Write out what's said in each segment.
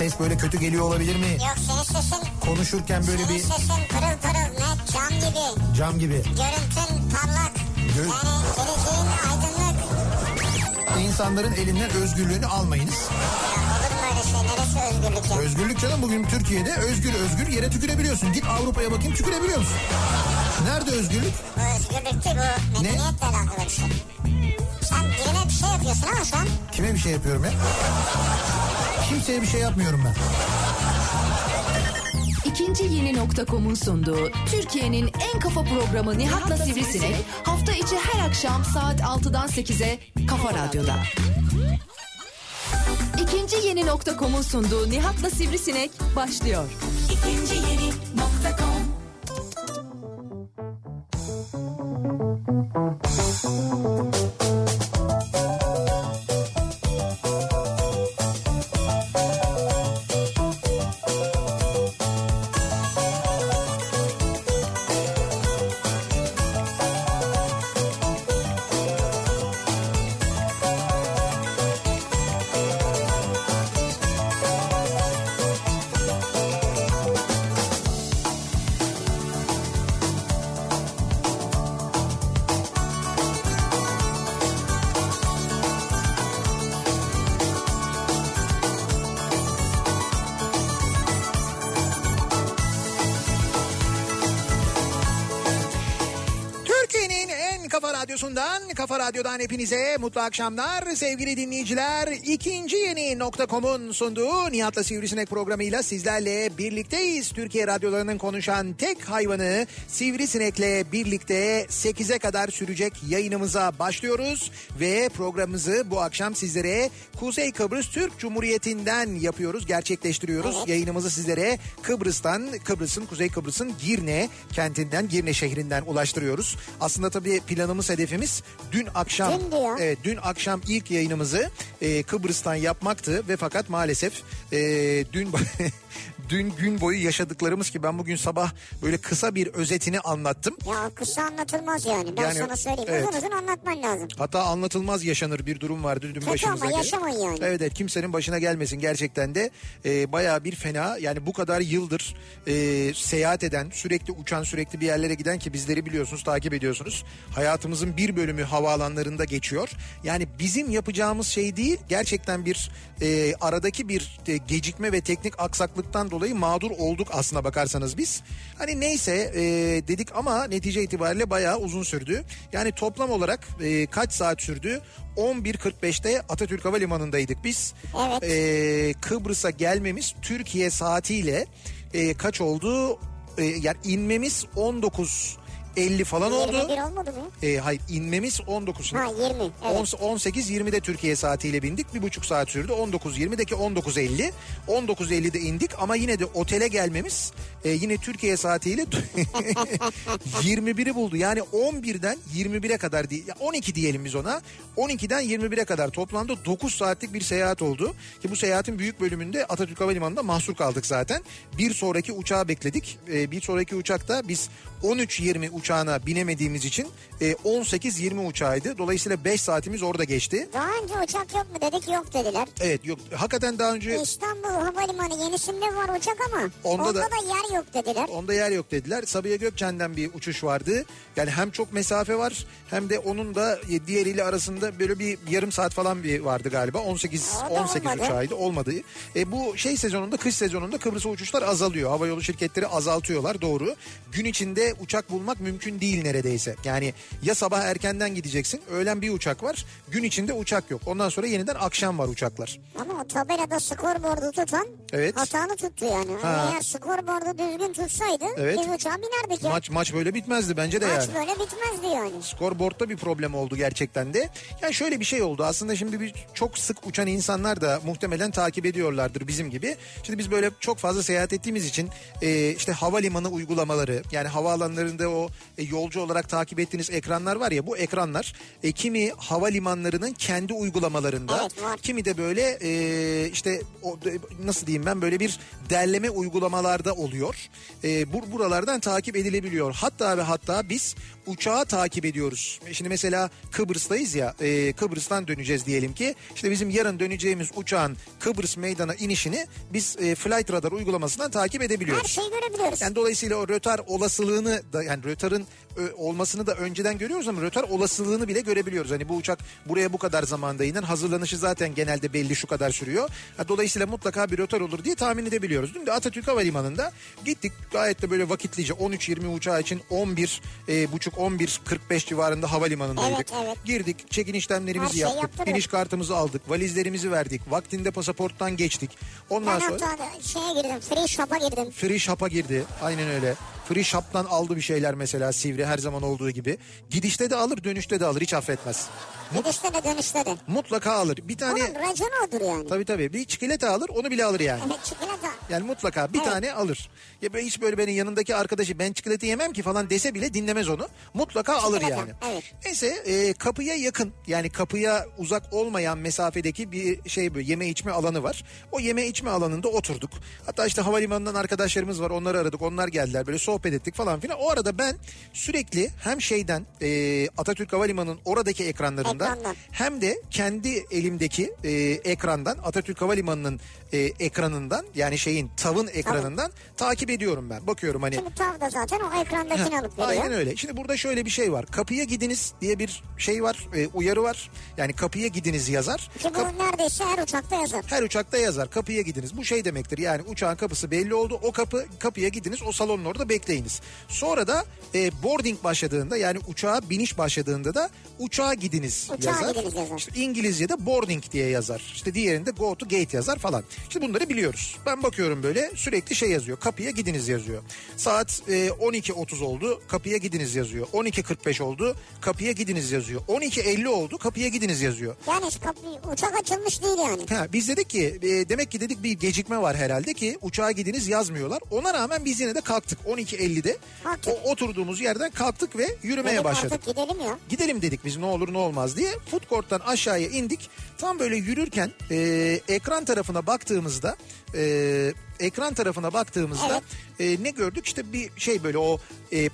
ses böyle kötü geliyor olabilir mi? Yok, senin sesin. Konuşurken böyle bir... Senin sesin pırıl pırıl, net cam gibi. Cam gibi. Görüntün parlak. Yani geleceğin aydınlık. İnsanların elinden özgürlüğünü almayınız. Özgürlük ya. Özgürlük canım, bugün Türkiye'de özgür yere tükürebiliyorsun. Git Avrupa'ya bakayım, tükürebiliyor musun? Nerede özgürlük? Özgürlük değil, bu medeniyetle alakalı bir şey. Sen birine bir şey yapıyorsun ama sen... Kime bir şey yapıyorum ya? Kimseye bir şey yapmıyorum ben. İkinci Yeni .com'un sunduğu Türkiye'nin en kafa programı Nihat'la Sivrisinek hafta içi her akşam saat 6'dan 8'e Kafa Radyo'da. İkinci Yeni .com'un sunduğu Nihat'la Sivrisinek başlıyor. İkinci Yeni .com. Kafa Radyo'dan hepinize mutlu akşamlar sevgili dinleyiciler. İkinci Yeni .com'un sunduğu Nihat'la Sivrisinek programıyla sizlerle birlikteyiz. Türkiye radyolarının konuşan tek hayvanı Sivrisinek'le birlikte 8'e kadar sürecek yayınımıza başlıyoruz. Ve programımızı bu akşam sizlere Kuzey Kıbrıs Türk Cumhuriyeti'nden yapıyoruz, gerçekleştiriyoruz. Evet. Yayınımızı sizlere Kuzey Kıbrıs'ın Girne kentinden, Girne şehrinden ulaştırıyoruz. Aslında tabii planımız, hedefimiz dün akşam ilk yayınımızı Kıbrıs'tan yapmaktı ve fakat maalesef dün gün boyu yaşadıklarımız, ki ben bugün sabah böyle kısa bir özetini anlattım. Ya kısa anlatılmaz yani. Ben sana söyleyeyim. Evet. Uzun anlatman lazım. Hatta anlatılmaz yaşanır bir durum vardı dün başımıza geldi. Yaşamayın yani. Evet, kimsenin başına gelmesin gerçekten de. Bayağı bir fena yani, bu kadar yıldır seyahat eden, sürekli uçan, sürekli bir yerlere giden, ki bizleri biliyorsunuz, takip ediyorsunuz. Hayatımızın bir bölümü havaalanlarında geçiyor. Yani bizim yapacağımız şey değil, gerçekten bir aradaki bir gecikme ve teknik aksaklıktan dolayı mağdur olduk aslına bakarsanız biz. Hani neyse dedik ama netice itibariyle bayağı uzun sürdü. Yani toplam olarak kaç saat sürdü? 11.45'te Atatürk Havalimanı'ndaydık biz. Evet. Kıbrıs'a gelmemiz Türkiye saatiyle kaç oldu? Yani inmemiz 19.50 falan oldu. 21 olmadı mı? Hayır, inmemiz 19. Ha, 20. Evet. 18.20'de Türkiye saatiyle bindik. 1,5 saat sürdü. 19.20'deki 19.50. 19.50'de indik ama yine de otele gelmemiz yine Türkiye saatiyle 21'i buldu. Yani 11'den 21'e kadar, 12 diyelim biz ona. 12'den 21'e kadar toplamda 9 saatlik bir seyahat oldu. Ki bu seyahatin büyük bölümünde Atatürk Havalimanı'nda mahsur kaldık zaten. Bir sonraki uçağı bekledik. Bir sonraki uçakta biz 13.20 uçağına binemediğimiz için 18-20 uçağıydı. Dolayısıyla 5 saatimiz orada geçti. Daha önce uçak yok mu dedik, yok dediler. Evet, yok. Hakikaten daha önce... İstanbul Havalimanı yenisinde var uçak ama onda da yer yok dediler. Onda yer yok dediler. Sabiha Gökçen'den bir uçuş vardı. Yani hem çok mesafe var hem de onun da diğeriyle arasında böyle bir yarım saat falan bir vardı galiba. 18 uçağıydı. Olmadı. Bu sezonunda, kış sezonunda Kıbrıs'a uçuşlar azalıyor. Havayolu şirketleri azaltıyorlar, doğru. Gün içinde uçak bulmak mümkün değil neredeyse. Yani ya sabah erkenden gideceksin, öğlen bir uçak var, gün içinde uçak yok. Ondan sonra yeniden akşam var uçaklar. Ama o tabelada skorbordu tutan hatanı tuttu yani. Ha. Eğer skorbordu düzgün tutsaydı biz uçağa binerdik ya. Maç böyle bitmezdi bence de yani. Maç böyle bitmezdi yani. Skorborda bir problem oldu gerçekten de. Yani şöyle bir şey oldu aslında, şimdi biz çok sık uçan insanlar da muhtemelen takip ediyorlardır bizim gibi. Şimdi biz böyle çok fazla seyahat ettiğimiz için işte havalimanı uygulamaları, yani havaalanlarında o yolcu olarak takip ettiğiniz ekranlar var ya, bu ekranlar kimi havalimanlarının kendi uygulamalarında, evet, kimi de böyle işte nasıl diyeyim ben, böyle bir derleme uygulamalarda oluyor. Buralardan takip edilebiliyor. Hatta ve hatta biz uçağı takip ediyoruz. Şimdi mesela Kıbrıs'tayız ya, Kıbrıs'tan döneceğiz diyelim ki. İşte bizim yarın döneceğimiz uçağın Kıbrıs meydana inişini biz Flight Radar uygulamasından takip edebiliyoruz. Her şeyi görebiliyoruz. Yani dolayısıyla o rötar olasılığını da, yani rötarın olmasını da önceden görüyoruz ama rötar olasılığını bile görebiliyoruz. Hani bu uçak buraya bu kadar zamanda inen, hazırlanışı zaten genelde belli, şu kadar sürüyor. Dolayısıyla mutlaka bir rötar olur diye tahmin edebiliyoruz. Dün de Atatürk Havalimanı'nda gittik, gayet de böyle vakitlice 13-20 uçağı için 11.30-11.45 civarında havalimanındaydık. Evet. Girdik, check-in işlemlerimizi yaptık, iniş kartımızı aldık, valizlerimizi verdik, vaktinde pasaporttan geçtik. Ondan sonra şeye girdim, free shop'a girdim. Free shop'a girdi, aynen öyle. Free shop'tan aldı bir şeyler mesela, Sivri, her zaman olduğu gibi. Gidişte de alır, dönüşte de alır, hiç affetmez. Gidişte de dönüşte de. Mutlaka alır. Bir tane. Onun raconu odur yani. Tabii. Bir çikolata alır, onu bile alır yani. Evet, çikolata. Yani mutlaka bir tane alır. Ya hiç böyle benim yanındaki arkadaşı ben çikolata yemem ki falan dese bile dinlemez onu. Mutlaka çikolata alır yani. Evet. Neyse kapıya yakın, yani kapıya uzak olmayan mesafedeki bir şey, böyle yeme içme alanı var. O yeme içme alanında oturduk. Hatta işte havalimanından arkadaşlarımız var, onları aradık, onlar geldiler, böyle sohbet ettik falan filan. O arada ben sürekli hem şeyden Atatürk Havalimanı'nın oradaki ekranlarından hem de kendi elimdeki ekrandan, Atatürk Havalimanı'nın ekranından, yani şeyin TAV'ın ekranından takip ediyorum ben. Bakıyorum hani. Şimdi TAV da zaten o ekrandakini alıp veriyor. Aynen öyle. Şimdi burada şöyle bir şey var. Kapıya gidiniz diye bir şey var. Uyarı var. Yani kapıya gidiniz yazar. Ki bunu neredeyse her uçakta yazar. Her uçakta yazar. Kapıya gidiniz. Bu şey demektir. Yani uçağın kapısı belli oldu. O kapıya gidiniz. O salonun orada bekleyiniz. Sonra da boarding başladığında, yani uçağa biniş başladığında da uçağa gidiniz yazar. İşte İngilizce'de boarding diye yazar. İşte diğerinde go to gate yazar falan. İşte bunları biliyoruz. Ben bakıyorum böyle sürekli şey yazıyor. Kapıya gidiniz yazıyor. Saat 12.30 oldu. Kapıya gidiniz yazıyor. 12.45 oldu. Kapıya gidiniz yazıyor. 12.50 oldu. Kapıya gidiniz yazıyor. Yani uçak açılmış değil yani. Biz dedik ki demek ki dedik bir gecikme var herhalde ki uçağa gidiniz yazmıyorlar. Ona rağmen biz yine de kalktık. 12.50'de oturduğumuz yerden kalktık ve yürümeye başladık. Artık gidelim ya. Gidelim dedik biz, ne olur ne olmaz diye. Food court'tan aşağıya indik. Tam böyle yürürken ekran tarafına baktığımızda ne gördük? İşte bir şey böyle o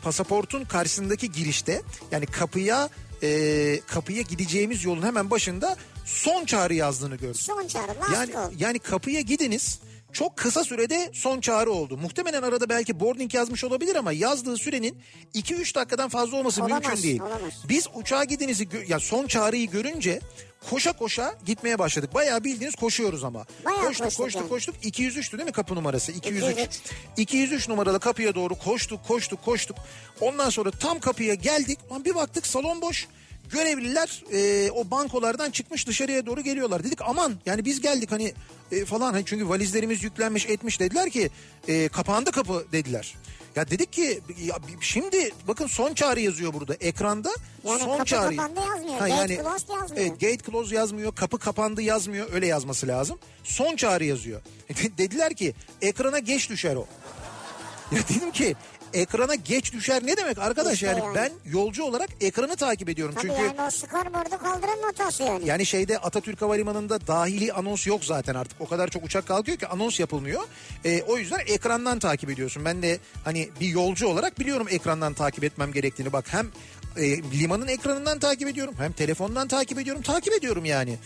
pasaportun karşısındaki girişte, yani kapıya gideceğimiz yolun hemen başında son çağrı yazdığını gördük. Son çağrı. Yani kapıya gidiniz. Çok kısa sürede son çağrı oldu. Muhtemelen arada belki boarding yazmış olabilir ama yazdığı sürenin 2-3 dakikadan fazla olması mümkün değil. Olamaz. Biz uçağa gidinizi son çağrıyı görünce koşa koşa gitmeye başladık. Bayağı bildiğiniz koşuyoruz ama. Koştuk. 203'tü değil mi kapı numarası? 203. 203 numaralı kapıya doğru koştuk. Ondan sonra tam kapıya geldik. Bir baktık salon boş. Görevliler o bankolardan çıkmış, dışarıya doğru geliyorlar. Dedik aman, yani biz geldik hani falan, hani çünkü valizlerimiz yüklenmiş etmiş, dediler ki kapandı kapı dediler. Ya dedik ki ya şimdi bakın son çağrı yazıyor burada ekranda, yani son çağrı. Kapandı yazmıyor. Gate close yazmıyor. Evet, gate close yazmıyor, kapı kapandı yazmıyor, öyle yazması lazım. Son çağrı yazıyor. Dediler ki ekrana geç düşer o. Ya dedim ki ekrana geç düşer ne demek arkadaş, işte yani ben yolcu olarak ekranı takip ediyorum. Tabii çünkü yani o skorboardu kaldıran notası yani. Yani şeyde Atatürk Havalimanı'nda dahili anons yok zaten artık, o kadar çok uçak kalkıyor ki anons yapılmıyor. O yüzden ekrandan takip ediyorsun. Ben de hani bir yolcu olarak biliyorum ekrandan takip etmem gerektiğini. Bak hem limanın ekranından takip ediyorum, hem telefondan takip ediyorum yani.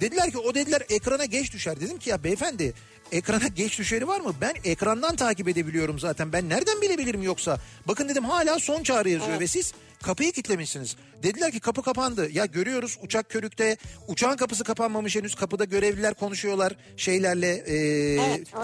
Dediler ki ekrana geç düşer. Dedim ki ya beyefendi, ekrana geç düşeri var mı? Ben ekrandan takip edebiliyorum zaten. Ben nereden bilebilirim yoksa? Bakın dedim hala son çağrı yazıyor ve siz kapıyı kilitlemişsiniz. Dediler ki kapı kapandı. Ya görüyoruz uçak körükte. Uçağın kapısı kapanmamış henüz. Kapıda görevliler konuşuyorlar şeylerle.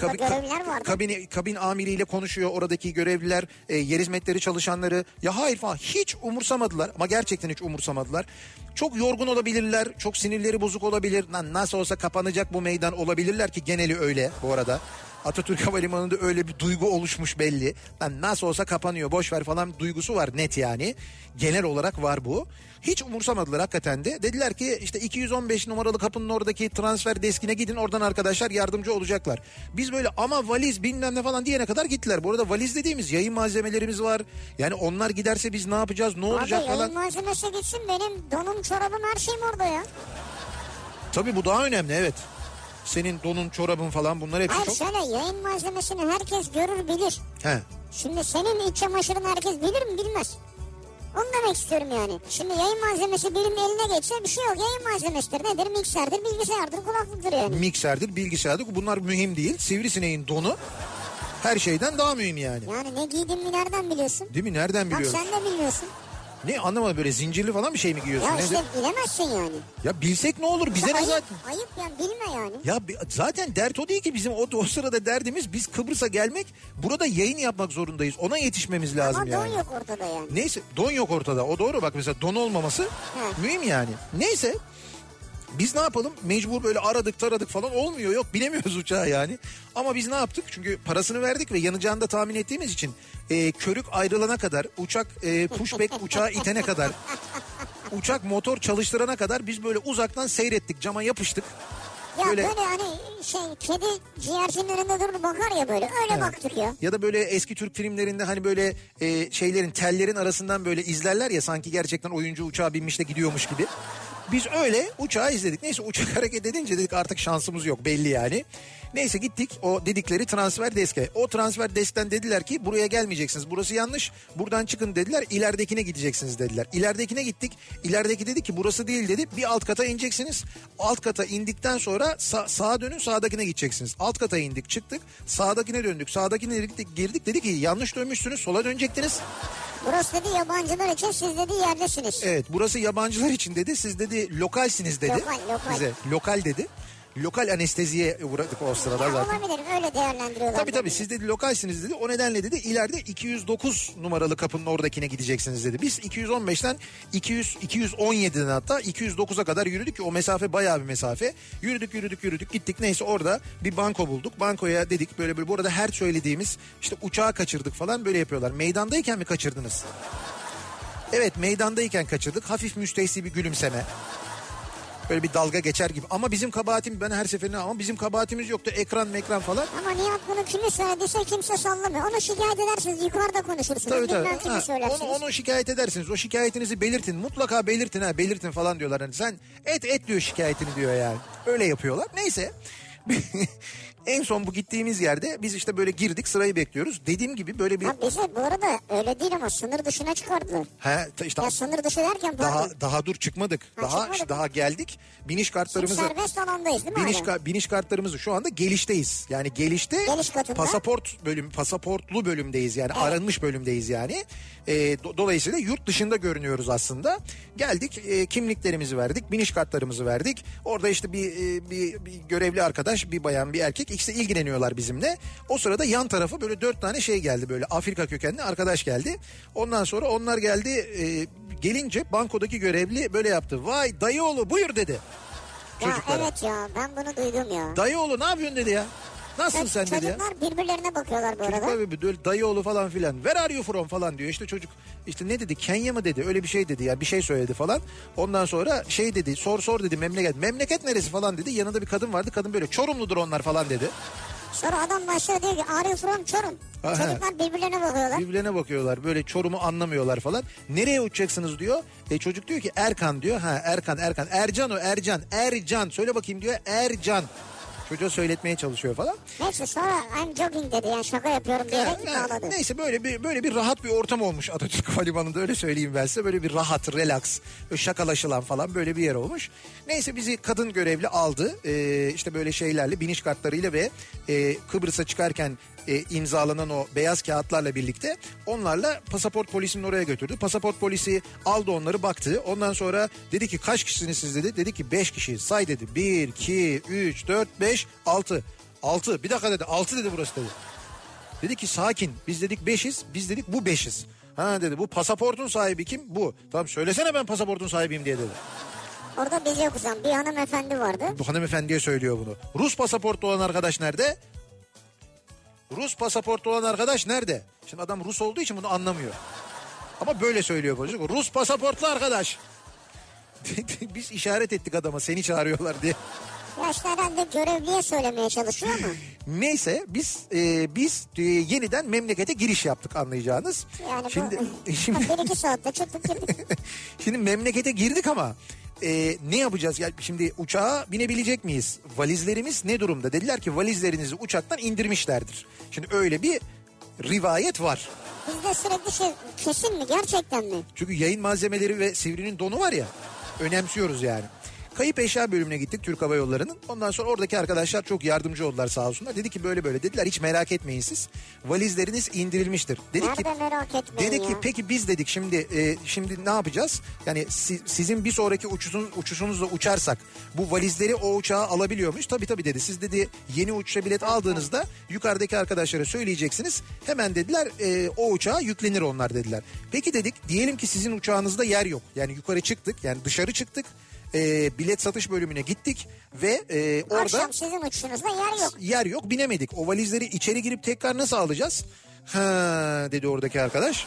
Görevliler vardı. Kabin amiriyle konuşuyor oradaki görevliler. Yer hizmetleri çalışanları. Ya hayır falan, hiç umursamadılar. Ama gerçekten hiç umursamadılar. Çok yorgun olabilirler. Çok sinirleri bozuk olabilir. Nasıl olsa kapanacak bu meydan olabilirler ki geneli öyle bu arada. Atatürk Havalimanı'nda öyle bir duygu oluşmuş belli. Ben nasıl olsa kapanıyor boşver falan duygusu var net yani. Genel olarak var bu. Hiç umursamadılar hakikaten de. Dediler ki işte 215 numaralı kapının oradaki transfer deskine gidin, oradan arkadaşlar yardımcı olacaklar. Biz böyle ama valiz bilmem ne falan diyene kadar gittiler. Bu arada valiz dediğimiz yayın malzemelerimiz var. Yani onlar giderse biz ne yapacağız, ne olacak falan. Abi yayın malzemesi gitsin, benim donum çorabım her şeyim orada ya. Tabii bu daha önemli, evet. Senin donun, çorabın falan bunlar hepsi. Her çok... sene yayın malzemesini herkes görür bilir. He. Şimdi senin iç çamaşırını herkes bilir mi? Bilmez. Onu demek istiyorum yani. Şimdi yayın malzemesi birinin eline geçse bir şey yok. Yayın malzemesidir nedir? Mikserdir, bilgisayardır, kulaklıktır yani. Mikserdir, bilgisayardır. Bunlar mühim değil. Sivrisineğin donu her şeyden daha mühim yani. Yani ne giydiğimi nereden biliyorsun? Değil mi? Nereden biliyorsun? Bak sen de bilmiyorsun. Ne anlamadım, böyle zincirli falan bir şey mi giyiyorsun? Ya işte bilemezsin yani. Ya bilsek ne olur bize ne zaten. Ayıp yani, bilme yani. Ya zaten dert o değil ki bizim o sırada derdimiz, biz Kıbrıs'a gelmek, burada yayın yapmak zorundayız. Ona yetişmemiz lazım yani. Ama don yani. Yok ortada yani. Neyse, don yok ortada, o doğru, bak mesela don olmaması he, mühim yani. Neyse. Biz ne yapalım? Mecbur böyle aradık taradık falan olmuyor. Yok bilemiyoruz uçağı yani. Ama biz ne yaptık? Çünkü parasını verdik ve yanacağını da tahmin ettiğimiz için körük ayrılana kadar, uçak pushback uçağı itene kadar, uçak motor çalıştırana kadar biz böyle uzaktan seyrettik. Cama yapıştık. Ya böyle hani şey, kedi ciğercinin önünde durur bakar ya böyle, öyle evet, baktık ya. Ya da böyle eski Türk filmlerinde hani böyle şeylerin, tellerin arasından böyle izlerler ya, sanki gerçekten oyuncu uçağa binmiş de gidiyormuş gibi. Biz öyle uçağı izledik. Neyse uçak hareket edince dedik artık şansımız yok belli yani. Neyse gittik o dedikleri transfer deske. O transfer deskten dediler ki buraya gelmeyeceksiniz. Burası yanlış. Buradan çıkın dediler. İleridekine gideceksiniz dediler. İleridekine gittik. İlerideki dedi ki burası değil dedi. Bir alt kata ineceksiniz. Alt kata indikten sonra sağa dönün, sağdakine gideceksiniz. Alt kata indik, çıktık. Sağdakine döndük. Sağdakine girdik. Dedi ki yanlış dönmüşsünüz. Sola dönecektiniz. Burası dedi yabancılar için, siz dedi yerdesiniz. Evet, burası yabancılar için dedi. Siz dedi lokalsiniz dedi. Lokal. Bize lokal dedi. Lokal anesteziye uğradık o sırada ya zaten. Olabilir, öyle değerlendiriyorlar. Tabii siz dedi lokalsiniz dedi. O nedenle dedi ileride 209 numaralı kapının oradakine gideceksiniz dedi. Biz 215'ten 217'den hatta 209'a kadar yürüdük ki o mesafe bayağı bir mesafe. Yürüdük gittik, neyse orada bir banko bulduk. Bankoya dedik böyle bu arada her söylediğimiz işte uçağı kaçırdık falan böyle yapıyorlar. Meydandayken mi kaçırdınız? Evet, meydandayken kaçırdık. Hafif müstehsi bir gülümseme. Böyle bir dalga geçer gibi. Ama bizim kabahatim, ben her seferinde ama bizim kabahatimiz yoktu. Ekran mekran falan. Ama Nihat bunu kimi söylediyse kimse sallamıyor. Onu şikayet edersiniz. Yukarıda konuşursunuz. Tabii. Ha, onu şikayet edersiniz. O şikayetinizi belirtin. Mutlaka belirtin belirtin falan diyorlar. Yani sen et diyor şikayetini diyor yani. Öyle yapıyorlar. Neyse. En son bu gittiğimiz yerde biz işte böyle girdik, sırayı bekliyoruz. Dediğim gibi böyle bir... Ya bize bu arada öyle değil ama sınır dışına çıkardılar. He işte. Ya sınır dışı derken... Daha dur çıkmadık. Daha geldik. Biniş kartlarımızı... Şimdi serbest alandayız değil mi? Biniş kartlarımızı şu anda gelişteyiz. Yani geliş katında. Pasaportlu bölümdeyiz yani. Evet. Aranmış bölümdeyiz yani. Dolayısıyla yurt dışında görünüyoruz aslında. Geldik, kimliklerimizi verdik. Biniş kartlarımızı verdik. Orada işte bir görevli arkadaş, bir bayan, bir erkek... İkisi ilgileniyorlar bizimle. O sırada yan tarafı böyle 4 tane şey geldi, böyle Afrika kökenli arkadaş geldi. Ondan sonra onlar geldi, gelince bankodaki görevli böyle yaptı. Vay dayıoğlu buyur dedi. Ya çocuklara. Evet ya, ben bunu duydum ya. Dayıoğlu ne yapıyorsun dedi ya. Nasılsın sen dedi ya. Çocuklar birbirlerine bakıyorlar bu arada. Çocuklar böyle dayıoğlu falan filan. Where are you from falan diyor. İşte çocuk işte ne dedi, Kenya mı dedi, öyle bir şey dedi ya, bir şey söyledi falan. Ondan sonra şey dedi, sor dedi memleket neresi falan dedi. Yanında bir kadın vardı, kadın böyle Çorumludur onlar falan dedi. Sonra adam başlıyor diyor ki are you from Çorum. Aha. Çocuklar birbirlerine bakıyorlar. Böyle Çorum'u anlamıyorlar falan. Nereye uçacaksınız diyor. Çocuk diyor ki Erkan diyor. Ha Erkan. Ercan. Söyle bakayım diyor. Ercan. Çocuğa söyletmeye çalışıyor falan. Neyse sonra I'm joking dedi yani, şaka yapıyorum diyerek bağladı. Neyse böyle bir rahat bir ortam olmuş Atatürk Havalimanı'nda, öyle söyleyeyim ben size. Böyle bir rahat, relax, şakalaşılan falan böyle bir yer olmuş. Neyse bizi kadın görevli aldı. İşte böyle şeylerle, biniş kartlarıyla ve Kıbrıs'a çıkarken imzalanan o beyaz kağıtlarla birlikte onlarla pasaport polisinin oraya götürdü. Pasaport polisi aldı onları, baktı. Ondan sonra dedi ki kaç kişisiniz siz dedi. Dedi ki 5 kişiyiz. Say dedi. 1, 2, 3, 4, 5, 6. 6 bir dakika dedi. 6 dedi burası dedi. Dedi ki sakin. Biz dedik 5'iz. Biz dedik bu 5'iz. Ha dedi, bu pasaportun sahibi kim? Bu. Tamam söylesene ben pasaportun sahibiyim diye dedi. Orada biz yokuz. Bir hanımefendi vardı. Bu hanımefendiye söylüyor bunu. Rus pasaportlu olan arkadaş nerede? Rus pasaportu olan arkadaş nerede? Şimdi adam Rus olduğu için bunu anlamıyor. Ama böyle söylüyor çocuk. Rus pasaportlu arkadaş. Biz işaret ettik adama seni çağırıyorlar diye. Yaşlı adam da görevliye söylemeye çalışıyor mu? Neyse biz yeniden memlekete giriş yaptık anlayacağınız. Yani şimdi bir iki saatte çıktık girdik. Şimdi memlekete girdik ama ne yapacağız? Yani şimdi uçağa binebilecek miyiz? Valizlerimiz ne durumda? Dediler ki valizlerinizi uçaktan indirmişlerdir. Şimdi öyle bir rivayet var. Bizde sürekli şey kesin mi gerçekten mi? Çünkü yayın malzemeleri ve Sivri'nin donu var ya önemsiyoruz yani. Kayıp eşya bölümüne gittik Türk Hava Yolları'nın. Ondan sonra oradaki arkadaşlar çok yardımcı oldular sağ olsunlar. Dedi ki böyle böyle dediler hiç merak etmeyin siz. Valizleriniz indirilmiştir. Dedik ki merak etmeyin. Dedi ki peki biz dedik şimdi ne yapacağız? Yani sizin bir sonraki uçuşunuzla uçarsak bu valizleri o uçağa alabiliyor muyuz? Tabii dedi. Siz dedi yeni uçuşa bilet aldığınızda yukarıdaki arkadaşlara söyleyeceksiniz. Hemen dediler o uçağa yüklenir onlar dediler. Peki dedik diyelim ki sizin uçağınızda yer yok. Yani yukarı çıktık yani dışarı çıktık. Bilet satış bölümüne gittik ve orada akşam sizin uçuşunuzda yer yok binemedik o valizleri içeri girip tekrar nasıl alacağız dedi oradaki arkadaş.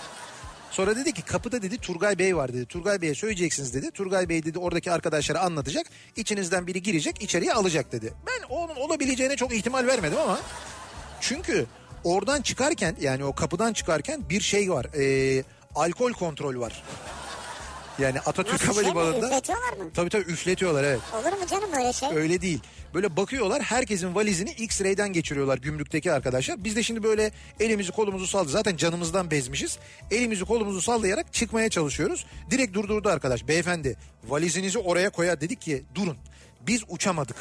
Sonra dedi ki kapıda dedi Turgay Bey var dedi. Turgay Bey'e söyleyeceksiniz dedi. Turgay Bey dedi oradaki arkadaşlara anlatacak. İçinizden biri girecek içeriye alacak dedi. Ben onun olabileceğine çok ihtimal vermedim ama çünkü oradan çıkarken yani o kapıdan çıkarken bir şey var. Alkol kontrol var. Yani Atatürk Havalimanı'nda... Üfletiyorlar mı? Tabii üfletiyorlar evet. Olur mu canım öyle şey? Öyle değil. Böyle bakıyorlar herkesin valizini X-ray'den geçiriyorlar gümrükteki arkadaşlar. Biz de şimdi böyle elimizi kolumuzu salladık. Zaten canımızdan bezmişiz. Elimizi kolumuzu sallayarak çıkmaya çalışıyoruz. Direkt durdurdu arkadaş. Beyefendi valizinizi oraya koyar dedik ki durun. Biz uçamadık.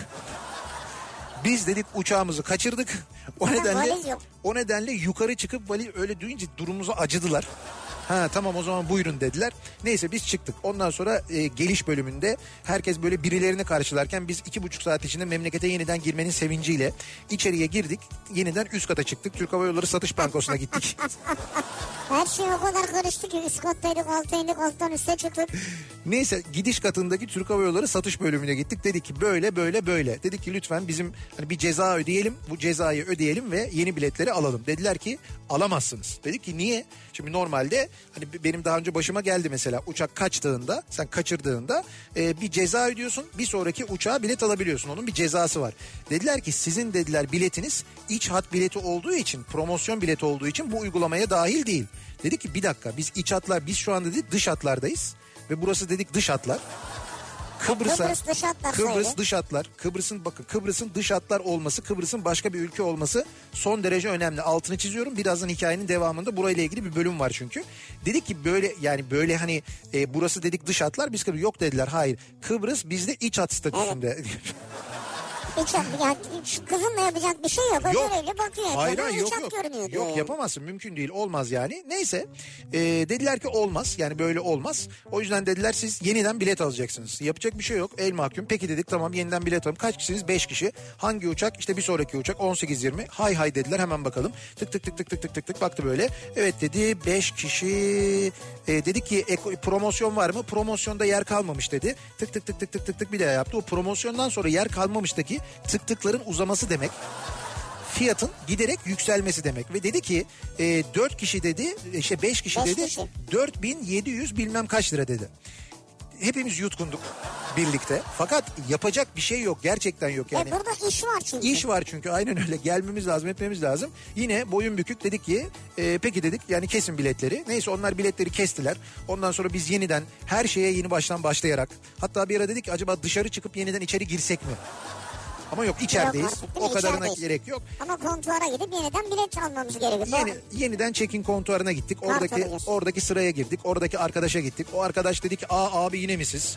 Biz dedik uçağımızı kaçırdık. O nedenle yukarı çıkıp valiz öyle duyunca durumumuza acıdılar. Ha tamam o zaman buyurun dediler. Neyse biz çıktık. Ondan sonra geliş bölümünde herkes böyle birilerini karşılarken biz 2,5 saat içinde memlekete yeniden girmenin sevinciyle içeriye girdik. Yeniden üst kata çıktık. Türk Hava Yolları Satış Bankosu'na gittik. Her şey o kadar karıştı ki üst kattaydık altta indik alttan üste çıktık. Neyse gidiş katındaki Türk Hava Yolları Satış bölümüne gittik. Dedik ki böyle. Dedik ki lütfen bizim hani bir ceza ödeyelim. Bu cezayı ödeyelim ve yeni biletleri alalım. Dediler ki alamazsınız. Dedik ki niye? Şimdi normalde... Hani benim daha önce başıma geldi mesela uçak kaçtığında sen kaçırdığında bir ceza ödüyorsun bir sonraki uçağa bilet alabiliyorsun onun bir cezası var. Dediler ki sizin dediler biletiniz iç hat bileti olduğu için promosyon bileti olduğu için bu uygulamaya dahil değil. Dedik ki bir dakika biz iç hatlar biz şu anda dedik dış hatlardayız ve burası dedik dış hatlar. Kıbrıs dış hatlar. Kıbrıs'ın dış hatlar olması, Kıbrıs'ın başka bir ülke olması son derece önemli. Altını çiziyorum. Birazdan hikayenin devamında burayla ilgili bir bölüm var çünkü. Dedik ki böyle hani burası dedik dış hatlar. Biz Kıbrıs yok dediler. Hayır. Kıbrıs bizde iç hat statüsünde. Evet. Yani kızınla yapacak bir şey yok. Öyle bakıyor. Hayır yok. Yok yapamazsın mümkün değil olmaz yani. Neyse dediler ki olmaz yani böyle olmaz. O yüzden dediler siz yeniden bilet alacaksınız. Yapacak bir şey yok el mahkum. Peki dedik tamam yeniden bilet alalım. Kaç kişisiniz? 5 kişi. Hangi uçak? İşte bir sonraki uçak 18-20. Hay dediler hemen bakalım. Tık tık baktı böyle. Evet dedi 5 kişi. Dedi ki promosyon var mı? Promosyonda yer kalmamış dedi. Tık tık bir daha yaptı. O promosyondan sonra yer kalmamıştaki tıkların uzaması demek. Fiyatın giderek yükselmesi demek. Ve dedi ki 4 kişi dedi, 5 kişi dedi 4700 bilmem kaç lira dedi. Hepimiz yutkunduk birlikte. Fakat yapacak bir şey yok. Gerçekten yok yani. Burada iş var çünkü. İş var çünkü aynen öyle. Gelmemiz lazım etmemiz lazım. Yine boyun bükük dedik ki peki dedik yani kesin biletleri. Neyse onlar biletleri kestiler. Ondan sonra biz yeniden her şeye yeni başlayarak. Hatta bir ara dedik ki acaba dışarı çıkıp yeniden içeri girsek mi? Ama yok içerideyiz. O kadarına gerek yok. Ama kontuara gidip yeniden bilet almamız gerekiyor. Yeniden check-in kontuarına gittik. Oradaki sıraya girdik. Oradaki arkadaşa gittik. O arkadaş dedi ki "Aa abi yine mi siz?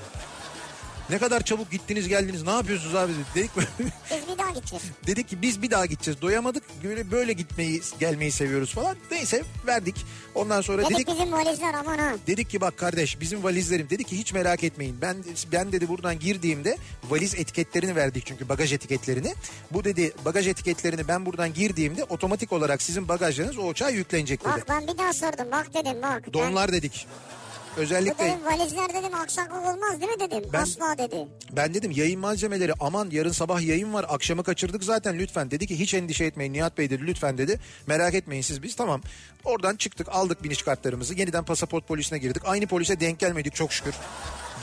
Ne kadar çabuk gittiniz geldiniz. Ne yapıyorsunuz abi?" dedik mi? Biz bir daha gideceğiz. Dedik ki biz bir daha gideceğiz. Doyamadık. Böyle gitmeyi, gelmeyi seviyoruz falan. Neyse verdik. Ondan sonra dedik bizim valizler aman ha. Dedik ki bak kardeş bizim valizlerim. Dedi ki hiç merak etmeyin. Ben dedi buradan girdiğimde valiz etiketlerini verdik çünkü bagaj etiketlerini. Bu dedi bagaj etiketlerini ben buradan girdiğimde otomatik olarak sizin bagajlarınız o uçağa yüklenecek dedi. Bak ben bir daha sordum. Bak dedim bak. Donlar dedik. özellikle... Dedim, valizler dedim aksaklık olmaz değil mi dedim. Asla dedi. Ben dedim yayın malzemeleri aman yarın sabah yayın var akşamı kaçırdık zaten lütfen. Dedi ki hiç endişe etmeyin Nihat Bey dedi lütfen dedi. Merak etmeyin siz biz tamam. Oradan çıktık aldık biniş kartlarımızı yeniden pasaport polisine girdik. Aynı polise denk gelmedik çok şükür.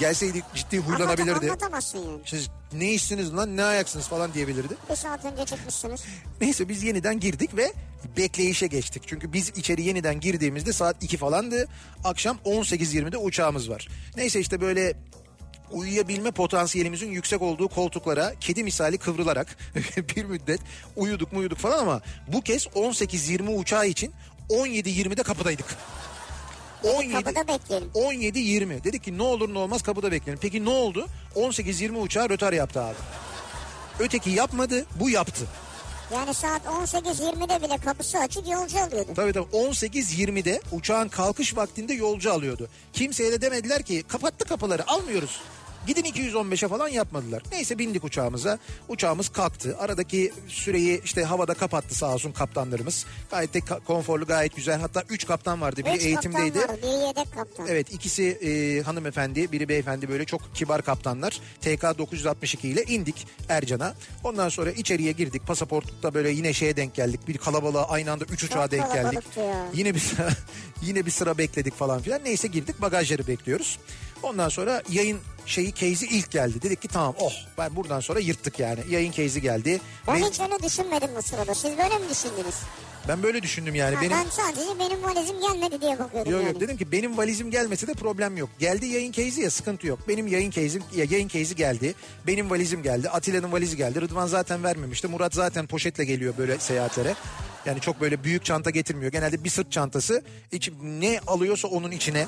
Gelseydik ciddi huylanabilirdi. Anlatamazsın yani. Siz ne işsiniz lan ne ayaksınız falan diyebilirdi. Bir saat önce çıkmışsınız. Neyse biz yeniden girdik ve bekleyişe geçtik. Çünkü biz içeri yeniden girdiğimizde saat 2 falandı. Akşam 18.20'de uçağımız var. Neyse işte böyle uyuyabilme potansiyelimizin yüksek olduğu koltuklara kedi misali kıvrılarak bir müddet uyuduk falan ama bu kez 18.20 uçağı için 17.20'de kapıdaydık. 17.20 dedik ki ne olur ne olmaz kapıda bekleyelim. Peki ne oldu? 18.20 uçağı rötar yaptı abi. Öteki yapmadı, bu yaptı. Yani saat 18.20'de bile kapısı açık yolcu alıyordu. Tabii 18.20'de uçağın kalkış vaktinde yolcu alıyordu. Kimseye de demediler ki kapattı kapıları almıyoruz. Gidin 215'e falan yapmadılar. Neyse bindik uçağımıza. Uçağımız kalktı. Aradaki süreyi işte havada kapattı sağ olsun kaptanlarımız. Gayet de konforlu gayet güzel. Hatta 3 kaptan vardı. Biri eğitimdeydi. Biri yedek kaptan. Evet ikisi hanımefendi biri beyefendi böyle çok kibar kaptanlar. TK 962 ile indik Ercan'a. Ondan sonra içeriye girdik. Pasaportlukta böyle yine şeye denk geldik. Bir kalabalığa aynı anda 3 uçağa çok denk geldik. Yine bir sıra bekledik falan filan. Neyse girdik bagajları bekliyoruz. Ondan sonra yayın case'i ilk geldi. Dedik ki tamam oh ben buradan sonra yırttık yani. Yayın case'i geldi. Ben hiç öyle düşünmedim bu sırada. Siz böyle mi düşündünüz? Ben böyle düşündüm yani. Ha, ben sadece benim valizim gelmedi diye bakıyordum. Yok yani. Yok dedim ki benim valizim gelmese de problem yok. Geldi yayın case'i ya sıkıntı yok. Benim yayın case'i geldi. Benim valizim geldi. Atilla'nın valizi geldi. Rıdvan zaten vermemişti. Murat zaten poşetle geliyor böyle seyahatlere. Yani çok böyle büyük çanta getirmiyor. Genelde bir sırt çantası. Ne alıyorsa onun içine.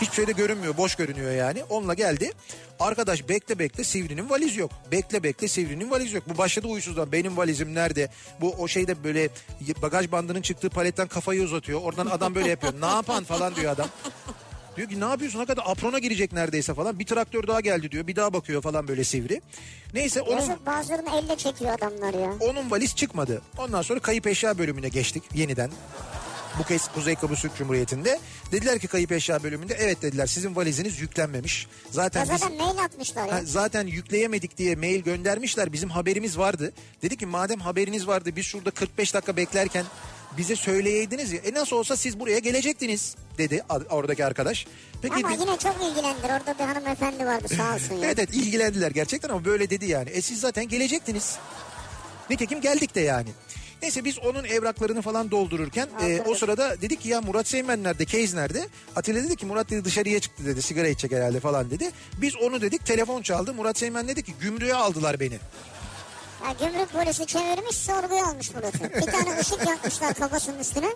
Hiçbir şey de görünmüyor. Boş görünüyor yani. Onunla geldi. Arkadaş bekle Sivri'nin valizi yok. Bu başladı uysuzdan. Benim valizim nerede? Bu o şeyde böyle bagaj bandının çıktığı paletten kafayı uzatıyor. Oradan adam böyle yapıyor. Ne yapan falan diyor adam. Diyor ki ne yapıyorsun hakikaten aprona girecek neredeyse falan. Bir traktör daha geldi diyor. Bir daha bakıyor falan böyle Sivri. Neyse onun... Yazık bazılarını elle çekiyor adamlar ya. Onun valiz çıkmadı. Ondan sonra kayıp eşya bölümüne geçtik yeniden. Bu kez Kuzey Kıbrıs Türk Cumhuriyeti'nde. Dediler ki kayıp eşya bölümünde evet dediler sizin valiziniz yüklenmemiş. Zaten mail atmışlar ya. Zaten yükleyemedik diye mail göndermişler. Bizim haberimiz vardı. Dedi ki madem haberiniz vardı biz şurada 45 dakika beklerken... Bize söyleyeydiniz ya nasıl olsa siz buraya gelecektiniz dedi oradaki arkadaş. Peki, ama yine çok ilgilendiler orada bir hanımefendi vardı sağ olsun. Yani. evet ilgilendiler gerçekten ama böyle dedi yani. Siz zaten gelecektiniz. Nitekim geldik de yani. Neyse biz onun evraklarını falan doldururken o sırada dedi ki ya Murat Seymen nerede? Keyz nerede? Atilla dedi ki Murat dedi dışarıya çıktı dedi sigara içecek herhalde falan dedi. Biz onu dedik telefon çaldı Murat Seymen dedi ki gümrüğe aldılar beni. Ya gümrük polisi çevirmiş sorguya almış Murat'ı. Bir tane ışık yakmışlar kafasının üstüne.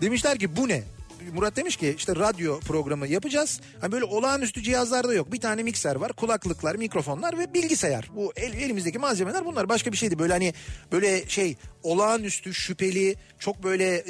Demişler ki bu ne? Murat demiş ki işte radyo programı yapacağız. Hani böyle olağanüstü cihazlarda yok. Bir tane mikser var, kulaklıklar, mikrofonlar ve bilgisayar. Bu elimizdeki malzemeler bunlar başka bir şeydi. Böyle hani böyle şey olağanüstü, şüpheli, çok böyle...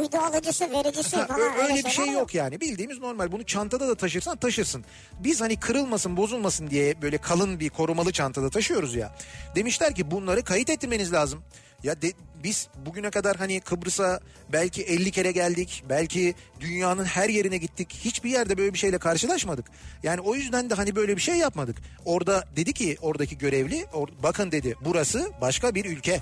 uydu alıcısı, vericisi falan. Öyle bir şey yok yani. Bildiğimiz normal. Bunu çantada da taşırsan taşırsın. Biz hani kırılmasın, bozulmasın diye böyle kalın bir korumalı çantada taşıyoruz ya. Demişler ki bunları kayıt ettirmeniz lazım. Ya biz bugüne kadar hani Kıbrıs'a belki 50 kere geldik. Belki dünyanın her yerine gittik. Hiçbir yerde böyle bir şeyle karşılaşmadık. Yani o yüzden de hani böyle bir şey yapmadık. Orada dedi ki oradaki görevli bakın dedi burası başka bir ülke.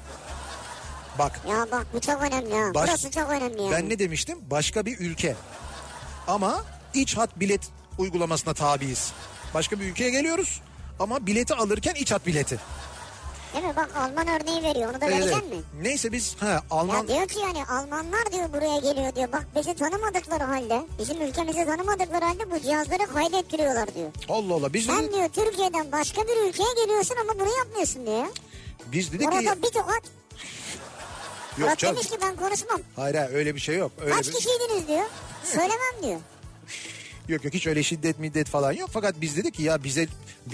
Bak. Ya bak bu çok önemli ya. Burası çok önemli yani. Ben ne demiştim? Başka bir ülke. Ama iç hat bilet uygulamasına tabiiz. Başka bir ülkeye geliyoruz ama bileti alırken iç hat bileti. Değil mi? Bak Alman örneği veriyor. Onu da vereceksin mi? Neyse biz Alman... Ya diyor ki yani Almanlar diyor buraya geliyor diyor. Bak bizi tanımadıkları halde, bizim ülkemizi tanımadıkları halde bu cihazları kaydettiriyorlar diyor. Allah Allah biz... Sen diyor Türkiye'den başka bir ülkeye geliyorsun ama bunu yapmıyorsun diyor. Biz dedik orada ki... Orada bir tokat... Murat demiş ki ben konuşmam. Hayır öyle bir şey yok. Öyle kaç kişiydiniz diyor. Söylemem diyor. Yok hiç öyle şiddet falan yok. Fakat biz dedik ki ya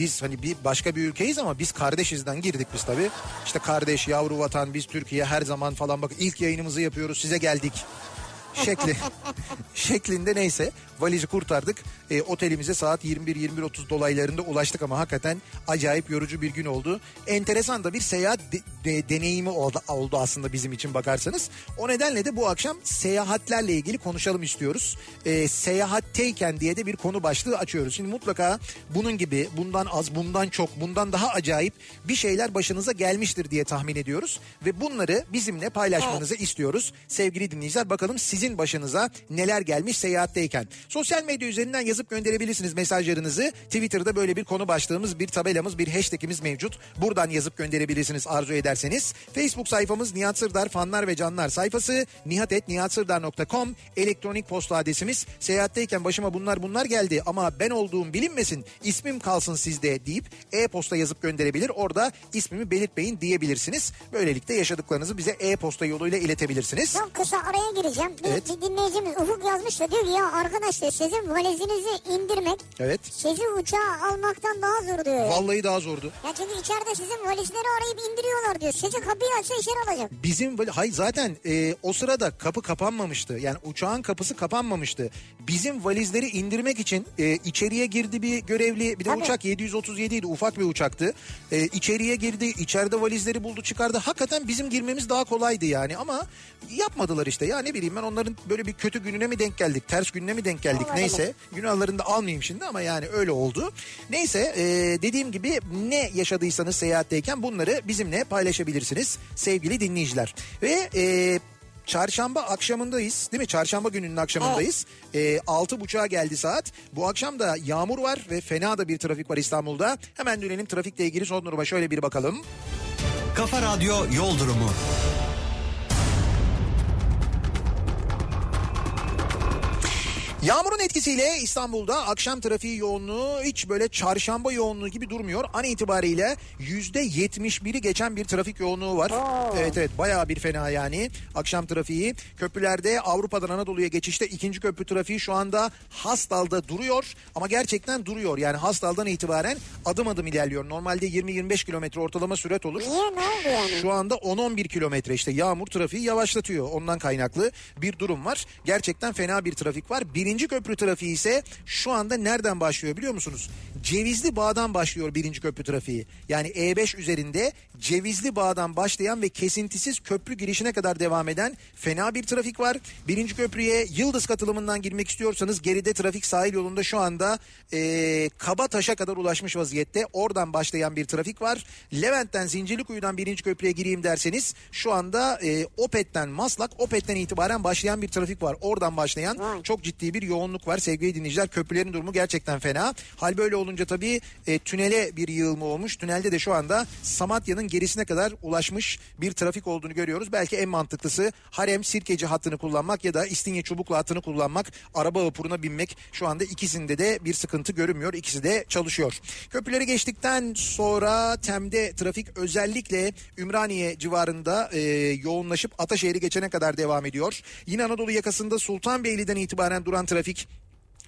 biz hani bir başka bir ülkeyiz ama biz kardeşizden girdik biz tabii. İşte kardeş, yavru vatan, biz Türkiye her zaman falan bak ilk yayınımızı yapıyoruz size geldik. şeklinde neyse valizi kurtardık. Otelimize saat 21-21.30 dolaylarında ulaştık ama hakikaten acayip yorucu bir gün oldu. Enteresan da bir seyahat deneyimi oldu aslında bizim için bakarsanız. O nedenle de bu akşam seyahatlerle ilgili konuşalım istiyoruz. Seyahatteyken diye de bir konu başlığı açıyoruz. Şimdi mutlaka bunun gibi, bundan az, bundan çok, bundan daha acayip bir şeyler başınıza gelmiştir diye tahmin ediyoruz. Ve bunları bizimle paylaşmanızı istiyoruz. Sevgili dinleyiciler, bakalım sizin başınıza neler gelmiş seyahatteyken. Sosyal medya üzerinden yazıp gönderebilirsiniz mesajlarınızı. Twitter'da böyle bir konu başlığımız, bir tabelamız, bir hashtag'imiz mevcut. Buradan yazıp gönderebilirsiniz arzu ederseniz. Facebook sayfamız Nihat Sırdar fanlar ve canlar sayfası, nihat@nihatsırdar.com elektronik posta adresimiz. Seyahatteyken başıma bunlar geldi ama ben olduğum bilinmesin, ismim kalsın sizde deyip e-posta yazıp gönderebilir. Orada ismimi belirtmeyin diyebilirsiniz. Böylelikle yaşadıklarınızı bize e-posta yoluyla iletebilirsiniz. Çok kısa araya gireceğim. Evet. Bir dinleyicimiz Ufuk yazmış da diyor ki ya arkadaşlar sizin valizinizi indirmek sizi uçağa almaktan daha zor diyor. Vallahi daha zordu. Ya çünkü içeride sizin valizleri arayıp indiriyorlar diyor. Sizi kapıyı açsa içeri alacak. Bizim zaten o sırada kapı kapanmamıştı. Yani uçağın kapısı kapanmamıştı. Bizim valizleri indirmek için içeriye girdi bir görevli. Bir de uçak 737 idi, ufak bir uçaktı. İçeriye girdi, içeride valizleri buldu, çıkardı. Hakikaten bizim girmemiz daha kolaydı yani ama yapmadılar işte. Ya ne bileyim ben, onların böyle bir kötü gününe mi denk geldik, ters gününe mi denk geldik, neyse günahlarını da almayayım şimdi ama yani öyle oldu. Neyse dediğim gibi ne yaşadıysanız seyahatteyken bunları bizimle paylaşabilirsiniz sevgili dinleyiciler. Ve çarşamba akşamındayız değil mi? Çarşamba gününün akşamındayız. 6.30'a geldi saat. Bu akşam da yağmur var ve fena da bir trafik var İstanbul'da. Hemen dönelim trafikle ilgili son duruma şöyle bir bakalım. Kafa Radyo Yol Durumu. Yağmurun etkisiyle İstanbul'da akşam trafiği yoğunluğu hiç böyle çarşamba yoğunluğu gibi durmuyor. An itibariyle %71'i geçen bir trafik yoğunluğu var. Evet bayağı bir fena yani akşam trafiği. Köprülerde Avrupa'dan Anadolu'ya geçişte ikinci köprü trafiği şu anda Hastal'da duruyor. Ama gerçekten duruyor yani Hastal'dan itibaren adım adım ilerliyor. Normalde 20-25 kilometre ortalama sürat olur. Niye, ne oldu yani? Şu anda 10-11 kilometre işte yağmur trafiği yavaşlatıyor. Ondan kaynaklı bir durum var. Gerçekten fena bir trafik var. Birinci köprü trafiği ise şu anda nereden başlıyor biliyor musunuz? Cevizli Bağ'dan başlıyor birinci köprü trafiği. Yani E5 üzerinde Cevizli Bağ'dan başlayan ve kesintisiz köprü girişine kadar devam eden fena bir trafik var. Birinci köprüye Yıldız katılımından girmek istiyorsanız geride trafik sahil yolunda şu anda Kabataş'a kadar ulaşmış vaziyette. Oradan başlayan bir trafik var. Levent'ten Zincirlikuyu'dan birinci köprüye gireyim derseniz şu anda Opet'ten Maslak, Opet'ten itibaren başlayan bir trafik var. Oradan başlayan çok ciddi bir yoğunluk var sevgili dinleyiciler. Köprülerin durumu gerçekten fena. Hal böyle olunca tabii tünele bir yığılma olmuş. Tünelde de şu anda Samatya'nın gerisine kadar ulaşmış bir trafik olduğunu görüyoruz. Belki en mantıklısı Harem Sirkeci hattını kullanmak ya da İstinye Çubuklu hattını kullanmak. Araba vapuruna binmek. Şu anda ikisinde de bir sıkıntı görünmüyor. İkisi de çalışıyor. Köprüleri geçtikten sonra Tem'de trafik özellikle Ümraniye civarında yoğunlaşıp Ataşehir'i geçene kadar devam ediyor. Yine Anadolu yakasında Sultanbeyli'den itibaren duran trafik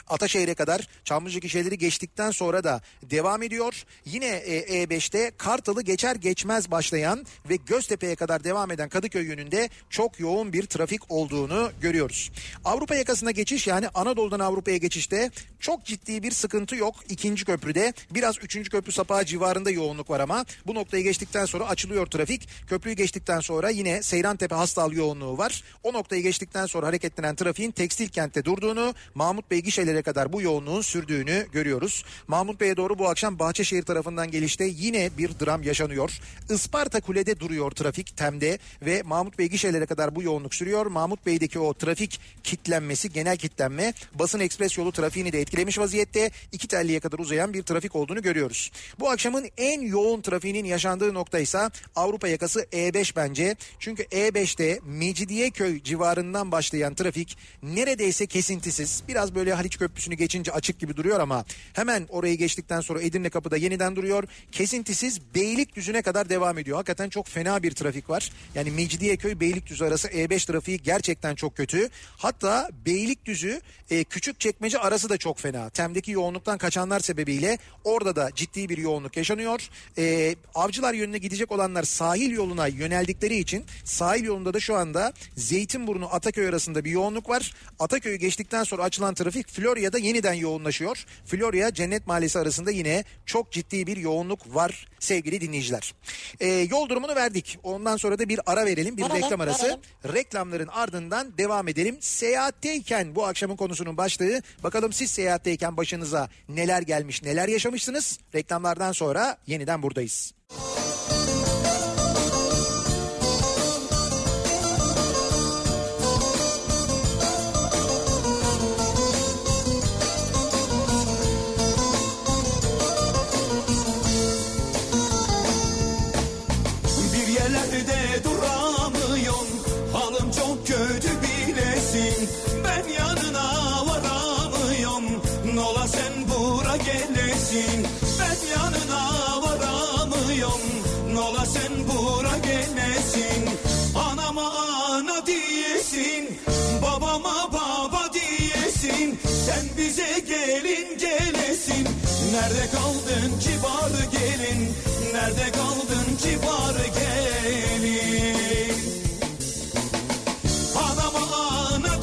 Ataşehir'e kadar Çamlıca gişeleri geçtikten sonra da devam ediyor. Yine E5'te Kartal'ı geçer geçmez başlayan ve Göztepe'ye kadar devam eden Kadıköy yönünde çok yoğun bir trafik olduğunu görüyoruz. Avrupa yakasına geçiş yani Anadolu'dan Avrupa'ya geçişte çok ciddi bir sıkıntı yok. İkinci köprüde biraz üçüncü köprü sapağı civarında yoğunluk var ama bu noktayı geçtikten sonra açılıyor trafik. Köprüyü geçtikten sonra yine Seyrantepe Hastal yoğunluğu var. O noktayı geçtikten sonra hareketlenen trafiğin Tekstil Kent'te durduğunu, Mahmut Bey gişeleri kadar bu yoğunluğun sürdüğünü görüyoruz. Mahmut Bey'e doğru bu akşam Bahçeşehir tarafından gelişte yine bir dram yaşanıyor. Isparta Kule'de duruyor trafik Tem'de ve Mahmut Bey gişelere kadar bu yoğunluk sürüyor. Mahmut Bey'deki o trafik kitlenmesi, genel kitlenme basın ekspres yolu trafiğini de etkilemiş vaziyette. İki telliye kadar uzayan bir trafik olduğunu görüyoruz. Bu akşamın en yoğun trafiğinin yaşandığı noktaysa Avrupa yakası E5 bence. Çünkü E5'te Mecidiyeköy civarından başlayan trafik neredeyse kesintisiz. Biraz böyle Haliçköy Köprüsü'nü geçince açık gibi duruyor ama hemen orayı geçtikten sonra Edirne Kapı'da yeniden duruyor. Kesintisiz Beylikdüzü'ne kadar devam ediyor. Hakikaten çok fena bir trafik var. Yani Mecidiyeköy Beylikdüzü arası E5 trafiği gerçekten çok kötü. Hatta Beylikdüzü Küçükçekmece arası da çok fena. TEM'deki yoğunluktan kaçanlar sebebiyle orada da ciddi bir yoğunluk yaşanıyor. Avcılar yönüne gidecek olanlar sahil yoluna yöneldikleri için sahil yolunda da şu anda Zeytinburnu Ataköy arasında bir yoğunluk var. Ataköy'ü geçtikten sonra açılan trafik Florya'da yeniden yoğunlaşıyor. Florya Cennet Mahallesi arasında yine çok ciddi bir yoğunluk var sevgili dinleyiciler. Yol durumunu verdik. Ondan sonra da bir ara verelim. Bir reklam arası. Reklamların ardından devam edelim. Seyahatteyken bu akşamın konusunun başlığı. Bakalım siz seyahatteyken başınıza neler gelmiş, neler yaşamışsınız? Reklamlardan sonra yeniden buradayız. Ben yanına varamıyorum, nola sen bura gelesin. Anama ana diyesin, babama baba diyesin. Sen bize gelin gelesin. Nerede kaldın kibar gelin, nerede kaldın kibar gelin. Anama ana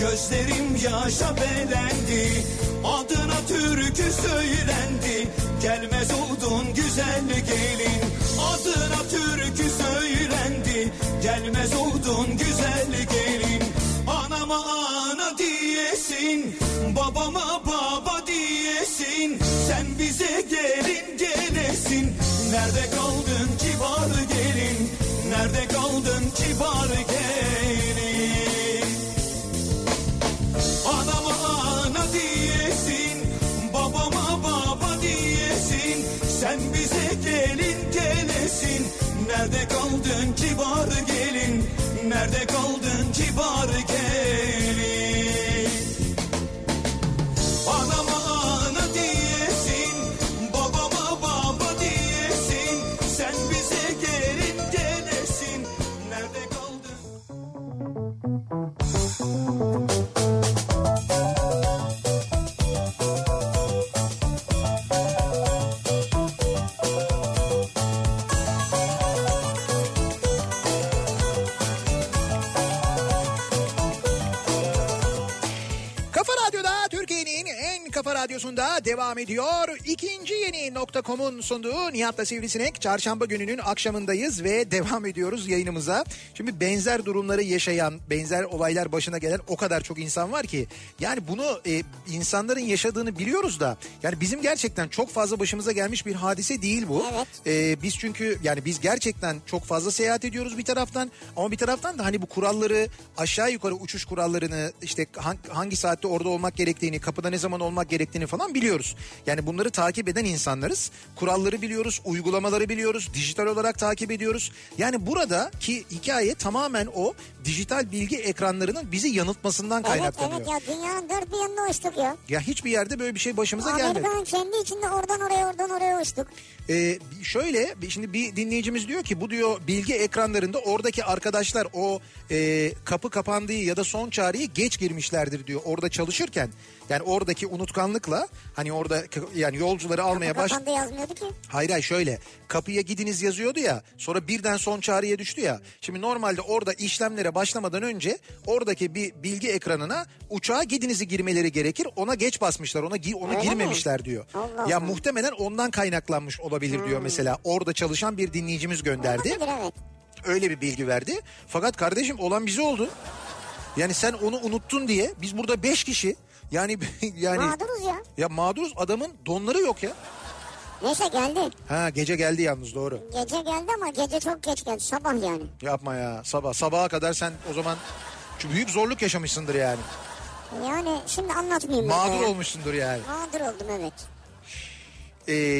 Gözlerim yaşa belendi, adına türkü söylendi. Gelmez oldun güzel gelin, adına türkü söylendi. Gelmez oldun güzel gelin. Anama ana diyesin, babama baba diyesin. Sen bize gelin gelesin. Nerede kaldın kibar gelin? Nerede kaldın kibar gelin? Anama ana diyesin, babama baba diyesin. Sen bize gelin gelesin. Nerede kaldın kibar gelin? Nerede kaldın kibar gelin? Anama ana diyesin, babama baba diyesin. Sen bize gelin gelesin. Nerede kaldın? Radyosunda devam ediyor. İkinci yeni.com'un sunduğu Nihat'la Sivrisinek. Çarşamba gününün akşamındayız ve devam ediyoruz yayınımıza. Şimdi benzer durumları yaşayan, benzer olaylar başına gelen o kadar çok insan var ki. Yani bunu insanların yaşadığını biliyoruz da. Yani bizim gerçekten çok fazla başımıza gelmiş bir hadise değil bu. Evet. Biz çünkü yani biz gerçekten çok fazla seyahat ediyoruz bir taraftan. Ama bir taraftan da hani bu kuralları aşağı yukarı uçuş kurallarını işte hangi saatte orada olmak gerektiğini, kapıda ne zaman olmak gerektiğini falan biliyoruz. Yani bunları takip eden insanlarız. Kuralları biliyoruz, uygulamaları biliyoruz, dijital olarak takip ediyoruz. Yani buradaki hikaye tamamen o dijital bilgi ekranlarının bizi yanıltmasından kaynaklanıyor. Evet ya, dünyanın dört bir yanına uçtuk ya. Ya hiçbir yerde böyle bir şey başımıza gelmedi. Amerika'nın kendi içinde oradan oraya uçtuk. Şöyle şimdi bir dinleyicimiz diyor ki bu diyor bilgi ekranlarında oradaki arkadaşlar o kapı kapandığı ya da son çağrıyı geç girmişlerdir diyor orada çalışırken. Yani oradaki unutkanlıkla hani orada yani yolcuları almaya başladı. Kapı kapandı yazmıyordu ki. Hayır şöyle kapıya gidiniz yazıyordu ya sonra birden son çağrıya düştü ya. Şimdi normalde orada işlemlere başlamadan önce oradaki bir bilgi ekranına uçağa gidinizi girmeleri gerekir. Ona geç basmışlar ona girmemişler diyor. Allah ya Allah. Muhtemelen ondan kaynaklanmış olabilir diyor mesela. Orada çalışan bir dinleyicimiz gönderdi. Olabilir, evet. Öyle bir bilgi verdi. Fakat kardeşim olan bize oldu. Yani sen onu unuttun diye biz burada 5 kişi yani mağduruz ya. Ya mağduruz, adamın donları yok ya. Neyse geldi. Ha, gece geldi yalnız, doğru. Gece geldi ama gece çok geç geldi, sabah yani. Yapma ya, sabaha kadar sen o zaman büyük zorluk yaşamışsındır yani. Yani şimdi anlatmayayım. Mağdur olmuşsundur yani. Mağdur oldum, evet.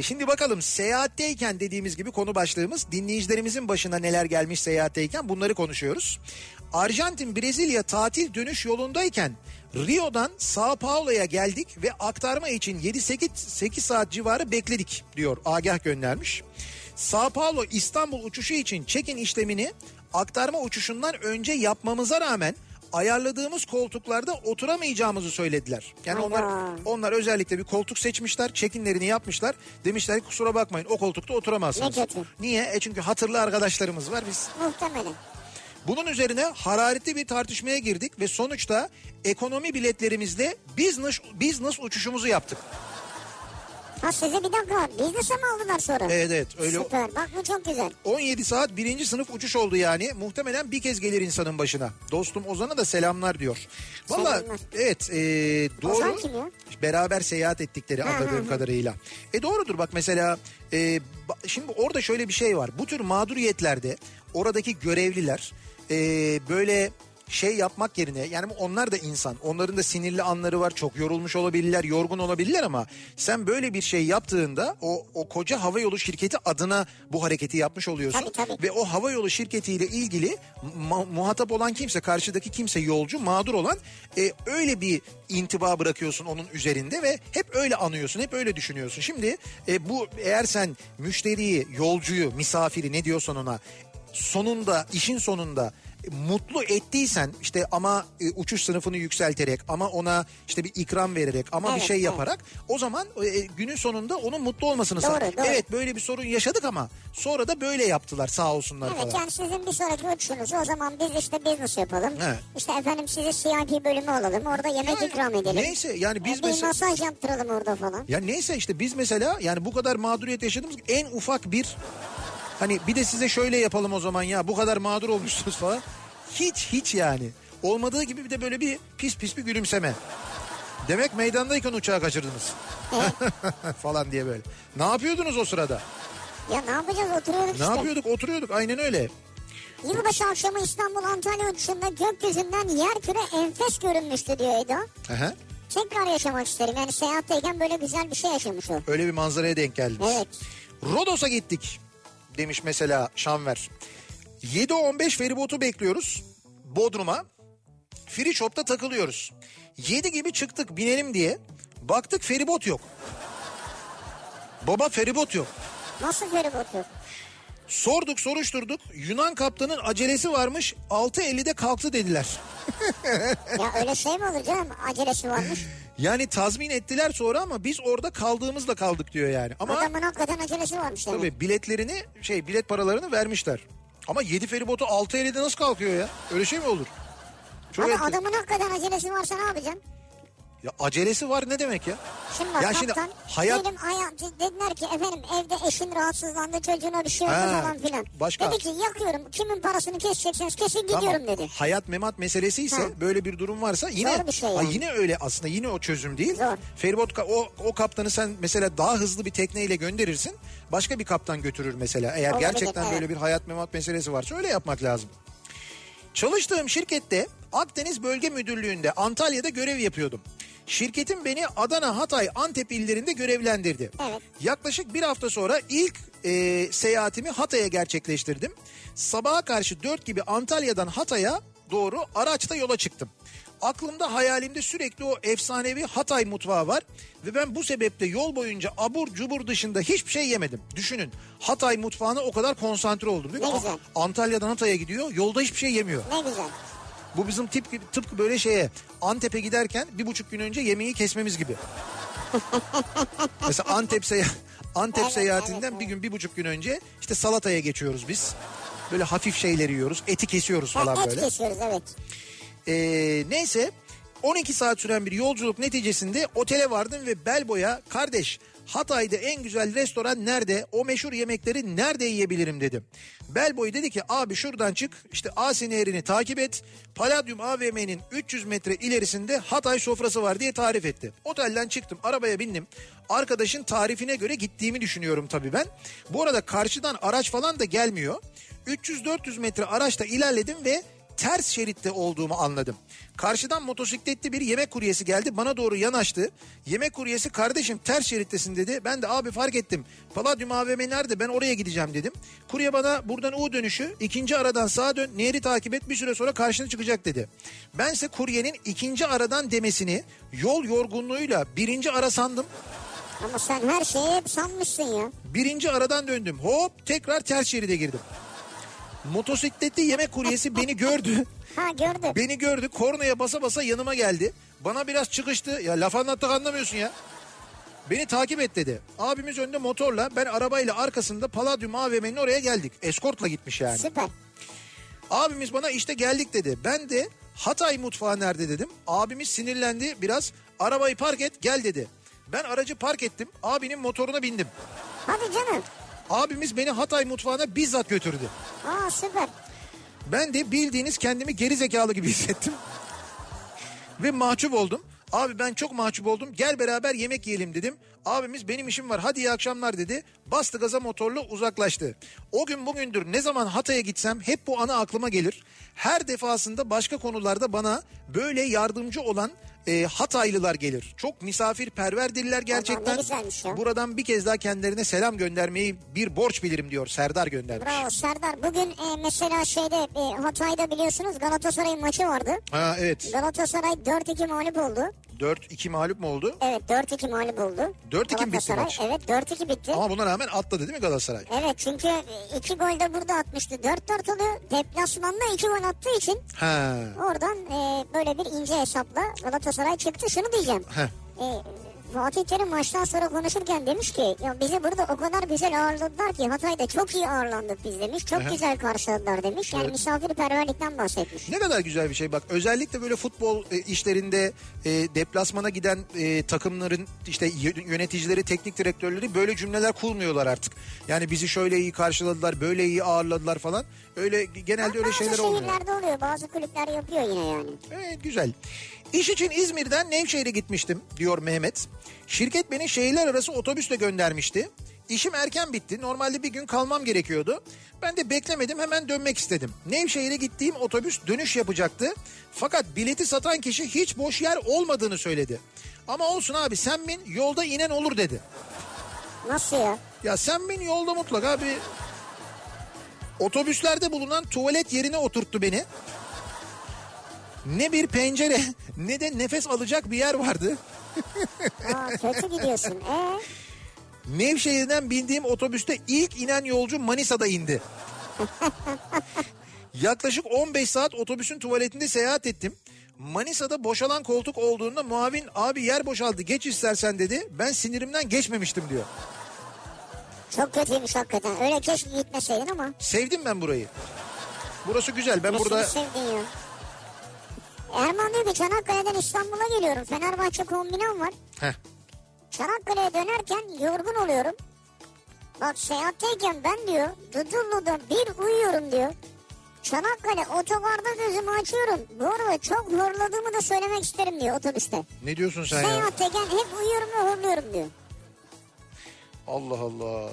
Şimdi bakalım, seyahatteyken dediğimiz gibi konu başlığımız, dinleyicilerimizin başına neler gelmiş seyahatteyken, bunları konuşuyoruz. Arjantin Brezilya tatil dönüş yolundayken Rio'dan Sao Paulo'ya geldik ve aktarma için 7-8 saat civarı bekledik diyor, Agah göndermiş. Sao Paulo İstanbul uçuşu için check-in işlemini aktarma uçuşundan önce yapmamıza rağmen ayarladığımız koltuklarda oturamayacağımızı söylediler. Yani onlar özellikle bir koltuk seçmişler, check-in'lerini yapmışlar. Demişler kusura bakmayın o koltukta oturamazsınız. Ne kötü. Niye? Çünkü hatırlı arkadaşlarımız var biz. Muhtemelen. Bunun üzerine hararetli bir tartışmaya girdik ve sonuçta ekonomi biletlerimizle business uçuşumuzu yaptık. Ha, sizi bir dakika business'a mı aldılar sonra? Evet öyle. Süper, bak bu çok güzel. 17 saat 1. sınıf uçuş oldu yani. Muhtemelen bir kez gelir insanın başına. Dostum Ozan'a da selamlar diyor. Valla evet, doğru. Ozan kim ya? Beraber seyahat ettikleri anladığım kadarıyla. Doğrudur bak mesela. Şimdi orada şöyle bir şey var. Bu tür mağduriyetlerde oradaki görevliler böyle... şey yapmak yerine, yani onlar da insan, onların da sinirli anları var, çok yorulmuş olabilirler, yorgun olabilirler ama sen böyle bir şey yaptığında o koca havayolu şirketi adına bu hareketi yapmış oluyorsun. Tabii. Ve o havayolu şirketiyle ilgili muhatap olan kimse, karşıdaki kimse, yolcu, mağdur olan öyle bir intiba bırakıyorsun onun üzerinde ve hep öyle anıyorsun, hep öyle düşünüyorsun. Şimdi bu, eğer sen müşteriyi, yolcuyu, misafiri, ne diyorsan ona, sonunda, işin sonunda mutlu ettiysen, işte ama uçuş sınıfını yükselterek, ama ona işte bir ikram vererek, ama evet, bir şey yaparak, o zaman günün sonunda onun mutlu olmasını sağlar. Evet, böyle bir sorun yaşadık ama sonra da böyle yaptılar sağ olsunlar. Evet falan. Yani sizin bir sonraki uçuşunuzu o zaman biz işte business yapalım. Evet. İşte efendim size CIP bölümü alalım, orada yemek ikram edelim. Neyse yani biz mesela. Bir masaj yaptıralım orada falan. Yani neyse işte biz mesela yani bu kadar mağduriyet yaşadığımız en ufak bir... Hani bir de size şöyle yapalım o zaman ya, bu kadar mağdur olmuşsunuz falan. Hiç yani. Olmadığı gibi bir de böyle bir pis bir gülümseme. Demek meydandayken uçağı kaçırdınız. Falan diye böyle. Ne yapıyordunuz o sırada? Ya ne yapacağız, oturuyorduk işte. Ne yapıyorduk, oturuyorduk, aynen öyle. Yılbaşı akşamı İstanbul Antalya uçuşunda gökyüzünden yer küre enfes görünmüştü diyor Eda. Aha. Tekrar yaşamak isterim yani, seyahatteyken böyle güzel bir şey yaşamış o. Öyle bir manzaraya denk geldiniz. Evet. Rodos'a gittik demiş mesela Şanver. 7:15 feribotu bekliyoruz Bodrum'a. Free shop'ta takılıyoruz. 7 gibi çıktık binelim diye. Baktık feribot yok. Baba feribot yok. Nasıl feribot yok? Sorduk soruşturduk. Yunan kaptanın acelesi varmış. 6:50'de kalktı dediler. Ya öyle şey mi olur canım? Acelesi varmış. Yani tazmin ettiler sonra ama biz orada kaldığımızla kaldık diyor yani. Ama adamın hakikaten acelesi varmış yani. Tabii biletlerini, bilet paralarını vermişler. Ama 7 feribotu 6:50'de nasıl kalkıyor ya? Öyle şey mi olur? Ama adamın hakikaten acelesi varsa ne yapacaksın? Ya acelesi var ne demek ya? Şimdi bak, ya kaptan, şimdi hayat... dediler ki efendim evde eşin rahatsızlandı, çocuğuna bir şey oldu falan filan. Başka... Dedi ki yakıyorum, kimin parasını keseceksiniz kesin, gidiyorum dedi. Hayat memat meselesi ise böyle bir durum varsa yine bir şey yani. Yine öyle aslında, yine o çözüm değil. Zor. Feribot o kaptanı sen mesela daha hızlı bir tekneyle gönderirsin, başka bir kaptan götürür mesela. Eğer olabilir, gerçekten böyle bir hayat memat meselesi varsa öyle yapmak lazım. Çalıştığım şirkette Akdeniz Bölge Müdürlüğü'nde Antalya'da görev yapıyordum. Şirketim beni Adana, Hatay, Antep illerinde görevlendirdi. Evet. Yaklaşık bir hafta sonra ilk seyahatimi Hatay'a gerçekleştirdim. Sabaha karşı 4 gibi Antalya'dan Hatay'a doğru araçta yola çıktım. Aklımda, hayalimde sürekli o efsanevi Hatay mutfağı var ve ben bu sebeple yol boyunca abur cubur dışında hiçbir şey yemedim. Düşünün, Hatay mutfağına o kadar konsantre oldum. Ne güzel. Antalya'dan Hatay'a gidiyor, yolda hiçbir şey yemiyor. Ne güzel. Bu bizim tıpkı böyle Antep'e giderken 1,5 gün önce yemeği kesmemiz gibi. Mesela Antep seyahatinden bir gün, 1,5 gün önce işte salataya geçiyoruz biz. Böyle hafif şeyleri yiyoruz, eti kesiyoruz falan böyle. Et kesiyoruz, evet. Neyse, 12 saat süren bir yolculuk neticesinde otele vardım ve Belbo'ya, kardeş Hatay'da en güzel restoran nerede? O meşhur yemekleri nerede yiyebilirim dedim. Bellboy dedi ki abi şuradan çık, işte Asi Nehri'ni takip et. Palladium AVM'nin 300 metre ilerisinde Hatay sofrası var diye tarif etti. Otelden çıktım, arabaya bindim. Arkadaşın tarifine göre gittiğimi düşünüyorum tabii ben. Bu arada karşıdan araç falan da gelmiyor. 300-400 metre araçla ilerledim ve ters şeritte olduğumu anladım. Karşıdan motosikletli bir yemek kuryesi geldi, bana doğru yanaştı. Yemek kuryesi kardeşim ters şerittesin dedi. Ben de abi fark ettim. Palladium AVM nerede, ben oraya gideceğim dedim. Kurye bana buradan U dönüşü, ikinci aradan sağa dön, nehri takip et, bir süre sonra karşına çıkacak dedi. Bense kuryenin ikinci aradan demesini yol yorgunluğuyla birinci ara sandım. Ama sen her şeyi hep sanmışsın ya. Birinci aradan döndüm, hop tekrar ters şeride girdim. Motosikletli yemek kuryesi beni gördü. Ha, gördü. Beni gördü. Kornaya basa basa yanıma geldi. Bana biraz çıkıştı. Ya laf anlattık anlamıyorsun ya. Beni takip et dedi. Abimiz önde motorla, ben arabayla arkasında Palladium AVM'nin oraya geldik. Eskortla gitmiş yani. Süper. Abimiz bana işte geldik dedi. Ben de Hatay mutfağı nerede dedim. Abimiz sinirlendi biraz. Arabayı park et gel dedi. Ben aracı park ettim. Abinin motoruna bindim. Hadi canım. Abimiz beni Hatay mutfağına bizzat götürdü. Aa süper. Ben de bildiğiniz kendimi gerizekalı gibi hissettim. Ve mahcup oldum. Abi ben çok mahcup oldum. Gel beraber yemek yiyelim dedim. Abimiz benim işim var hadi iyi akşamlar dedi. Bastı gaza motorlu uzaklaştı. O gün bugündür ne zaman Hatay'a gitsem hep bu anı aklıma gelir. Her defasında başka konularda bana böyle yardımcı olan Hataylılar gelir. Çok misafirperverdirler gerçekten. Buradan bir kez daha kendilerine selam göndermeyi bir borç bilirim diyor. Serdar göndermiş. Bravo Serdar. Bugün mesela Hatay'da biliyorsunuz Galatasaray'ın maçı vardı. Ha, evet. Galatasaray 4-2 mağlup oldu. 4-2 mağlup mu oldu? Evet 4-2 mağlup oldu. 4-2 bitti maç. Evet 4-2 bitti. Ama buna rağmen atladı değil mi Galatasaray? Evet çünkü 2 gol de burada atmıştı. 4-4 oluyor. Deplasmanda 2 gol attığı için ha. Oradan böyle bir ince hesapla Galatasaray çıktı. Şunu diyeceğim. Fatih Terim maçtan sonra konuşurken demiş ki ya bizi burada o kadar güzel ağırladılar ki Hatay'da çok iyi ağırlandık biz demiş. Çok güzel karşıladılar demiş. Yani evet. Misafirperverlikten bahsetmiş. Ne kadar güzel bir şey bak. Özellikle böyle futbol işlerinde deplasmana giden takımların işte yöneticileri, teknik direktörleri böyle cümleler kurmuyorlar artık. Yani bizi şöyle iyi karşıladılar, böyle iyi ağırladılar falan. Öyle genelde ama öyle şeyler oluyor. Bazı şehirlerde oluyor. Bazı kulüpler yapıyor yine yani. Evet güzel. İş için İzmir'den Nevşehir'e gitmiştim diyor Mehmet. Şirket beni şehirler arası otobüsle göndermişti. İşim erken bitti. Normalde bir gün kalmam gerekiyordu. Ben de beklemedim, hemen dönmek istedim. Nevşehir'e gittiğim otobüs dönüş yapacaktı. Fakat bileti satan kişi hiç boş yer olmadığını söyledi. Ama olsun abi sen bin yolda inen olur dedi. Nasıl ya? Ya sen bin yolda mutlaka bir... Otobüslerde bulunan tuvalet yerine oturttu beni. Ne bir pencere ne de nefes alacak bir yer vardı. Aa, kötü gidiyorsun. Nevşehir'den bindiğim otobüste ilk inen yolcu Manisa'da indi. Yaklaşık 15 saat otobüsün tuvaletinde seyahat ettim. Manisa'da boşalan koltuk olduğunda muavin abi yer boşaldı geç istersen dedi. Ben sinirimden geçmemiştim diyor. Çok kötüymüş hakikaten. Öyle keşke gitmeseydin ama. Sevdim ben burayı. Burası güzel. Ben burada... Erman diyor ki Çanakkale'den İstanbul'a geliyorum. Fenerbahçe kombinem var. Heh. Çanakkale'ye dönerken yorgun oluyorum. Bak seyahatteyken ben diyor Dudullu'da bir uyuyorum diyor. Çanakkale otogarda gözümü açıyorum. Bu arada çok horladığımı da söylemek isterim diyor otobüste. Ne diyorsun sen ya? Seyahatteyken hep uyuyorum ve horluyorum diyor. Allah Allah.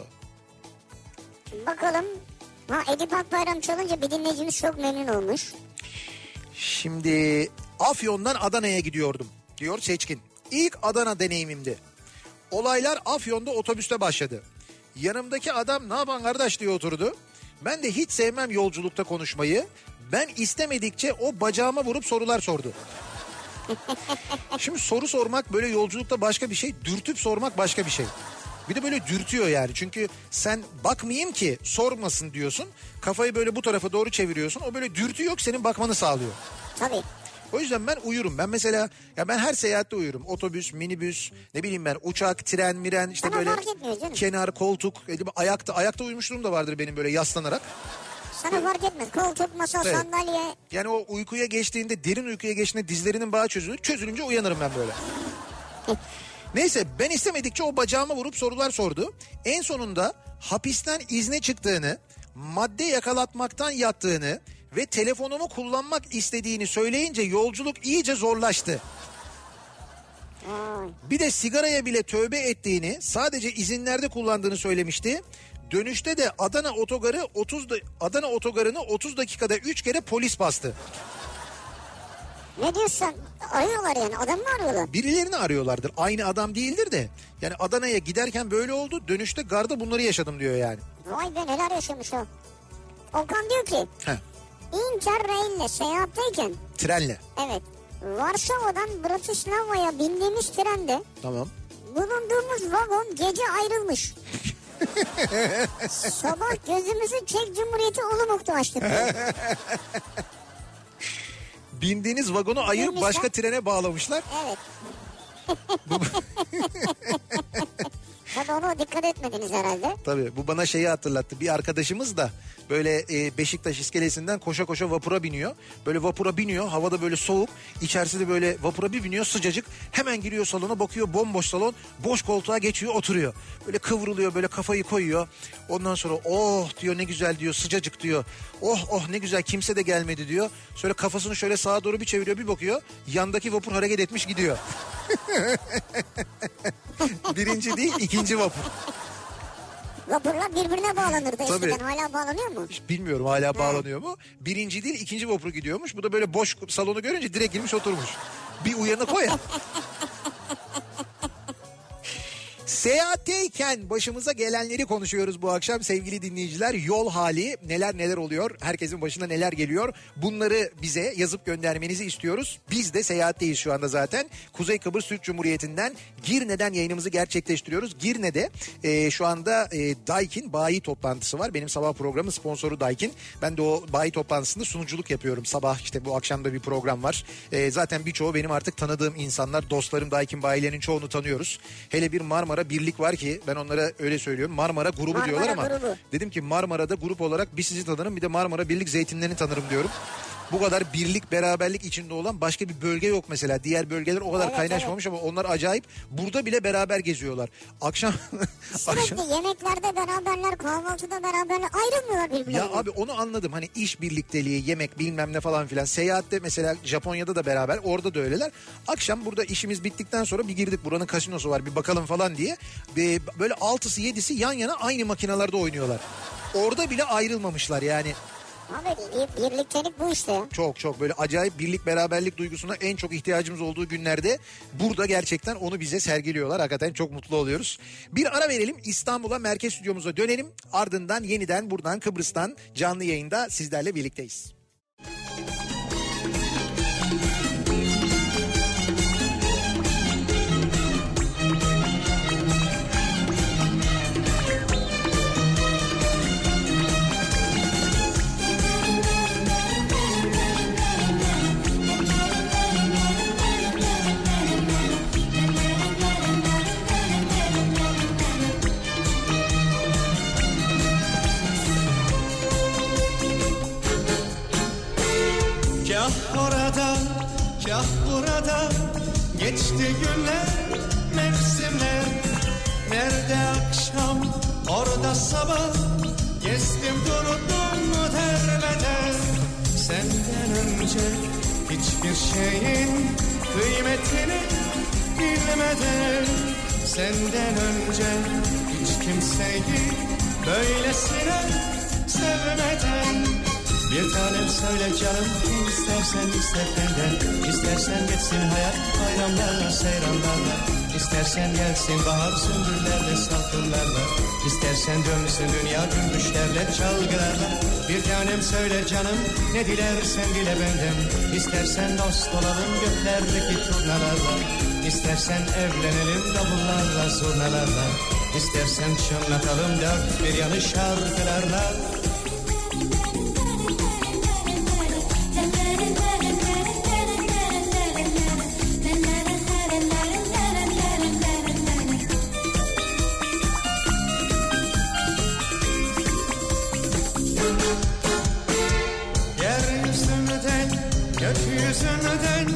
Bakalım. Ha, Edip Akbayram çalınca bir dinleyicimiz çok memnun olmuş. Şimdi Afyon'dan Adana'ya gidiyordum diyor Seçkin. İlk Adana deneyimimdi. Olaylar Afyon'da otobüste başladı. Yanımdaki adam ne yapan kardeş diye oturdu. Ben de hiç sevmem yolculukta konuşmayı. Ben istemedikçe o bacağıma vurup sorular sordu. Şimdi soru sormak böyle yolculukta başka bir şey. Dürtüp sormak başka bir şey. Bir de böyle dürtüyor yani çünkü sen bakmayayım ki sormasın diyorsun. Kafayı böyle bu tarafa doğru çeviriyorsun. O böyle dürtü yok senin bakmanı sağlıyor. Tabii. O yüzden ben uyurum. Ben mesela ya ben her seyahatte uyurum. Otobüs, minibüs, ne bileyim ben uçak, tren, miren işte sana böyle kenar, koltuk, ayakta uyumuşluğum da vardır benim böyle yaslanarak. Sana fark etmez. Koltuk, masa, evet. Sandalye. Yani o uykuya geçtiğinde, derin uykuya geçtiğinde dizlerinin bağı çözülür. Çözülünce uyanırım ben böyle. Neyse ben istemedikçe o bacağıma vurup sorular sordu. En sonunda hapisten izne çıktığını, madde yakalatmaktan yattığını ve telefonumu kullanmak istediğini söyleyince yolculuk iyice zorlaştı. Bir de sigaraya bile tövbe ettiğini, sadece izinlerde kullandığını söylemişti. Dönüşte de Adana otogarını 30 dakikada 3 kere polis bastı. Ne diyorsun? Arıyorlar yani, adamı mı arıyorlar? Birilerini arıyorlardır. Aynı adam değildir de. Yani Adana'ya giderken böyle oldu. Dönüşte garda bunları yaşadım diyor yani. Vay be, neler yaşamış o. Okan diyor ki. He. İnterrail'le seyahatteyken. Trenle. Evet. Varşova'dan Bratislava'ya bindiğimiz trende. Tamam. Bulunduğumuz vagon gece ayrılmış. Sabah gözümüzü Çek Cumhuriyeti Ulumuk'ta açtık. Bindiğiniz vagonu ayırıp başka trene bağlamışlar. Evet. Tabii ona dikkat etmediniz herhalde. Tabii bu bana şeyi hatırlattı. Bir arkadaşımız da böyle Beşiktaş iskelesinden koşa koşa vapura biniyor. Böyle vapura biniyor, havada böyle soğuk. İçerisi de böyle vapura bir biniyor, sıcacık. Hemen giriyor salona, bakıyor bomboş salon. Boş koltuğa geçiyor, oturuyor. Böyle kıvrılıyor, böyle kafayı koyuyor. Ondan sonra oh diyor, ne güzel diyor, sıcacık diyor. Oh ne güzel, kimse de gelmedi diyor. Sonra kafasını şöyle sağa doğru bir çeviriyor, bir bakıyor. Yandaki vapur hareket etmiş gidiyor. Birinci değil, ikinci vapur. Vapurlar birbirine bağlanır da eskiden, hala bağlanıyor mu? Hiç bilmiyorum hala bağlanıyor mu. Birinci değil, ikinci vapur gidiyormuş. Bu da böyle boş salonu görünce direkt girmiş oturmuş. Bir uyanık o ya. Seyahatteyken başımıza gelenleri konuşuyoruz bu akşam sevgili dinleyiciler. Yol hali, neler oluyor, herkesin başına neler geliyor, bunları bize yazıp göndermenizi istiyoruz. Biz de seyahatteyiz şu anda zaten. Kuzey Kıbrıs Türk Cumhuriyeti'nden, Girne'den yayınımızı gerçekleştiriyoruz. Girne'de şu anda Daikin bayi toplantısı var. Benim sabah programın sponsoru Daikin. Ben de o bayi toplantısında sunuculuk yapıyorum sabah. İşte bu akşamda bir program var. Zaten birçoğu benim artık tanıdığım insanlar, dostlarım. Daikin bayilerinin çoğunu tanıyoruz. Hele bir Marmara Birlik var ki ben onlara öyle söylüyorum. Marmara grubu Marmara diyorlar ama grubu. Dedim ki Marmara'da grup olarak bir sizi tanırım, bir de Marmara Birlik zeytinlerini tanırım diyorum. Bu kadar birlik, beraberlik içinde olan başka bir bölge yok mesela. Diğer bölgeler o kadar kaynaşmamış ama onlar acayip. Burada bile beraber geziyorlar. Akşam sürekli yemeklerde beraberler, kahvaltıda beraberler, ayrılmıyorlar birbirine. Ya abi onu anladım. Hani iş birlikteliği, yemek bilmem ne falan filan. Seyahatte mesela Japonya'da da beraber, orada da öyleler. Akşam burada işimiz bittikten sonra bir girdik, buranın kasinosu var bir bakalım falan diye. Böyle 6'sı 7'si yan yana aynı makinalarda oynuyorlar. Orada bile ayrılmamışlar yani. Abi birliktelik bu işte. Çok çok böyle acayip birlik beraberlik duygusuna en çok ihtiyacımız olduğu günlerde burada gerçekten onu bize sergiliyorlar. Hakikaten çok mutlu oluyoruz. Bir ara verelim, İstanbul'a, merkez stüdyomuza dönelim. Ardından yeniden buradan Kıbrıs'tan canlı yayında sizlerle birlikteyiz. Kah burada geçti günler, mevsimler. Nerede akşam, orada sabah. Gezdim durdum derbeder. Senden önce hiçbir şeyin kıymetini bilmeden. Senden önce hiç kimseyi böylesine sevmeden. Bir tanem söyle canım, istersen ister benden, istersen geçsin hayat bayramlarla seyranlarla, istersen gelsin bahar sündürlerle salkınlarla, istersen dönmesin dünya gümüşlerle çalgılarla. Bir tanem söyle canım, ne dilersen dile benden, istersen dost olalım göklerdeki turnalarla, istersen evlenelim davullarla zurnalarla, istersen çınlatalım dört bir yanı şarkılarla. Gökyüzünden,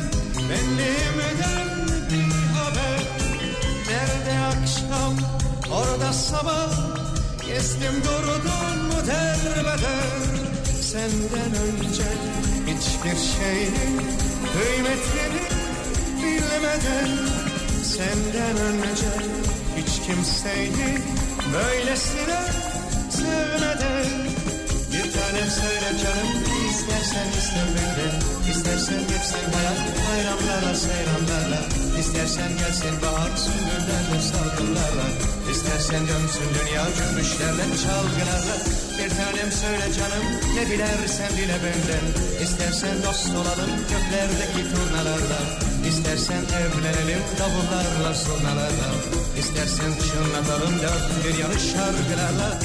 benliğimden bir haber. Ne Teslim durdun mu derbeder? Senden önce hiçbir şeyin kıymetini bilmeden, senden önce hiç kimseyi böylesine sevmeden. Bir tanem söyle canım, istersen iste beni, istersen gitsin hayat bayramlara seyranlarla, istersen gelsin bahar sümbüllerle salgınlarla, istersen dönsün dünya cümbüşlerle çalgınlarla. Bir tanem söyle canım, ne dilersen dile benden, istersen dost olalım göklerdeki turnalarla, istersen evlenelim davullarla zurnalarla, istersen çınlatalım dört bir yanı şarkılarla.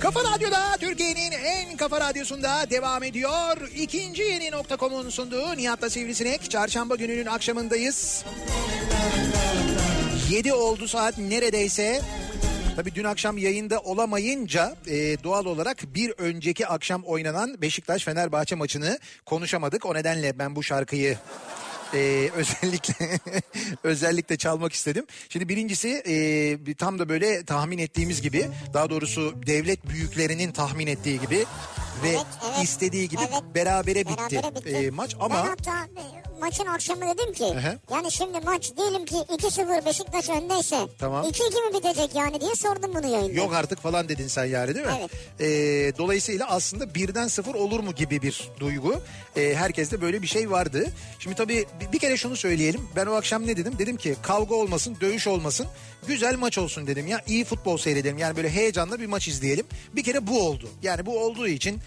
Kafa Radyo'da, Türkiye'nin en kafa radyosunda devam ediyor. İkinci Yeni.com'un sunduğu Nihat'la Sivrisinek. Çarşamba gününün akşamındayız. 7 oldu saat neredeyse. Tabii dün akşam yayında olamayınca doğal olarak bir önceki akşam oynanan Beşiktaş-Fenerbahçe maçını konuşamadık. O nedenle ben bu şarkıyı özellikle çalmak istedim. Şimdi birincisi tam da böyle tahmin ettiğimiz gibi, daha doğrusu devlet büyüklerinin tahmin ettiği gibi ve evet, istediği gibi evet, berabere bitti. Maç ama... Ben hatta maçın akşamı dedim ki aha, yani şimdi maç diyelim ki 2-0 Beşiktaş öndeyse tamam, 2-2 mi bitecek yani diye sordum bunu yayında. Yok artık falan dedin sen yani, değil mi? Evet. Dolayısıyla aslında 1-0 olur mu gibi bir duygu. Herkeste böyle bir şey vardı. Şimdi tabii bir kere şunu söyleyelim. Ben o akşam ne dedim? Dedim ki kavga olmasın, dövüş olmasın, güzel maç olsun dedim. Ya iyi futbol seyredelim. Yani böyle heyecanla bir maç izleyelim. Bir kere bu oldu. Yani bu olduğu için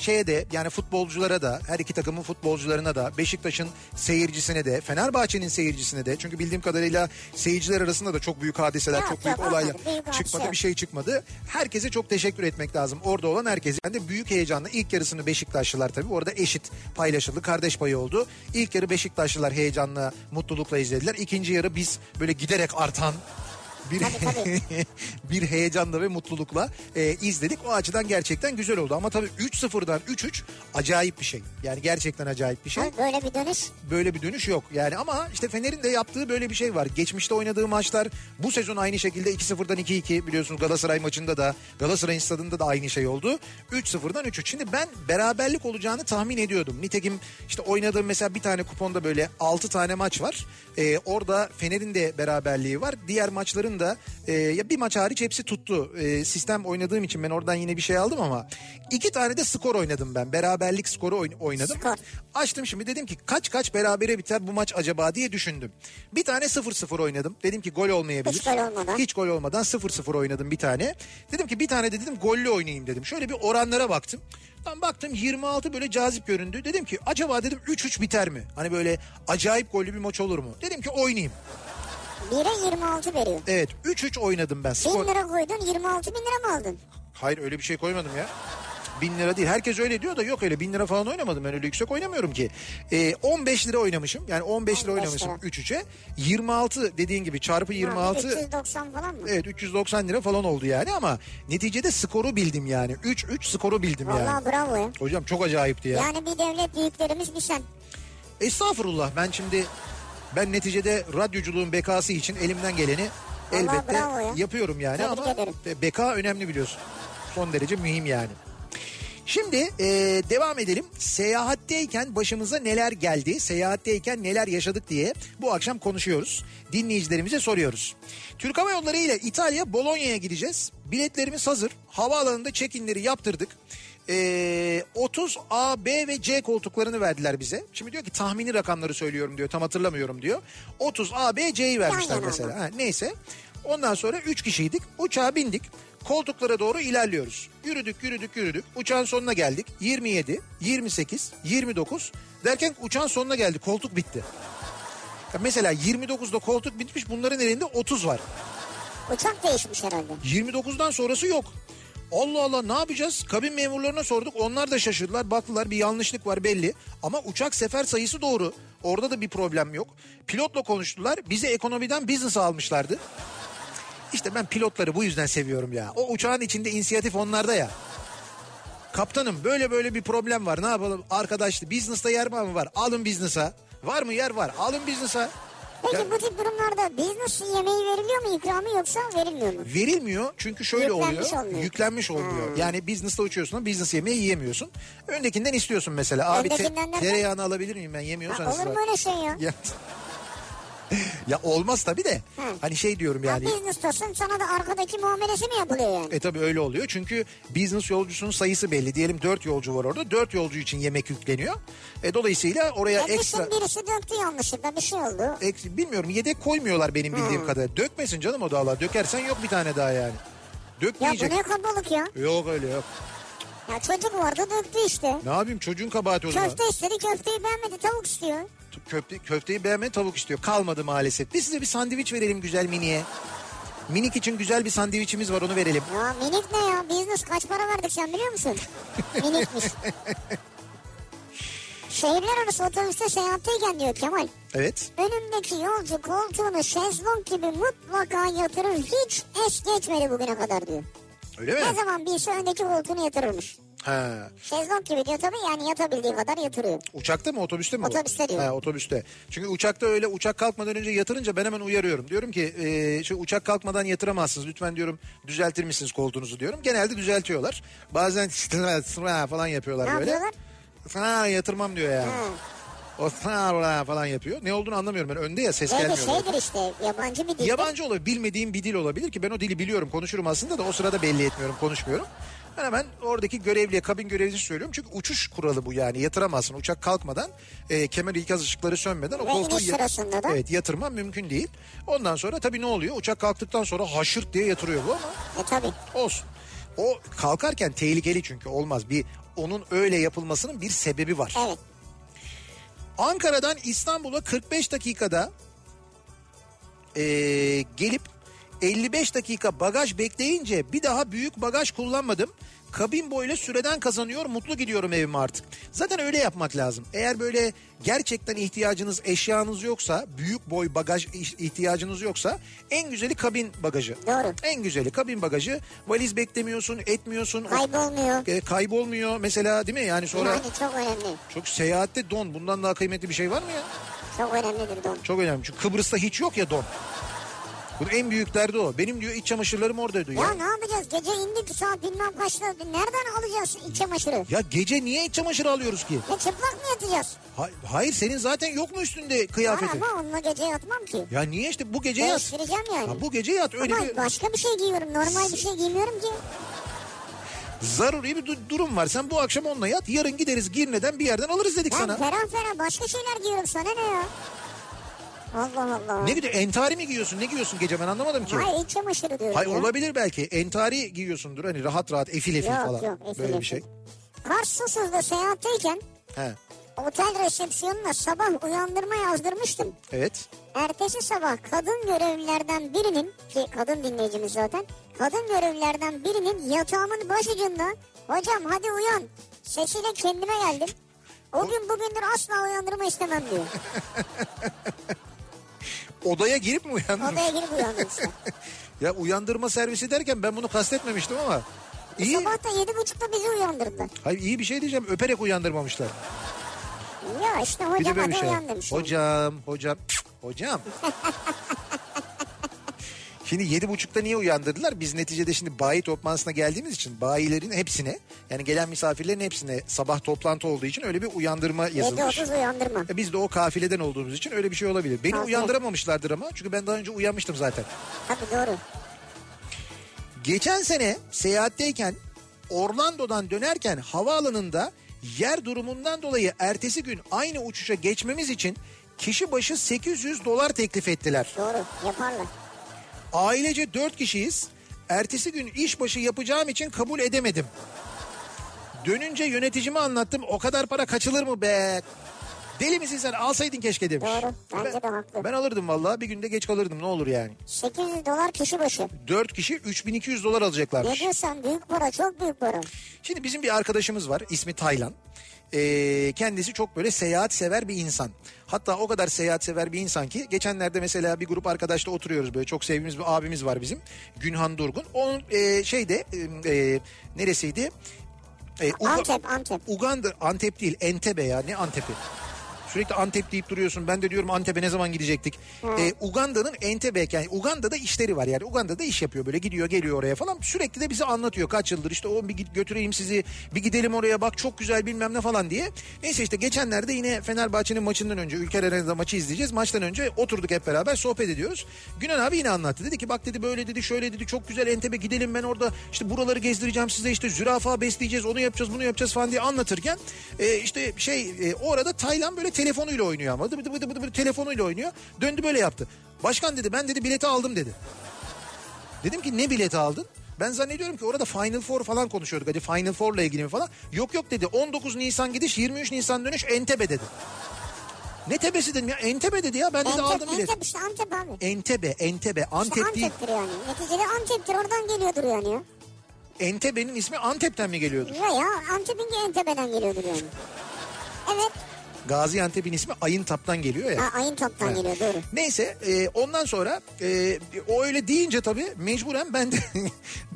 şeye de, yani futbolculara da, her iki takımın futbolcularına da, Beşiktaş'ın seyircisine de, Fenerbahçe'nin seyircisine de, çünkü bildiğim kadarıyla seyirciler arasında da çok büyük hadiseler, çok büyük olaylar çıkmadı, bir şey çıkmadı. Herkese çok teşekkür etmek lazım. Orada olan herkese. Ben de büyük heyecanla ilk yarısını Beşiktaşlılar, tabii orada eşit paylaşıldı, kardeş payı oldu. İlk yarı Beşiktaşlılar heyecanla, mutlulukla izlediler. İkinci yarı biz böyle giderek artan bir heyecanla ve mutlulukla izledik. O açıdan gerçekten güzel oldu. Ama tabii 3-0'dan 3-3 acayip bir şey. Yani gerçekten acayip bir şey. Böyle bir dönüş. Böyle bir dönüş yok. Yani ama işte Fener'in de yaptığı böyle bir şey var. Geçmişte oynadığı maçlar bu sezon aynı şekilde 2-0'dan 2-2, biliyorsunuz Galatasaray maçında da, Galatasaray'ın stadında da aynı şey oldu. 3-0'dan 3-3. Şimdi ben beraberlik olacağını tahmin ediyordum. Nitekim işte oynadığım mesela bir tane kuponda böyle 6 tane maç var. Orada Fener'in de beraberliği var. Diğer maçların da bir maç hariç hepsi tuttu. Sistem oynadığım için ben oradan yine bir şey aldım ama 2 tane de skor oynadım ben. Beraberlik skoru oynadım. Skor. Açtım şimdi, dedim ki kaç berabere biter bu maç acaba diye düşündüm. Bir tane 0-0 oynadım. Dedim ki gol olmayabilir. Hiç gol olmadan 0-0 oynadım bir tane. Dedim ki bir tane de dedim gollü oynayayım dedim. Şöyle bir oranlara baktım. Tam baktım 26 böyle cazip göründü. Dedim ki acaba dedim 3-3 biter mi? Hani böyle acayip gollü bir maç olur mu? Dedim ki oynayayım. 1'e 26 veriyor. Evet, 3-3 oynadım ben. 1000 lira koydun, 26 bin lira mı aldın? Hayır, öyle bir şey koymadım ya. 1000 lira değil. Herkes öyle diyor da yok, öyle 1000 lira falan oynamadım. Ben öyle yüksek oynamıyorum ki. 15 lira oynamışım. Yani 15 lira oynamışım 3-3'e. 26 dediğin gibi çarpı 26. 390 falan mı? Evet, 390 lira falan oldu yani ama neticede skoru bildim yani. 3-3 skoru bildim. Vallahi yani. Valla bravo ya. Hocam çok acayipti ya. Yani bir devlet büyüklerimiz bir sen. Estağfurullah, ben şimdi... Ben neticede radyoculuğun bekası için elimden geleni elbette yapıyorum yani. Tebrik ama ederim. Beka önemli, biliyorsun. Son derece mühim yani. Şimdi devam edelim. Seyahatteyken başımıza neler geldi, seyahatteyken neler yaşadık diye bu akşam konuşuyoruz. Dinleyicilerimize soruyoruz. Türk Hava Yolları ile İtalya Bolonya'ya gideceğiz. Biletlerimiz hazır. Havaalanında check-in'leri yaptırdık. 30 A, B ve C koltuklarını verdiler bize. Şimdi diyor ki tahmini rakamları söylüyorum diyor. Tam hatırlamıyorum diyor. 30 A, B, C'yi vermişler yani mesela. Neyse. Ondan sonra 3 kişiydik. Uçağa bindik. Koltuklara doğru ilerliyoruz. Yürüdük. Uçağın sonuna geldik. 27, 28, 29 derken uçağın sonuna geldik. Koltuk bitti. Ya mesela 29'da koltuk bitmiş. Bunların elinde 30 var. Uçak değişmiş herhalde. 29'dan sonrası yok. Allah Allah, ne yapacağız? Kabin memurlarına sorduk, onlar da şaşırdılar. Baktılar bir yanlışlık var belli ama uçak sefer sayısı doğru. Orada da bir problem yok. Pilotla konuştular, bizi ekonomiden business'a almışlardı. İşte ben pilotları bu yüzden seviyorum ya. O uçağın içinde inisiyatif onlarda ya. Kaptanım böyle böyle bir problem var, ne yapalım? Arkadaşlı business'ta yer var mı? Var, alın business'a. Var mı yer? Var, alın business'a. Peki ya, bu tip durumlarda business yemeği veriliyor mu, ikramı, yoksa verilmiyor mu? Verilmiyor çünkü şöyle yüklenmiş olmuyor. Yani business'ta uçuyorsun ama business yemeği yiyemiyorsun. Öndekinden istiyorsun mesela. Abi tereyağını alabilir miyim ben, yemiyorsanız. Olur mu öyle şey ya? Ya olmaz tabii de. Hı. Hani şey diyorum yani. Ya business'tasın, sana da arkadaki muamelesi mi yapılıyor yani? Tabii öyle oluyor çünkü business yolcusunun sayısı belli. Diyelim 4 yolcu var orada. 4 yolcu için yemek yükleniyor. Dolayısıyla oraya ekstra. Birisi döktü yanlışlıkla, bir şey oldu. Bilmiyorum, yedek koymuyorlar benim bildiğim kadarıyla. Dökmesin canım o dağlar. Dökersen yok bir tane daha yani. Dökmeyecek. Ya bu ne kabalık ya? Yok öyle yok. Ya çocuk vardı döktü işte. Ne yapayım, çocuğun kabahati o zaman. Köfte istedi, köfteyi beğenmedi, tavuk istiyor. Köfteyi beğenmedi, tavuk istiyor. Kalmadı maalesef. Biz size bir sandviç verelim güzel miniye. Minik için güzel bir sandviçimiz var, onu verelim. Ya minik ne ya, business kaç para verdik sen biliyor musun? Minikmiş. Şehirler arası otobüste seyahatteyken diyor Kemal. Evet. Önümdeki yolcu koltuğunu şezlong gibi mutlaka yatırır, hiç es geçmedi bugüne kadar diyor. Öyle mi? Ne zaman birisi öndeki koltuğunu yatırırmış. Ha. Şezlong gibi diyor tabii, yani yatabildiği kadar yatırıyor. Uçakta mı, otobüste mi? Otobüste diyor. Ha, otobüste. Çünkü uçakta öyle, uçak kalkmadan önce yatırınca ben hemen uyarıyorum. Diyorum ki uçak kalkmadan yatıramazsınız. Lütfen diyorum, düzeltir misiniz koltuğunuzu diyorum. Genelde düzeltiyorlar. Bazen sıra falan yapıyorlar böyle. Ne yapıyorlar? Sıra yatırmam diyor yani. O sıra falan yapıyor. Ne olduğunu anlamıyorum ben. Önde ya, ses gelmiyor. Şeydir işte, yabancı bir dil. Yabancı olabilir. Bilmediğim bir dil olabilir ki ben o dili biliyorum. Konuşurum aslında da o sırada belli etmiyorum. Konuşmuyorum. Ben hemen oradaki görevliye, kabin görevlisi söylüyorum. Çünkü uçuş kuralı bu yani. Yatıramazsın uçak kalkmadan, kemer ikaz ışıkları sönmeden. O koltuğu yatırman mümkün değil. Ondan sonra tabii ne oluyor? Uçak kalktıktan sonra haşırt diye yatırıyor bu ama. Tabii. Olsun. O kalkarken tehlikeli çünkü, olmaz. Onun öyle yapılmasının bir sebebi var. Evet. Ankara'dan İstanbul'a 45 dakikada gelip 55 dakika bagaj bekleyince bir daha büyük bagaj kullanmadım. Kabin boyuyla süreden kazanıyor, mutlu gidiyorum evime artık. Zaten öyle yapmak lazım. Eğer böyle gerçekten ihtiyacınız, eşyanız yoksa, büyük boy bagaj ihtiyacınız yoksa en güzeli kabin bagajı. Doğru. En güzeli kabin bagajı. Valiz beklemiyorsun, etmiyorsun. Kaybolmuyor. Kaybolmuyor mesela, değil mi? Yani sonra. Yani çok önemli. Çok seyahatte don. Bundan daha kıymetli bir şey var mı ya? Çok önemlidir don. Çok önemli. Çünkü Kıbrıs'ta hiç yok ya don. Bu en büyüklerdi o. Benim diyor iç çamaşırlarım oradaydı. Ya ne yapacağız? Gece indik saat bilmem kaçta. Nereden alacağız iç çamaşırı? Ya gece niye iç çamaşırı alıyoruz ki? Ya çıplak mı yatacağız? Hayır, senin zaten yok mu üstünde kıyafeti? Ama onunla gece yatmam ki. Ya niye işte bu gece yat? Değiştireceğim yani. Ha, bu gece yat öyle. Ama başka bir şey giyiyorum. Normal bir şey giymiyorum ki. Zaruri bir durum var. Sen bu akşam onunla yat. Yarın gideriz Girne'den bir yerden alırız dedik ben sana. Ferah başka şeyler giyiyorum, sana ne ya? Allah Allah. Ne gidiyor? Entari mi giyiyorsun? Ne giyiyorsun gece? Ben anlamadım ki. Hayır, iç çamaşırı diyorum. Hayır ya. Olabilir belki. Entari giyiyorsundur. Hani rahat efil falan. Yok, efil böyle bir şey. Kars'ta seyahatteyken otel resepsiyonuna sabah uyandırma yazdırmıştım. Evet. Ertesi sabah kadın görevlilerden birinin, ki kadın dinleyicimiz zaten, kadın görevlilerden birinin yatağımın başucunda "Hocam hadi uyan" sesiyle kendime geldim. O gün bugündür asla uyandırma istemem diyor. Odaya girip mi uyandın? Odaya girip uyandım işte. Ya uyandırma servisi derken ben bunu kastetmemiştim ama. İyi. Sabah da 7.30'da bizi uyandırdılar. Hayır, iyi bir şey diyeceğim, öperek uyandırmamışlar. Ya işte hocam hadi şey uyandırmışlar. Hocam. Şimdi 7.30'da niye uyandırdılar? Biz neticede şimdi bayi toplantısına geldiğimiz için bayilerin hepsine, yani gelen misafirlerin hepsine sabah toplantı olduğu için öyle bir uyandırma yazılmış. 7.30 uyandırma. Biz de o kafileden olduğumuz için öyle bir şey olabilir. Beni uyandıramamışlardır ama çünkü ben daha önce uyanmıştım zaten. Tabii, doğru. Geçen sene seyahatteyken Orlando'dan dönerken havaalanında yer durumundan dolayı ertesi gün aynı uçuşa geçmemiz için kişi başı $800 teklif ettiler. Doğru, yaparlar. Ailece 4 kişiyiz. Ertesi gün işbaşı yapacağım için kabul edemedim. Dönünce yöneticime anlattım. O kadar para kaçılır mı be? Deli misin sen, alsaydın keşke demiş. Doğru, bence de haklı. Ben alırdım vallahi, bir günde geç kalırdım, ne olur yani. $800 kişi başı. 4 kişi $3.200 alacaklarmış. Ne diyorsan, büyük para, çok büyük para. Şimdi bizim bir arkadaşımız var, ismi Taylan. Kendisi çok böyle seyahat sever bir insan. Hatta o kadar seyahat sever bir insan ki geçenlerde mesela bir grup arkadaşla oturuyoruz, böyle çok sevdiğimiz bir abimiz var bizim, Günhan Durgun. Onun neresiydi? Antep. Uganda, Antep değil, Entebbe ya, ne Antep'i? Sürekli Antep deyip duruyorsun. Ben de diyorum Antep'e ne zaman gidecektik? Uganda'nın Entebbe, yani Uganda'da işleri var yani. Uganda'da iş yapıyor, böyle gidiyor geliyor oraya falan. Sürekli de bize anlatıyor kaç yıldır, işte o bir götüreyim sizi, bir gidelim oraya, bak çok güzel bilmem ne falan diye. Neyse işte geçenlerde yine Fenerbahçe'nin maçından önce, Ülker Arena'da maçı izleyeceğiz. Maçtan önce oturduk hep beraber sohbet ediyoruz. Günan abi yine anlattı. Dedi ki bak dedi böyle dedi şöyle dedi çok güzel Entebbe, gidelim ben orada işte buraları gezdireceğim size, işte zürafa besleyeceğiz, onu yapacağız bunu yapacağız falan diye anlatırken o arada Taylan böyle telefonuyla oynuyor ama. Bıdı bıdı telefonuyla oynuyor. Döndü böyle yaptı. Başkan dedi ben dedi bileti aldım dedi. Dedim ki ne bileti aldın? Ben zannediyorum ki orada Final Four falan konuşuyorduk. Hadi Final Four'la ilgili mi falan. Yok dedi. 19 Nisan gidiş 23 Nisan dönüş Entebbe dedi. Ne tebesi dedim ya, Entebbe dedi ya, ben de aldım bileti. Entebbe işte, Antep abi. Entebbe. Antep işte değil. Antep'tir yani. Neticede Antep'tir, oradan geliyordur yani ya. Entebbe'nin ismi Antep'ten mi geliyordur? Ya Antep'inki Entebbe'den geliyordur yani. Evet. Gaziantep'in ismi Ayıntap'tan geliyor ya. Ayıntap'tan yani. Geliyor doğru. Neyse ondan sonra o öyle deyince tabii mecburen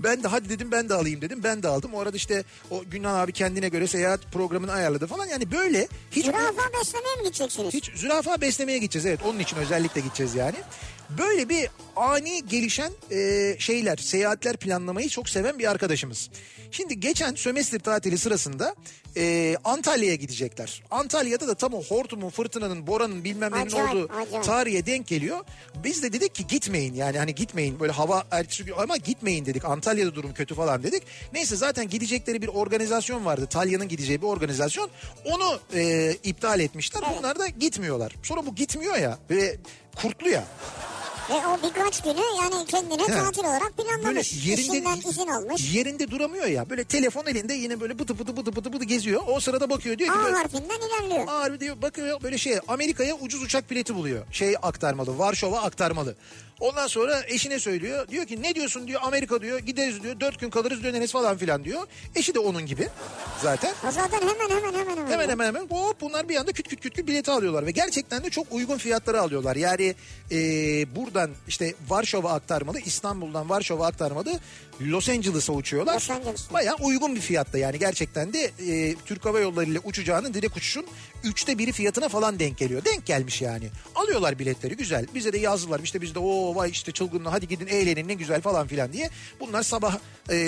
ben de hadi dedim ben de alayım dedim. Ben de aldım. O arada işte o Günhan abi kendine göre seyahat programını ayarladı falan. Yani böyle hiç... Zürafa beslemeye mi gideceksiniz? Hiç zürafa beslemeye gideceğiz, evet. Onun için özellikle gideceğiz yani. Böyle bir ani gelişen seyahatler planlamayı çok seven bir arkadaşımız. Şimdi geçen sömestr tatili sırasında Antalya'ya gidecekler. Antalya'da da tam o hortumun, fırtınanın, boranın bilmem nenin olduğu tarihe denk geliyor. Biz de dedik ki gitmeyin yani, hani gitmeyin böyle hava ertesi gün, ama gitmeyin dedik. Antalya'da durum kötü falan dedik. Neyse zaten gidecekleri bir organizasyon vardı. Talya'nın gideceği bir organizasyon. Onu iptal etmişler. Evet. Bunlar da gitmiyorlar. Sonra bu gitmiyor ya ve kurtlu ya. Ve o birkaç günü yani kendine tatil olarak planlamış. Yerinde, İşinden izin almış. Yerinde duramıyor ya. Böyle telefon elinde yine böyle bıdı bıdı geziyor. O sırada bakıyor diyor ki. A harfinden ilerliyor. A harfi diyor, bakıyor böyle Amerika'ya ucuz uçak bileti buluyor. Aktarmalı. Varşova aktarmalı. Ondan sonra eşine söylüyor. Diyor ki ne diyorsun diyor, Amerika diyor, gideriz diyor, 4 gün kalırız döneriz falan filan diyor. Eşi de onun gibi zaten. O zaten hemen. Hemen. Hop, bunlar bir anda küt bileti alıyorlar ve gerçekten de çok uygun fiyatları alıyorlar. Yani buradan işte Varşova aktarmalı, İstanbul'dan Varşova aktarmalı Los Angeles'a uçuyorlar. Los Angeles. Bayağı uygun bir fiyatta yani, gerçekten de Türk Hava Yolları ile uçacağının direkt uçuşun 1/3 fiyatına falan denk geliyor. Denk gelmiş yani. Alıyorlar biletleri, güzel. Bize de yazdılar işte, biz de vay işte çılgınlığı, hadi gidin eğlenin ne güzel falan filan diye. Bunlar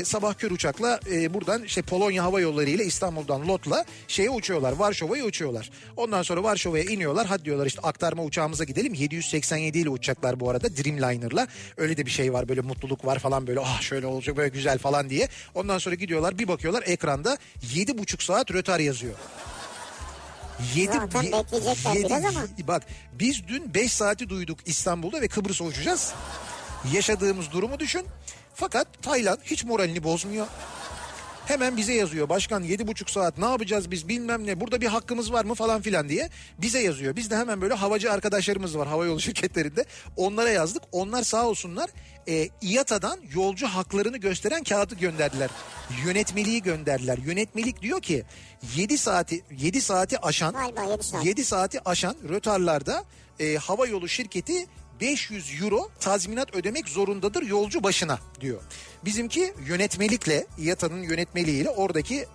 sabah kör uçakla buradan Polonya Hava Yolları ile İstanbul'dan LOT'la uçuyorlar. Varşova'ya uçuyorlar. Ondan sonra Varşova'ya iniyorlar. Hadi diyorlar işte aktarma uçağımıza gidelim. 787 ile uçacaklar bu arada, Dreamliner'la. Öyle de bir şey var, böyle mutluluk var falan, böyle şöyle olacak böyle güzel falan diye. Ondan sonra gidiyorlar, bir bakıyorlar ekranda 7,5 saat rötar yazıyor. 7 bak biz dün 5 saati duyduk İstanbul'da ve Kıbrıs'a uçacağız. Yaşadığımız durumu düşün. Fakat Tayland hiç moralini bozmuyor. Hemen bize yazıyor. Başkan 7,5 saat ne yapacağız biz bilmem ne. Burada bir hakkımız var mı falan filan diye bize yazıyor. Biz de hemen böyle havacı arkadaşlarımız var havayolu şirketlerinde. Onlara yazdık. Onlar sağ olsunlar İATA'dan yolcu haklarını gösteren kağıdı gönderdiler. Yönetmeliği gönderdiler. Yönetmelik diyor ki 7 saati aşan 7 saati aşan rötarlarda havayolu şirketi €500 tazminat ödemek zorundadır yolcu başına diyor. Bizimki yönetmelikle, İATA'nın yönetmeliğiyle oradaki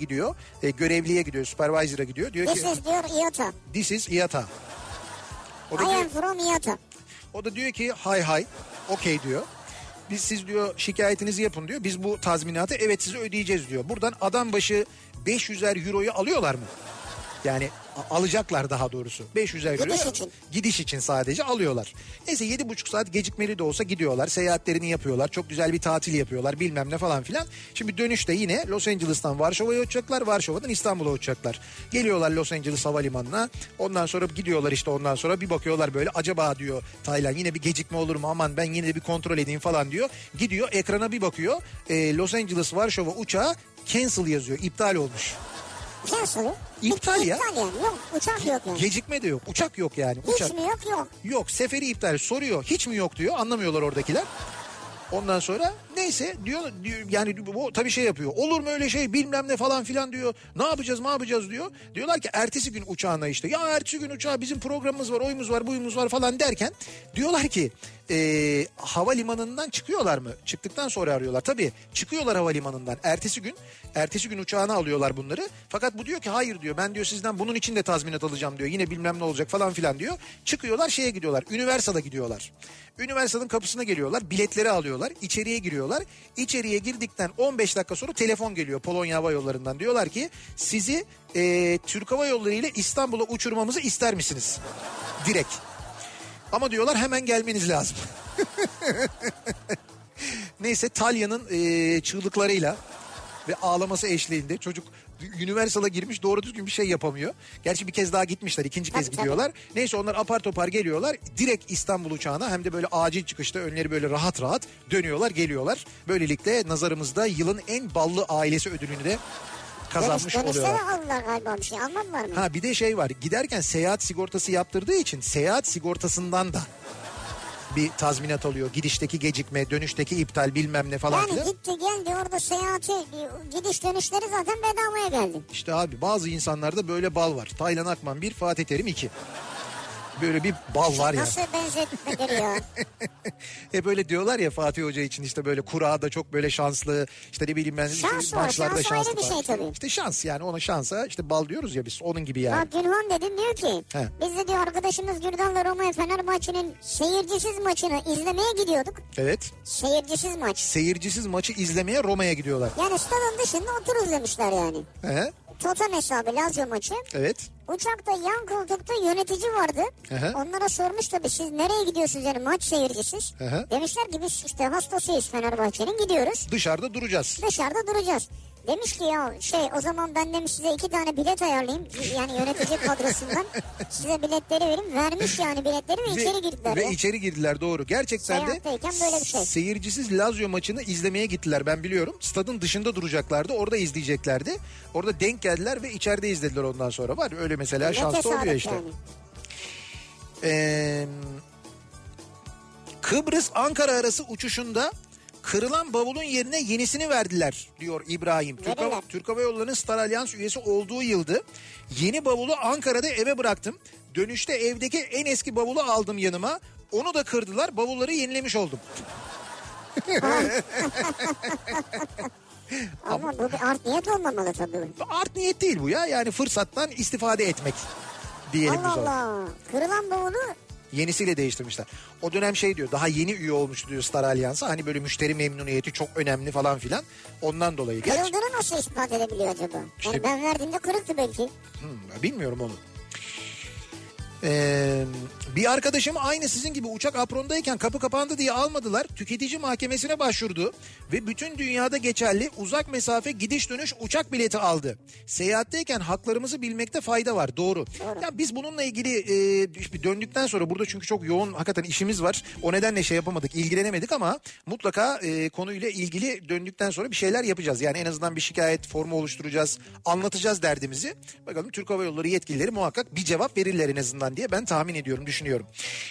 gidiyor, görevliye gidiyor, supervisor'a gidiyor. Diyor this ki, is diyor İATA. This is İATA. I diyor, am from İATA. O da diyor ki hay okay diyor. Siz diyor şikayetinizi yapın diyor. Biz bu tazminatı evet size ödeyeceğz diyor. Buradan adam başı €500'yu alıyorlar mı? Yani alacaklar daha doğrusu. €500 gidiş için sadece alıyorlar. Neyse 7,5 saat gecikmeli de olsa gidiyorlar. Seyahatlerini yapıyorlar. Çok güzel bir tatil yapıyorlar. Bilmem ne falan filan. Şimdi dönüşte yine Los Angeles'tan Varşova'ya uçacaklar. Varşova'dan İstanbul'a uçacaklar. Geliyorlar Los Angeles Havalimanı'na. Ondan sonra gidiyorlar işte, ondan sonra bir bakıyorlar böyle. Acaba diyor Tayland yine bir gecikme olur mu? Aman ben yine de bir kontrol edeyim falan diyor. Gidiyor ekrana bir bakıyor. Los Angeles Varşova uçağı cancel yazıyor. İptal olmuş. Cancel oluyor. İptal ya. Yok uçak yok yani. Gecikme de yok. Uçak yok yani. Uçak. Hiç mi yok? Yok. Yok, seferi iptal. Soruyor. Hiç mi yok diyor. Anlamıyorlar oradakiler. Ondan sonra neyse diyor yani bu tabii şey yapıyor. Olur mu öyle şey bilmem ne falan filan diyor. Ne yapacağız diyor. Diyorlar ki ertesi gün uçağına işte. Ya ertesi gün uçağa bizim programımız var, oyumuz var, buyumuz var falan derken. Diyorlar ki havalimanından çıkıyorlar mı? Çıktıktan sonra arıyorlar. Tabii çıkıyorlar havalimanından ertesi gün uçağına alıyorlar bunları. Fakat bu diyor ki hayır diyor, ben diyor sizden bunun için de tazminat alacağım diyor. Yine bilmem ne olacak falan filan diyor. Çıkıyorlar şeye gidiyorlar. Üniversal'a gidiyorlar. Üniversal'ın kapısına geliyorlar. Biletleri alıyorlar. İçeriye giriyorlar. İçeriye girdikten 15 dakika sonra telefon geliyor Polonya Hava Yolları'ndan. Diyorlar ki sizi Türk Hava Yolları ile İstanbul'a uçurmamızı ister misiniz? Direkt. Ama diyorlar hemen gelmeniz lazım. Neyse Talya'nın çığlıklarıyla ve ağlaması eşliğinde çocuk Universal'a girmiş, doğru düzgün bir şey yapamıyor. Gerçi bir kez daha gitmişler, ikinci kez gidiyorlar. Neyse onlar apar topar geliyorlar direkt İstanbul uçağına, hem de böyle acil çıkışta önleri böyle rahat rahat dönüyorlar, geliyorlar. Böylelikle nazarımızda yılın en ballı ailesi ödülünü de kazanmış oluyorlar. Galiba bir şey almam var mı? Ha bir de şey var, giderken seyahat sigortası yaptırdığı için seyahat sigortasından da bir tazminat alıyor. Gidişteki gecikme, dönüşteki iptal bilmem ne falan filan. Yani gitti geldi orada seyahati, gidiş dönüşleri zaten bedavaya geldi. İşte abi bazı insanlarda böyle bal var. Taylan Akman 1, Fatih Terim 2. Böyle bir bal var ya. Nasıl benzetmedir ya? Böyle diyorlar ya Fatih Hoca için işte böyle kura da çok böyle şanslı. İşte ne bileyim ben maçlarda şans var. Şey tabii. İşte şans yani, ona şansa işte bal diyoruz ya biz, onun gibi yani. Bak Gülhan dedim diyor ki biz de diyor arkadaşımız Gürdan'la Roma'ya Fenerbahçe'nin seyircisiz maçını izlemeye gidiyorduk. Evet. Seyircisiz maç. Seyircisiz maçı izlemeye Roma'ya gidiyorlar. Yani stadın dışında oturuz demişler yani. He. Totem hesabı Lazio maçı. Evet. Uçakta yan koltukta yönetici vardı. Aha. Onlara sormuş tabii, siz nereye gidiyorsunuz yani maç seyircisiz. Aha. Demişler ki biz işte hastasıyız Fenerbahçe'nin, gidiyoruz. Dışarıda duracağız. Demiş ki ya o zaman ben demiş size 2 tane bilet ayarlayayım. Yani yönetici kadrosundan size biletleri vereyim. Vermiş yani biletleri ve içeri girdiler. Ve içeri girdiler, doğru. Gerçekten de böyle bir şey. Seyircisiz Lazio maçını izlemeye gittiler, ben biliyorum. Stadın dışında duracaklardı, orada izleyeceklerdi. Orada denk geldiler ve içeride izlediler ondan sonra. Var öyle mesela, şanslı oluyor işte. Yani. Kıbrıs Ankara arası uçuşunda kırılan bavulun yerine yenisini verdiler diyor İbrahim. Türk Hava Yolları'nın Star Alyans üyesi olduğu yıldı. Yeni bavulu Ankara'da eve bıraktım. Dönüşte evdeki en eski bavulu aldım yanıma. Onu da kırdılar. Bavulları yenilemiş oldum. Ama bu bir art niyet olmamalı tabii. Art niyet değil bu ya. Yani fırsattan istifade etmek diyelim biz ona. Allah Allah. Kırılan bavulu yenisiyle değiştirmişler. O dönem diyor, daha yeni üye olmuştu diyor Star Alliance'a. Hani böyle müşteri memnuniyeti çok önemli falan filan. Ondan dolayı. Kırıldığını nasıl ispat edebiliyor acaba? İşte yani ben verdiğimde kırıktı belki. Bilmiyorum onu. Bir arkadaşım aynı sizin gibi uçak aprondayken kapı kapandı diye almadılar. Tüketici mahkemesine başvurdu ve bütün dünyada geçerli uzak mesafe gidiş dönüş uçak bileti aldı. Seyahatteyken haklarımızı bilmekte fayda var, doğru. Ya biz bununla ilgili döndükten sonra burada, çünkü çok yoğun hakikaten işimiz var. O nedenle yapamadık, ilgilenemedik ama mutlaka konuyla ilgili döndükten sonra bir şeyler yapacağız. Yani en azından bir şikayet formu oluşturacağız, anlatacağız derdimizi. Bakalım Türk Hava Yolları yetkilileri muhakkak bir cevap verirler en azından diye ben tahmin ediyorum, düşünüyorum.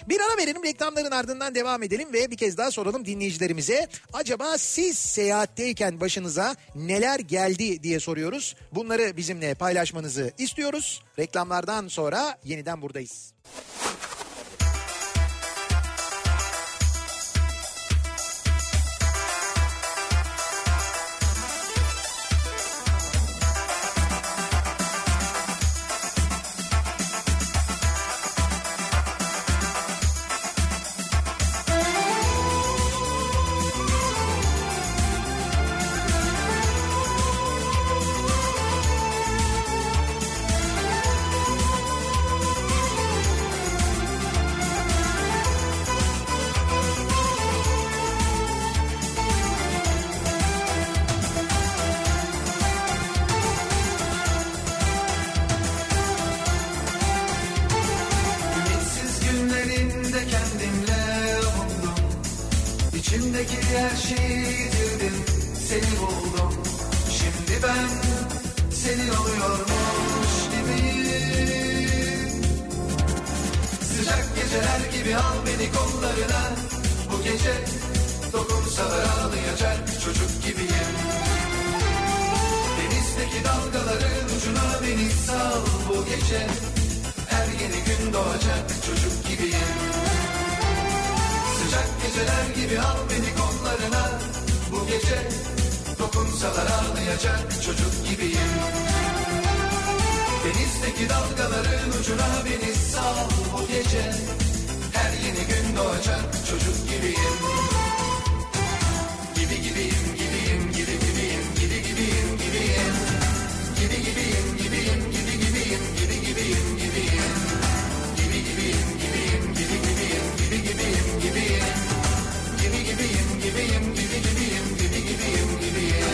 Bir ara verelim, reklamların ardından devam edelim ve bir kez daha soralım dinleyicilerimize. Acaba siz seyahatteyken başınıza neler geldi diye soruyoruz. Bunları bizimle paylaşmanızı istiyoruz. Reklamlardan sonra yeniden buradayız. Her şeyi yitirdim, seni buldum. Şimdi ben senin oluyormuş gibiyim. Sıcak geceler gibi al beni kollarına, bu gece dokunsalar ağlayacak çocuk gibiyim. Denizdeki dalgaların ucuna beni sal, bu gece her yeni gün doğacak çocuk gibiyim. Sıcak geceler gibi al beni kollarına, bu gece dokunsalar ağlayacak çocuk gibiyim. Denizdeki dalgaların ucuna beni sal, bu gece her yeni gün doğacak çocuk gibiyim. Gibi gibiyim, gibiyim, gibi gibiyim, gibi gibiyim, gibiyim. Gibi gibiyim, gibiyim, gibi gibiyim, gibi gibiyim, gibiyim. Gibi gibiyim, gibiyim, gibi gibiyim, gibi gibiyim, gibiyim. Gibi gibiyim, gibiyim, gibi gibiyim, gibi gibiyim, gibiyim.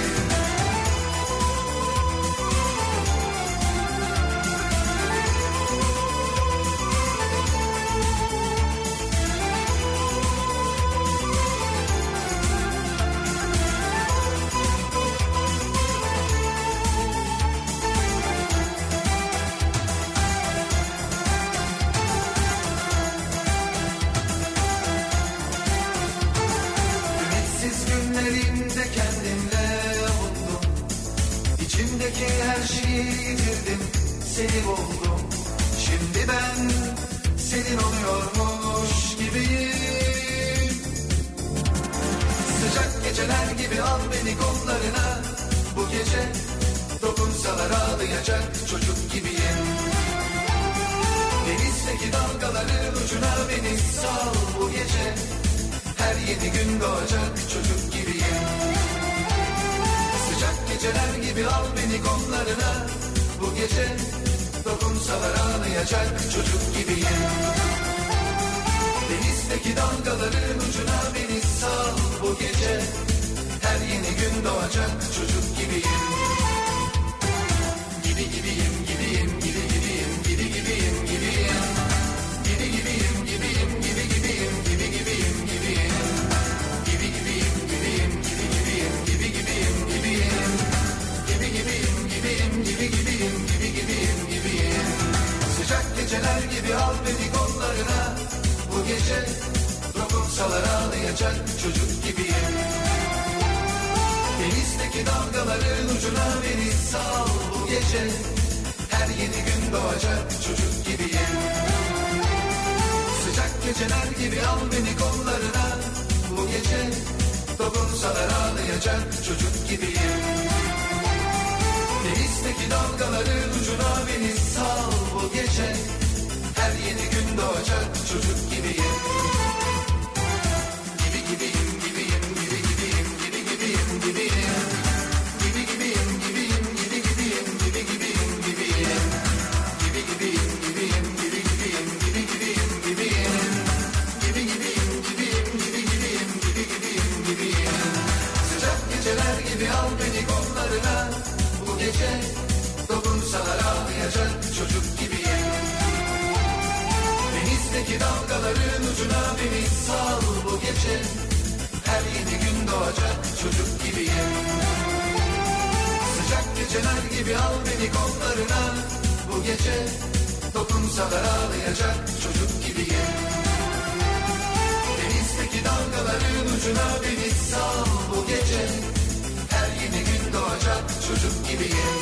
Her şeyi yitirdim, seni buldum. Şimdi ben senin oluyormuş gibiyim. Sıcak geceler gibi al beni kollarına, bu gece dokunsalar ağlayacak çocuk gibiyim. Denizdeki dalgaların ucuna beni sal, bu gece her yeni gün doğacak çocuk gibiyim. Sıcak geceler gibi al beni kollarına, bu gece dokunsalar ağlayacak çocuk gibiyim. Denizdeki dalgaların ucuna beni sal, bu gece her yeni gün doğacak çocuk gibiyim. Gibi gibiyim, gibiyim, gibi gibiyim, gibi gibiyim, gibiyim. Gibi gibiyim, gibiyim, gibi gibiyim, gibi gibiyim, gibiyim. Gibi gibiyim, gibiyim, gibi gibiyim, gibi gibiyim, gibiyim. Gibiyim, gibiyim, gibi gibiyim, gibi gibiyim, gibiyim. Sıcak geceler gibi al beni kollarına, bu gece dokunsalar ağlayacak çocuk gibiyim. Denizdeki dalgaların ucuna beni sal, bu gece her yeni gün doğacak çocuk gibiyim. Sıcak geceler gibi al beni kollarına, bu gece dokunsalar ağlayacak çocuk gibiyim. Denizdeki dalgaların ucuna beni sal, bu gece her yeni gün doğacak çocuk gibiyim. Gibi gibiyim, gibiyim, gibi gibiyim, gibi gibiyim, gibiyim. Gibi gibiyim, gibiyim, gibi gibiyim, gibi gibiyim, gibiyim. Gibi gibiyim, gibiyim, gibi gibiyim, gibi gibiyim, gibiyim. Gibi gibiyim, gibiyim, gibi gibiyim, gibi gibiyim, gibiyim. Sıcak geceler gibi al beni kollarına, gece dokunsalar ağlayacak çocuk gibiyim. Denizdeki dalgaların ucuna beni sal, bu gece her yeni gün doğacak çocuk gibiyim. Sıcak geceler gibi al beni kollarına, bu gece dokunsalar ağlayacak çocuk gibiyim. Denizdeki dalgaların ucuna beni sal, bu gece her yeni gün doğacak çocuk gibiyim.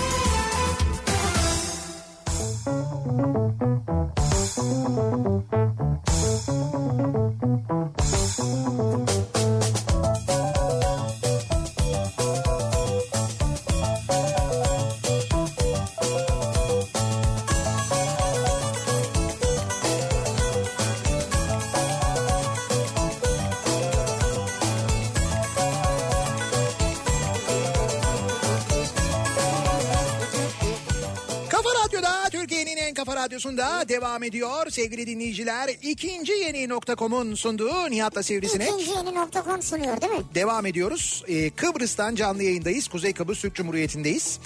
Radyosu'nda devam ediyor sevgili dinleyiciler. İkinci yeni nokta.com'un sunduğu Nihat'la Sivrisinek. İkinci yeni nokta.com sunuyor değil mi? Devam ediyoruz. Kıbrıs'tan canlı yayındayız. Kuzey Kıbrıs Türk Cumhuriyeti'ndeyiz.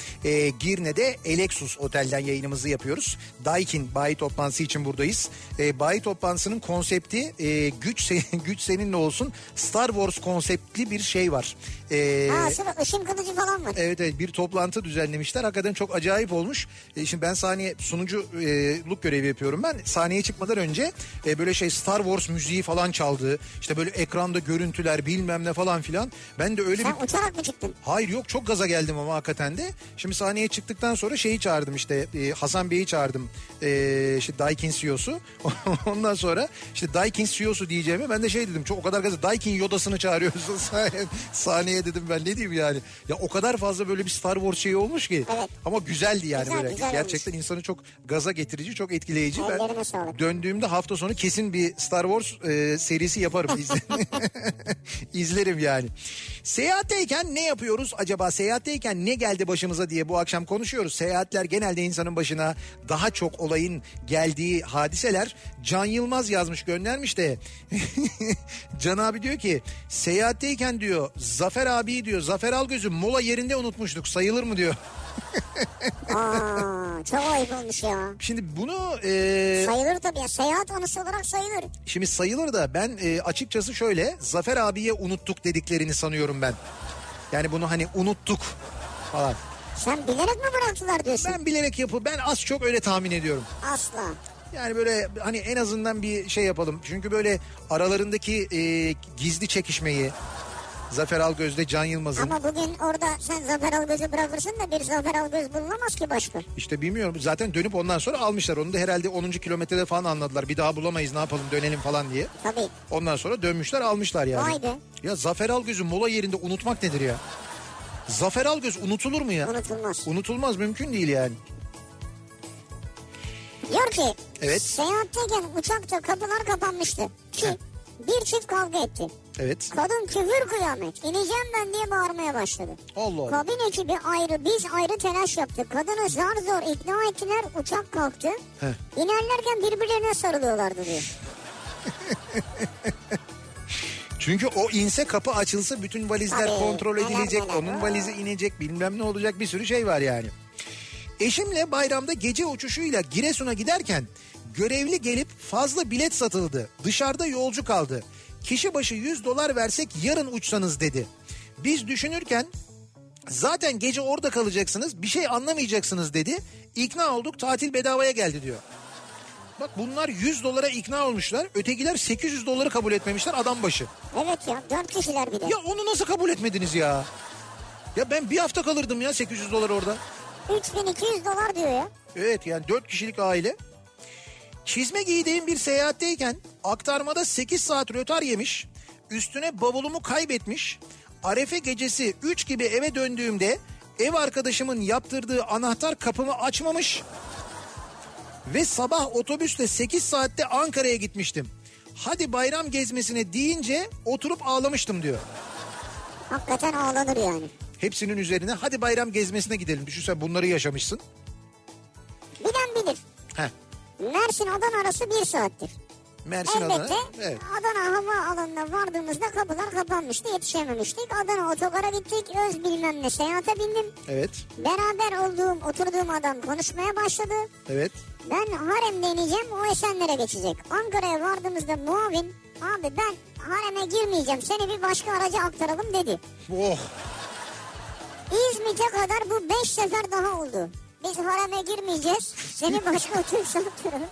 Girne'de Elexus Otel'den yayınımızı yapıyoruz. Daikin bayi toplantısı için buradayız. Bayi toplantısının konsepti güç seninle olsun. Star Wars konseptli bir şey var. Şurada ışın kılıcı falan var. Evet, bir toplantı düzenlemişler. Hakikaten çok acayip olmuş. Şimdi ben sahneye sunuculuk görevi yapıyorum ben. Sahneye çıkmadan önce böyle şey Star Wars müziği falan çaldı. İşte böyle ekranda görüntüler bilmem ne falan filan. Ben de öyle sen bir... uçarak mı çıktın? Hayır yok, çok gaza geldim ama hakikaten de. Şimdi sahneye çıktıktan sonra şeyi çağırdım işte. Hasan Bey'i çağırdım. İşte Daikin CEO'su. Ondan sonra işte Daikin CEO'su diyeceğime ben de şey dedim. Çok o kadar gaza. Daikin Yoda'sını çağırıyorsun sahneye dedim ben. Ne diyeyim yani. Ya o kadar fazla böyle bir Star Wars şeyi olmuş ki. Evet. Ama güzeldi yani. Güzel, böyle. Güzel gerçekten olmuş. İnsanı çok gaza getirici, çok etkileyici. Ben döndüğümde hafta sonu kesin bir Star Wars serisi yaparım. İzlerim yani. Seyahatteyken ne yapıyoruz acaba? Seyahatteyken ne geldi başımıza diye bu akşam konuşuyoruz. Seyahatler genelde insanın başına daha çok olayın geldiği hadiseler. Can Yılmaz yazmış, göndermiş de. Can abi diyor ki seyahatteyken diyor Zafer abi diyor Zafer Algöz'ü mola yerinde unutmuştuk, sayılır mı diyor. Çok ayıp olmuş ya. Şimdi bunu... sayılır tabii ya. Seyahat anısı olarak sayılır. Şimdi sayılır da ben açıkçası şöyle Zafer abiye unuttuk dediklerini sanıyorum ben. Yani bunu hani unuttuk falan. Sen bilerek mi bıraktılar diyorsun? Ben bilerek ben az çok öyle tahmin ediyorum. Asla. Yani böyle hani en azından bir şey yapalım. Çünkü böyle aralarındaki gizli çekişmeyi... Zafer Algöz'de Can Yılmaz'ın. Ama bugün orada sen Zafer Algöz'ü bırakırsın da bir Zafer Algöz bulunamaz ki başka. İşte bilmiyorum. Zaten dönüp ondan sonra almışlar. Onu da herhalde 10. kilometrede falan anladılar. Bir daha bulamayız, ne yapalım, dönelim falan diye. Tabii. Ondan sonra dönmüşler, almışlar yani. Vay be. Ya Zafer Algöz'ü mola yerinde unutmak nedir ya? Zafer Algöz unutulur mu ya? Unutulmaz. Unutulmaz, mümkün değil yani. Diyor ki evet. Seyahatteyken uçakta kapılar kapanmıştı ki bir çift kavga etti. Evet. Kadın küfür kıyamet. İneceğim ben diye bağırmaya başladı. Allah Allah. Kabin ekibi ayrı, biz ayrı telaş yaptık. Kadını zar zor ikna ettiler. Uçak kalktı. Heh. İnerlerken birbirlerine sarılıyorlardı diyor. Çünkü o inse, kapı açılsa bütün valizler tabii, kontrol edilecek. Neler. Onun valizi inecek, bilmem ne olacak, bir sürü şey var yani. Eşimle bayramda gece uçuşuyla Giresun'a giderken görevli gelip fazla bilet satıldı. Dışarıda yolcu kaldı. Kişi başı $100 versek yarın uçsanız dedi. Biz düşünürken zaten gece orada kalacaksınız, bir şey anlamayacaksınız dedi. İkna olduk, tatil bedavaya geldi diyor. Bak bunlar $100 ikna olmuşlar. Ötekiler $800 kabul etmemişler adam başı. Evet ya, 4 kişiler bir de. Ya onu nasıl kabul etmediniz ya? Ya ben bir hafta kalırdım ya $800 orada. $3200 diyor ya. Evet yani 4 kişilik aile. Çizme giydiğim bir seyahatteyken aktarmada 8 saat rötar yemiş, üstüne bavulumu kaybetmiş, Arefe gecesi 3 gibi eve döndüğümde ev arkadaşımın yaptırdığı anahtar kapımı açmamış ve sabah otobüsle 8 saatte Ankara'ya gitmiştim. Hadi bayram gezmesine deyince oturup ağlamıştım diyor. Hakikaten ağlanır yani. Hepsinin üzerine hadi bayram gezmesine gidelim. Düşünsene bunları yaşamışsın. Bilen bilir. Heh. Mersin Adana arası 1 saattir. Mersin elbette Adana. Evet. Adana havaalanına vardığımızda kapılar kapanmıştı, yetişememiştik. Adana otogara gittik, öz bilmem ne seyahate bindim. Evet. Beraber oturduğum adam konuşmaya başladı. Evet. Ben haremde ineceğim, o Esenler'e geçecek. Ankara'ya vardığımızda muavin, abi ben hareme girmeyeceğim, seni bir başka araca aktaralım dedi. Oh. İzmir'e kadar bu 5 sefer daha oldu. Biz hareme girmeyeceğiz. Seni başka otobüse atıyorum.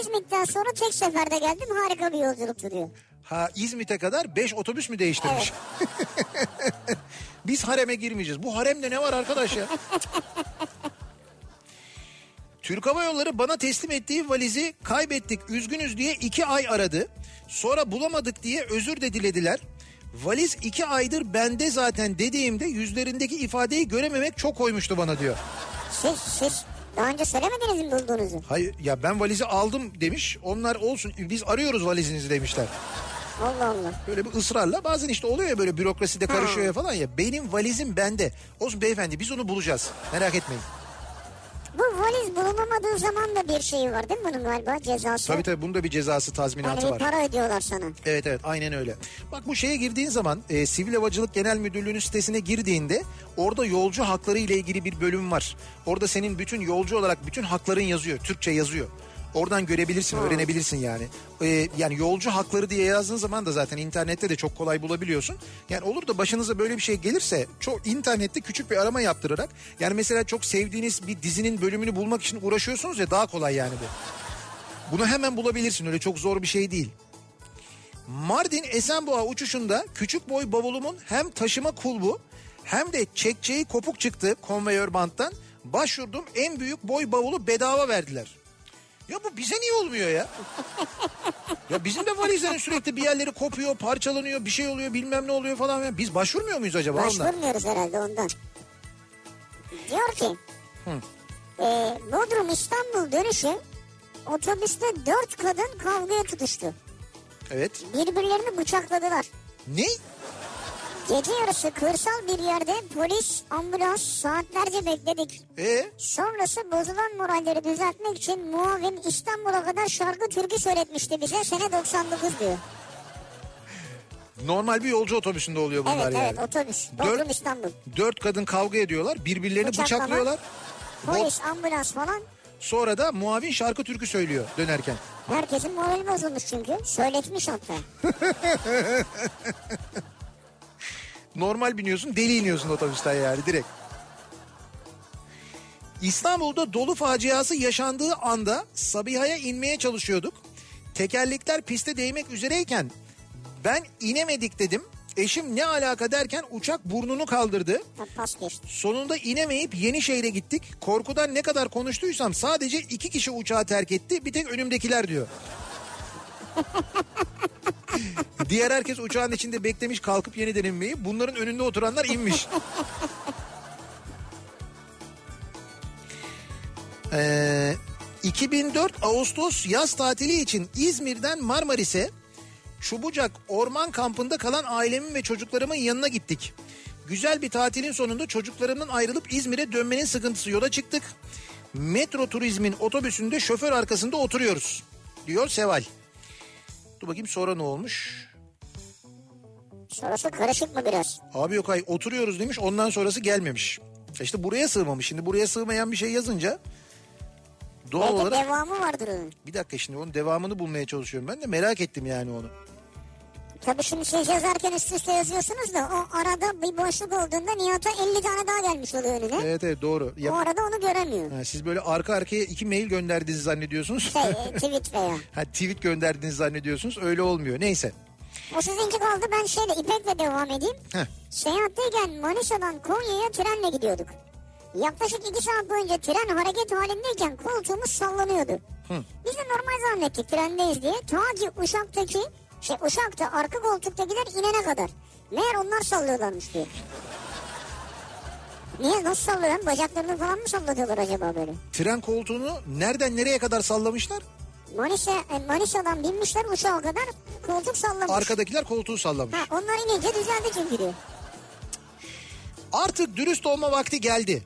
İzmit'ten sonra tek seferde geldim. Harika bir yolculuk duruyor. Ha, İzmit'e kadar 5 otobüs mü değiştirmiş? Evet. Biz hareme girmeyeceğiz. Bu haremde ne var arkadaş ya? Türk Hava Yolları bana teslim ettiği valizi kaybettik, üzgünüz diye 2 ay aradı. Sonra bulamadık diye özür de dilediler. Valiz 2 aydır bende zaten dediğimde yüzlerindeki ifadeyi görememek çok koymuştu bana diyor. Siz daha önce söylemediniz mi bulduğunuzu? Hayır ya, ben valizi aldım demiş. Onlar olsun biz arıyoruz valizinizi demişler. Allah Allah. Böyle bir ısrarla bazen işte oluyor ya, böyle bürokraside karışıyor ya falan ya. Benim valizim bende. Olsun beyefendi, biz onu bulacağız. Merak etmeyin. Bu valiz bulunma Yapmadığın zaman da bir şeyi var değil mi bunun galiba, cezası? Tabii tabii, bunun da bir cezası, tazminatı var. Yani para ödüyorlar sana. Evet evet, aynen öyle. Bak bu şeye girdiğin zaman Sivil Havacılık Genel Müdürlüğü'nün sitesine girdiğinde orada yolcu hakları ile ilgili bir bölüm var. Orada senin bütün yolcu olarak bütün hakların yazıyor. Türkçe yazıyor. Oradan görebilirsin, öğrenebilirsin yani. Yani yolcu hakları diye yazdığın zaman da zaten internette de çok kolay bulabiliyorsun. Yani olur da başınıza böyle bir şey gelirse çok internette küçük bir arama yaptırarak, yani mesela çok sevdiğiniz bir dizinin bölümünü bulmak için uğraşıyorsunuz ya, daha kolay yani bu. Bunu hemen bulabilirsin, öyle çok zor bir şey değil. Mardin Esenboğa uçuşunda küçük boy bavulumun hem taşıma kulbu hem de çekçeği kopuk çıktı konveyör banttan. Başvurdum, en büyük boy bavulu bedava verdiler. Ya bu bize niye olmuyor ya? Ya bizim de valizlerin sürekli bir yerleri kopuyor, parçalanıyor, bir şey oluyor, bilmem ne oluyor falan. Biz başvurmuyor muyuz acaba ondan? Başvurmuyoruz herhalde ondan. Diyor ki, Bodrum İstanbul dönüşü otobüste 4 kadın kavgaya tutuştu. Evet. Birbirlerini bıçakladılar. Ne? Gece yarısı kırsal bir yerde polis, ambulans saatlerce bekledik. Sonrası bozulan moralleri düzeltmek için muavin İstanbul'a kadar şarkı türkü söyletmişti bize, sene 99 diyor. Normal bir yolcu otobüsünde oluyor bunlar evet, yani. Evet otobüs. Bodrum İstanbul. 4 kadın kavga ediyorlar, birbirlerini bıçaklıyorlar. Polis, ambulans falan. Sonra da muavin şarkı türkü söylüyor dönerken. Herkesin morali bozulmuş çünkü. Söyletmiş hatta. Normal biniyorsun, deli iniyorsun otobüsten yani direkt. İstanbul'da dolu faciası yaşandığı anda Sabiha'ya inmeye çalışıyorduk. Tekerlekler piste değmek üzereyken ben inemedik dedim. Eşim ne alaka derken uçak burnunu kaldırdı. Sonunda inemeyip Yenişehir'e gittik. Korkudan ne kadar konuştuysam sadece 2 kişi uçağı terk etti. Bir tek önümdekiler diyor. Diğer herkes uçağın içinde beklemiş, kalkıp yeniden inmeyi. Bunların önünde oturanlar inmiş. E, 2004 Ağustos yaz tatili için İzmir'den Marmaris'e Çubucak Orman Kampı'nda kalan ailemin ve çocuklarımın yanına gittik. Güzel bir tatilin sonunda çocuklarımdan ayrılıp İzmir'e dönmenin sıkıntısı, yola çıktık. Metro Turizm'in otobüsünde şoför arkasında oturuyoruz diyor Seval. Dur bakayım sonra ne olmuş? Sonrası karışık mı biraz? Abi yok, hayır, oturuyoruz demiş, ondan sonrası gelmemiş. İşte buraya sığmamış. Şimdi buraya sığmayan bir şey yazınca doğal belki olarak... devamı vardır onun. Bir dakika, şimdi onun devamını bulmaya çalışıyorum ben de, merak ettim yani onu. Tabii şimdi şey yazarken üst üste yazıyorsunuz da o arada bir boşluk olduğunda Nihat'a 50 tane daha gelmiş oluyor önüne. Evet evet doğru. O arada onu göremiyor. Ha, siz böyle arka arkaya 2 mail gönderdiğinizi zannediyorsunuz. Tweet veya. Ha, tweet gönderdiğinizi zannediyorsunuz, öyle olmuyor, neyse. O sizinki kaldı, ben şeyle, İpek'le devam edeyim. Heh. Seyahatteyken Manisa'dan Konya'ya trenle gidiyorduk. Yaklaşık 2 saat boyunca tren hareket halindeyken koltuğumuz sallanıyordu. Hı. Biz de normal zannettik trendeyiz diye. Ta ki Uşak'taki... Uşak'ta arka koltuktakiler inene kadar. Meğer onlar sallıyorlarmış diyor. Niye, nasıl sallıyorlar? Bacaklarını falan mı sallatıyorlar acaba böyle? Tren koltuğunu nereden nereye kadar sallamışlar? Manisa'dan binmişler Uşak'a kadar, koltuk sallamış. Arkadakiler koltuğu sallamış. Ha, onlar inince düzeldi çünkü diyor. Artık dürüst olma vakti geldi.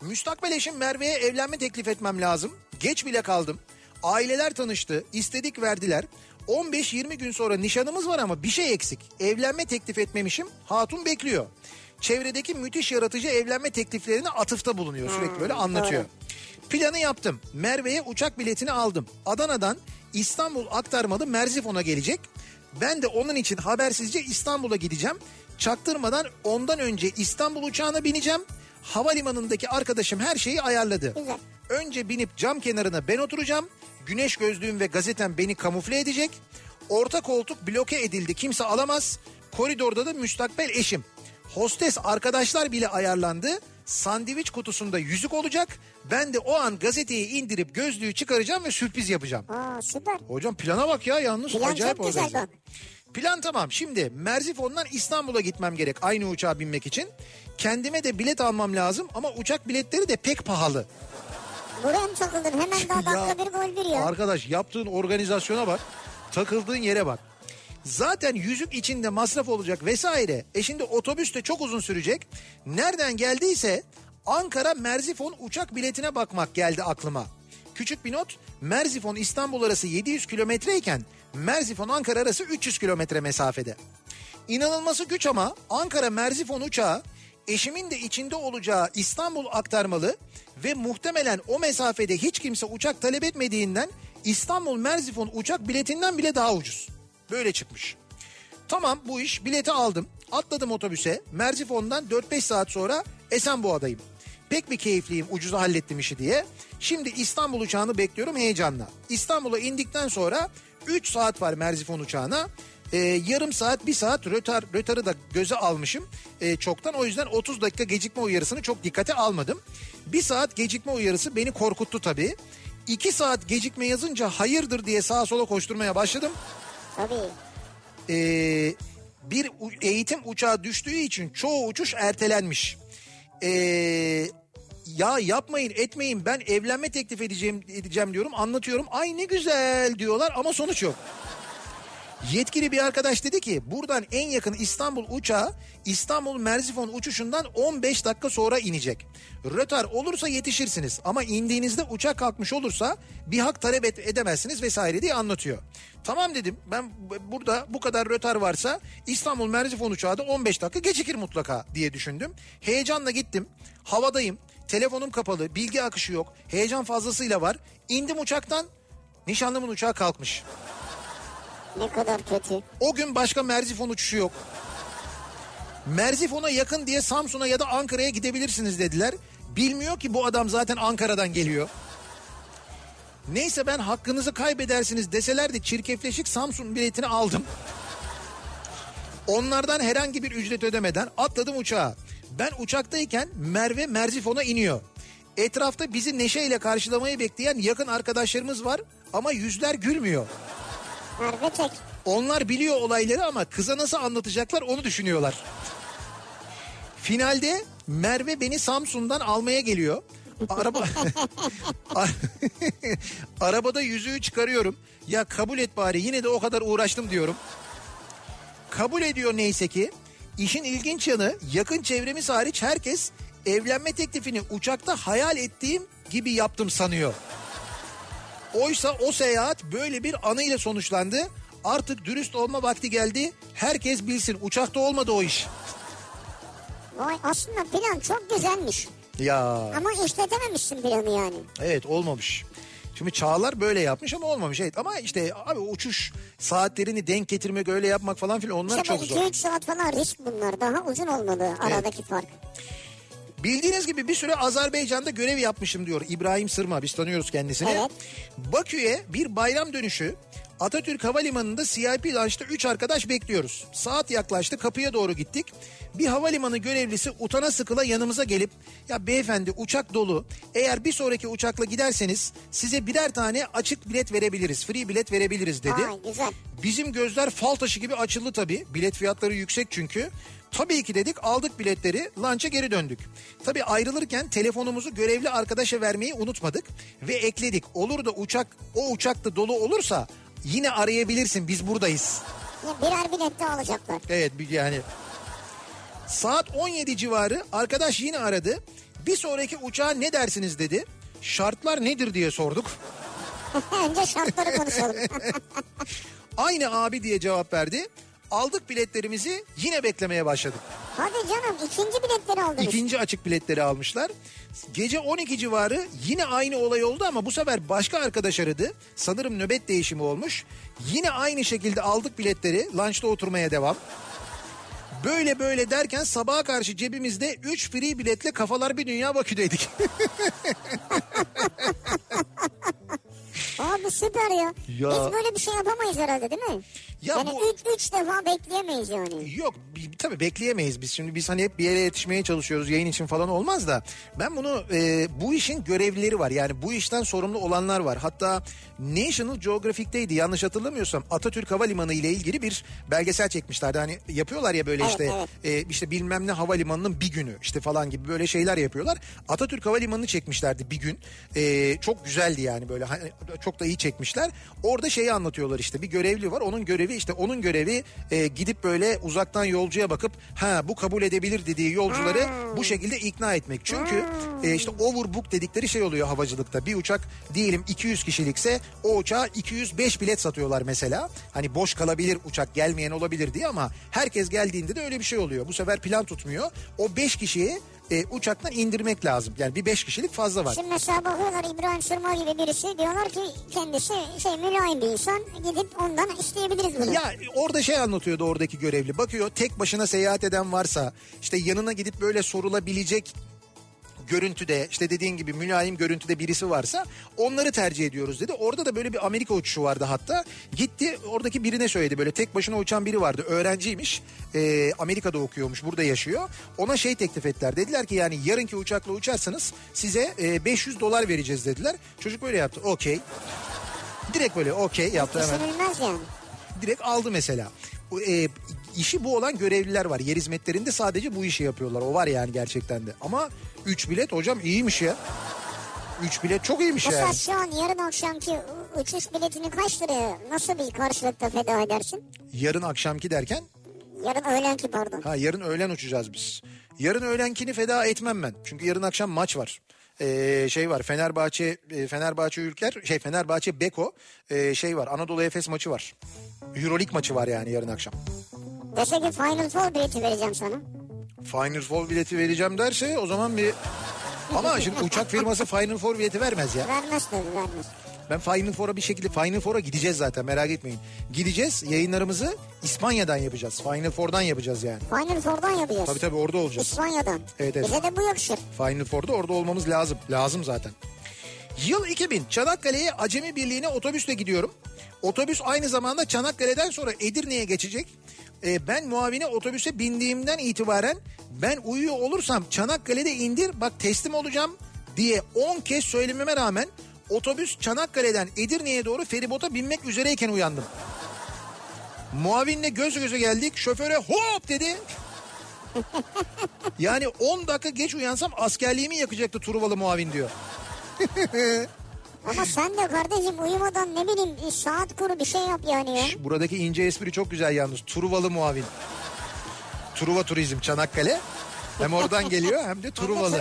Müstakbel eşim Merve'ye evlenme teklif etmem lazım. Geç bile kaldım. Aileler tanıştı, istedik verdiler. 15-20 gün sonra nişanımız var ama bir şey eksik. Evlenme teklif etmemişim. Hatun bekliyor. Çevredeki müthiş yaratıcı evlenme tekliflerine atıfta bulunuyor. Sürekli böyle anlatıyor. Planı yaptım. Merve'ye uçak biletini aldım. Adana'dan İstanbul aktarmalı Merzifon'a gelecek. Ben de onun için habersizce İstanbul'a gideceğim. Çaktırmadan ondan önce İstanbul uçağına bineceğim. Havalimanındaki arkadaşım her şeyi ayarladı. Güzel. Önce binip cam kenarına ben oturacağım. Güneş gözlüğüm ve gazetem beni kamufle edecek. Orta koltuk bloke edildi. Kimse alamaz. Koridorda da müstakbel eşim. Hostes arkadaşlar bile ayarlandı. Sandviç kutusunda yüzük olacak. Ben de o an gazeteyi indirip gözlüğü çıkaracağım ve sürpriz yapacağım. Aa, süper. Hocam plana bak ya, yalnız. Plan acayip çok güzel bak. Plan tamam. Şimdi Merzifon'dan İstanbul'a gitmem gerek aynı uçağa binmek için. Kendime de bilet almam lazım ama uçak biletleri de pek pahalı. Buraya mı takıldın? Hemen daha dakika bir gol veriyor. Arkadaş yaptığın organizasyona bak. Takıldığın yere bak. Zaten yüzük içinde masraf olacak vesaire. Şimdi otobüs de çok uzun sürecek. Nereden geldiyse Ankara Merzifon uçak biletine bakmak geldi aklıma. Küçük bir not, Merzifon İstanbul arası 700 kilometreyken Merzifon Ankara arası 300 kilometre mesafede. İnanılması güç ama Ankara Merzifon uçağı eşimin de içinde olacağı İstanbul aktarmalı ve muhtemelen o mesafede hiç kimse uçak talep etmediğinden İstanbul Merzifon uçak biletinden bile daha ucuz. Böyle çıkmış. Tamam, bu iş, bileti aldım, atladım otobüse, Merzifon'dan 4-5 saat sonra Esenboğa'dayım. Pek bir keyifliyim, ucuza hallettim işi diye. Şimdi İstanbul uçağını bekliyorum heyecanla. İstanbul'a indikten sonra 3 saat var Merzifon uçağına. Yarım saat, bir saat rötarı da göze almışım çoktan. O yüzden 30 dakika gecikme uyarısını çok dikkate almadım. Bir saat gecikme uyarısı beni korkuttu tabii. 2 saat gecikme yazınca hayırdır diye sağa sola koşturmaya başladım. Tabii. Bir eğitim uçağı düştüğü için çoğu uçuş ertelenmiş. Ya yapmayın etmeyin, ben evlenme teklif edeceğim diyorum, anlatıyorum. Ay ne güzel diyorlar ama sonuç yok. Yetkili bir arkadaş dedi ki buradan en yakın İstanbul uçağı İstanbul Merzifon uçuşundan 15 dakika sonra inecek. Rötar olursa yetişirsiniz ama indiğinizde uçak kalkmış olursa bir hak talep edemezsiniz vesaire diye anlatıyor. Tamam dedim, ben burada bu kadar rötar varsa İstanbul Merzifon uçağı da 15 dakika gecikir mutlaka diye düşündüm. Heyecanla gittim, havadayım, telefonum kapalı, bilgi akışı yok, heyecan fazlasıyla var. İndim uçaktan, nişanlımın uçağı kalkmış. Ne kadar kötü. O gün başka Merzifon uçuşu yok. Merzifon'a yakın diye Samsun'a ya da Ankara'ya gidebilirsiniz dediler. Bilmiyor ki bu adam zaten Ankara'dan geliyor. Neyse, ben hakkınızı kaybedersiniz deselerdi çirkefleşik Samsun biletini aldım. Onlardan herhangi bir ücret ödemeden atladım uçağa. Ben uçaktayken Merve Merzifon'a iniyor. Etrafta bizi neşeyle karşılamayı bekleyen yakın arkadaşlarımız var ama yüzler gülmüyor. Onlar biliyor olayları ama kıza nasıl anlatacaklar onu düşünüyorlar. Finalde Merve beni Samsun'dan almaya geliyor. Arabada yüzüğü çıkarıyorum. Ya kabul et bari, yine de o kadar uğraştım diyorum. Kabul ediyor neyse ki. İşin ilginç yanı, yakın çevremiz hariç herkes evlenme teklifini uçakta hayal ettiğim gibi yaptım sanıyor. Oysa o seyahat böyle bir anıyla sonuçlandı. Artık dürüst olma vakti geldi. Herkes bilsin, uçakta olmadı o iş. Vay, aslında plan çok güzelmiş. Ya. Ama işletememişsin planı yani. Evet, olmamış. Şimdi Çağlar böyle yapmış ama olmamış. Evet. Ama işte abi uçuş saatlerini denk getirmek, öyle yapmak falan filan, onlar işte çok zor. 2-3 saat falan risk bunlar. Daha uzun olmalı aradaki fark. Bildiğiniz gibi bir süre Azerbaycan'da görev yapmışım diyor İbrahim Sırma. Biz tanıyoruz kendisini. Evet. Bakü'ye bir bayram dönüşü Atatürk Havalimanı'nda CIP lunch'ta 3 arkadaş bekliyoruz. Saat yaklaştı, kapıya doğru gittik. Bir havalimanı görevlisi utana sıkıla yanımıza gelip ya beyefendi uçak dolu, eğer bir sonraki uçakla giderseniz size birer tane açık bilet verebiliriz, free bilet verebiliriz dedi. Ay, güzel. Bizim gözler fal taşı gibi açıldı tabii, bilet fiyatları yüksek çünkü. Tabii ki dedik, aldık biletleri, lunch'a geri döndük. Tabii ayrılırken telefonumuzu görevli arkadaşa vermeyi unutmadık ve ekledik. Olur da o uçak da dolu olursa yine arayabilirsin, biz buradayız. Birer bilet de alacaklar. Evet yani. Saat 17 civarı arkadaş yine aradı. Bir sonraki uçağa ne dersiniz dedi. Şartlar nedir diye sorduk. Önce şartları konuşalım. Aynı abi diye cevap verdi. Aldık biletlerimizi, yine beklemeye başladık. Hadi canım, ikinci biletleri aldınız. İkinci açık biletleri almışlar. Gece 12 civarı yine aynı olay oldu ama bu sefer başka arkadaş aradı. Sanırım nöbet değişimi olmuş. Yine aynı şekilde aldık biletleri. Lunch'ta oturmaya devam. Böyle derken sabaha karşı cebimizde 3 free biletle kafalar bir dünya Bakü'deydik. Abi süper ya. Biz böyle bir şey yapamayız herhalde, değil mi? Ya yani 3 defa bekleyemeyiz yani. Yok tabii bekleyemeyiz biz. Şimdi biz hani hep bir yere yetişmeye çalışıyoruz, yayın için falan olmaz da. Ben bunu bu işin görevlileri var. Yani bu işten sorumlu olanlar var. Hatta National Geographic'teydi yanlış hatırlamıyorsam. Atatürk Havalimanı ile ilgili bir belgesel çekmişlerdi. Hani yapıyorlar ya böyle, evet, işte evet. İşte bilmem ne havalimanının bir günü işte falan gibi böyle şeyler yapıyorlar. Atatürk Havalimanı'nı çekmişlerdi bir gün. Çok güzeldi yani, böyle hani, çok da iyi çekmişler. Orada şeyi anlatıyorlar işte, bir görevli var, onun görevi görevi işte onun görevi gidip böyle uzaktan yolcuya bakıp ha bu kabul edebilir dediği yolcuları bu şekilde ikna etmek. Çünkü işte overbook dedikleri şey oluyor havacılıkta. Bir uçak diyelim 200 kişilikse o uçağa 205 bilet satıyorlar mesela. Hani boş kalabilir uçak gelmeyen olabilir diye ama herkes geldiğinde de öyle bir şey oluyor. Bu sefer plan tutmuyor. O 5 kişiyi uçaktan indirmek lazım. Yani bir 5 kişilik fazla var. Şimdi mesela bakıyorlar İbrahim Sırma gibi birisi diyorlar ki kendisi mülayim bir insan gidip ondan isteyebiliriz bunu. Ya orada şey anlatıyordu oradaki görevli. Bakıyor tek başına seyahat eden varsa işte yanına gidip böyle sorulabilecek görüntüde işte dediğin gibi mülayim görüntüde birisi varsa onları tercih ediyoruz dedi. Orada da böyle bir Amerika uçuşu vardı hatta. Gitti oradaki birine söyledi böyle tek başına uçan biri vardı. Öğrenciymiş. Amerika'da okuyormuş. Burada yaşıyor. Ona şey teklif ettiler. Dediler ki yani yarınki uçakla uçarsanız size $500 vereceğiz dediler. Çocuk böyle yaptı. Okey. Direkt böyle okey yaptı hemen. Yani. Direkt aldı mesela. İşi bu olan görevliler var. Yer hizmetlerinde sadece bu işi yapıyorlar. O var yani gerçekten de. Ama 3 bilet hocam iyiymiş ya. 3 bilet çok iyiymiş mesela yani. Mesela şu an yarın akşamki uçuş biletini kaç liraya nasıl bir karşılıkta feda edersin? Yarın akşamki derken? Yarın öğlenki pardon. Ha yarın öğlen uçacağız biz. Yarın öğlenkini feda etmem ben. Çünkü yarın akşam maç var. Şey var Fenerbahçe Beko şey var Anadolu Efes maçı var. Euroleague maçı var yani yarın akşam. Dese ki Final Four bileti vereceğim sana. Final Four bileti vereceğim derse o zaman bir... Ama şimdi uçak firması Final Four bileti vermez ya. Vermez tabii vermez. Ben Final Four'a bir şekilde Final Four'a gideceğiz zaten merak etmeyin. Gideceğiz yayınlarımızı İspanya'dan yapacağız. Final Four'dan yapacağız yani. Final Four'dan yapacağız. Tabii tabii orada olacağız. İspanya'dan. Evet, evet. Bize de bu yakışır. Final Four'da orada olmamız lazım. Lazım zaten. Yıl 2000 Çanakkale'ye Acemi Birliği'ne otobüsle gidiyorum. Otobüs aynı zamanda Çanakkale'den sonra Edirne'ye geçecek. Ben muavine otobüse bindiğimden itibaren ben uyuyor olursam Çanakkale'de indir bak teslim olacağım diye 10 kez söylememe rağmen otobüs Çanakkale'den Edirne'ye doğru feribota binmek üzereyken uyandım. Muavinle göz göze geldik şoföre hop dedi. Yani 10 dakika geç uyansam askerliğimi yakacaktı Truvalı muavin diyor. Ama sen de kardeşim uyumadan ne bileyim saat kuru bir şey yap yani ya. Buradaki ince espri çok güzel yalnız. Truvalı muavin. Truva Turizm Çanakkale. Hem oradan geliyor hem de Truvalı.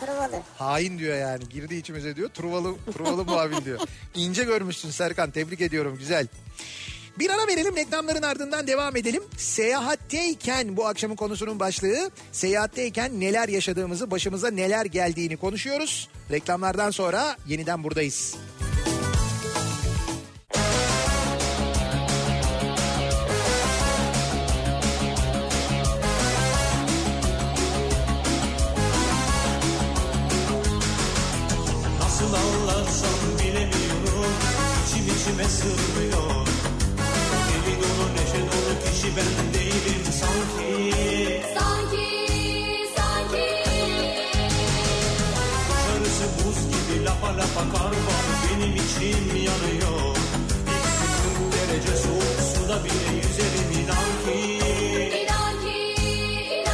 Truvalı. Hain diyor yani girdi içimize diyor. Truvalı muavin diyor. İnce görmüşsün Serkan tebrik ediyorum güzel. Bir ara verelim reklamların ardından devam edelim. Seyahatteyken bu akşamın konusunun başlığı seyahatteyken neler yaşadığımızı başımıza neler geldiğini konuşuyoruz. Reklamlardan sonra yeniden buradayız. Nasıl anlatsam bilemiyorum içim içime sığmıyor. Neşe dolu kişi ben değilim sanki. Sanki dışarısı buz gibi lapa lapa kar var. Benim içim yanıyor. İkisinin derece soğuk suda bile yüzerim inan ki. İnan ki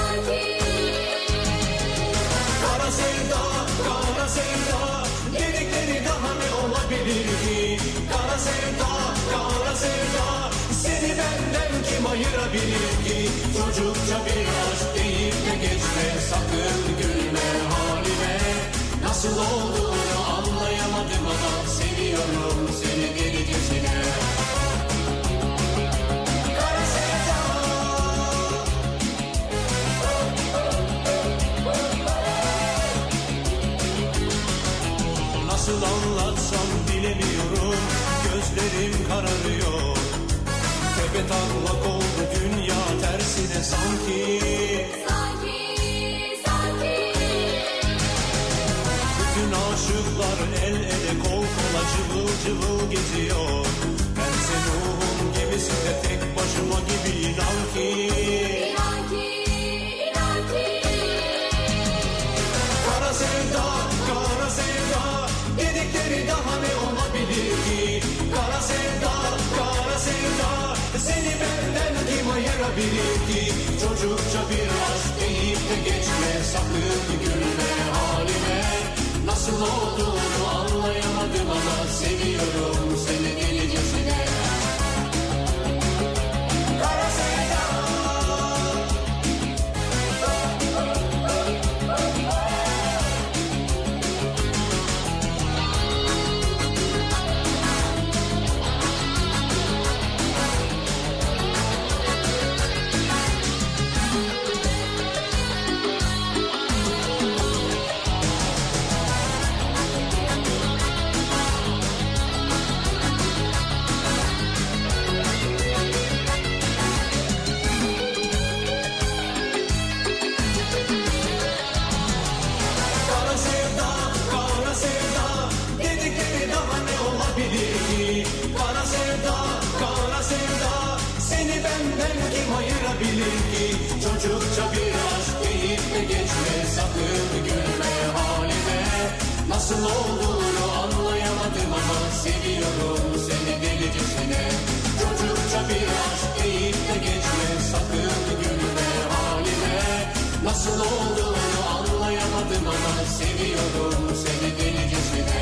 kara sevda, kara sevda dedikleri daha ne olabilir ki? Kara sevda, kara sevda seni benden kim ayırabilir ki? Çocukça bir aşk deyip de geçme, sakın gülme halime. Nasıl olduğunu anlayamadım ama seviyorum seni delicesine. Kara sevda. Nasıl anlatsam bilemiyorum, gözlerim kararıyor. Betarlak oldu dünya tersine sanki bütün aşıklar el ele kol kola cıvıl cıvıl geziyor. Ben senin ruhum gemisi de tek başıma gibi inan ki kara sevda, kara sevda dedikleri daha ne olabilir ki? Kara sevda, kara sevda seni benden kim ayırabilir ki? Çocukça bir aşk deyip de geçme, sakın gülme halime. Nasıl olduğunu anlayamadım ama seviyorum seni delicesine. ayırabilir ki? Çocukça bir aşk deyip de geçme, sakın gülme halime. Nasıl olduğunu anlayamadım ama seviyorum seni delicesine. Çocukça bir aşk deyip de geçme, sakın gülme halime. Nasıl olduğunu anlayamadım ama seviyorum seni delicesine.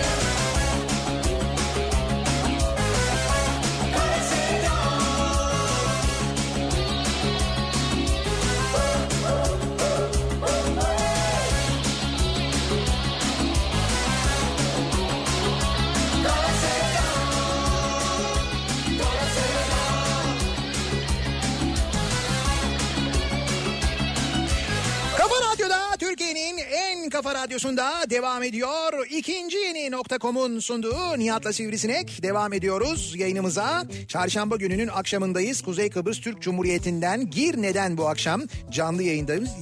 Kafa Radyosu'nda devam ediyor. İkinci yeni.com'un sunduğu Nihat'la Sivrisinek. Devam ediyoruz yayınımıza. Çarşamba gününün akşamındayız. Kuzey Kıbrıs Türk Cumhuriyeti'nden Girne'den bu akşam canlı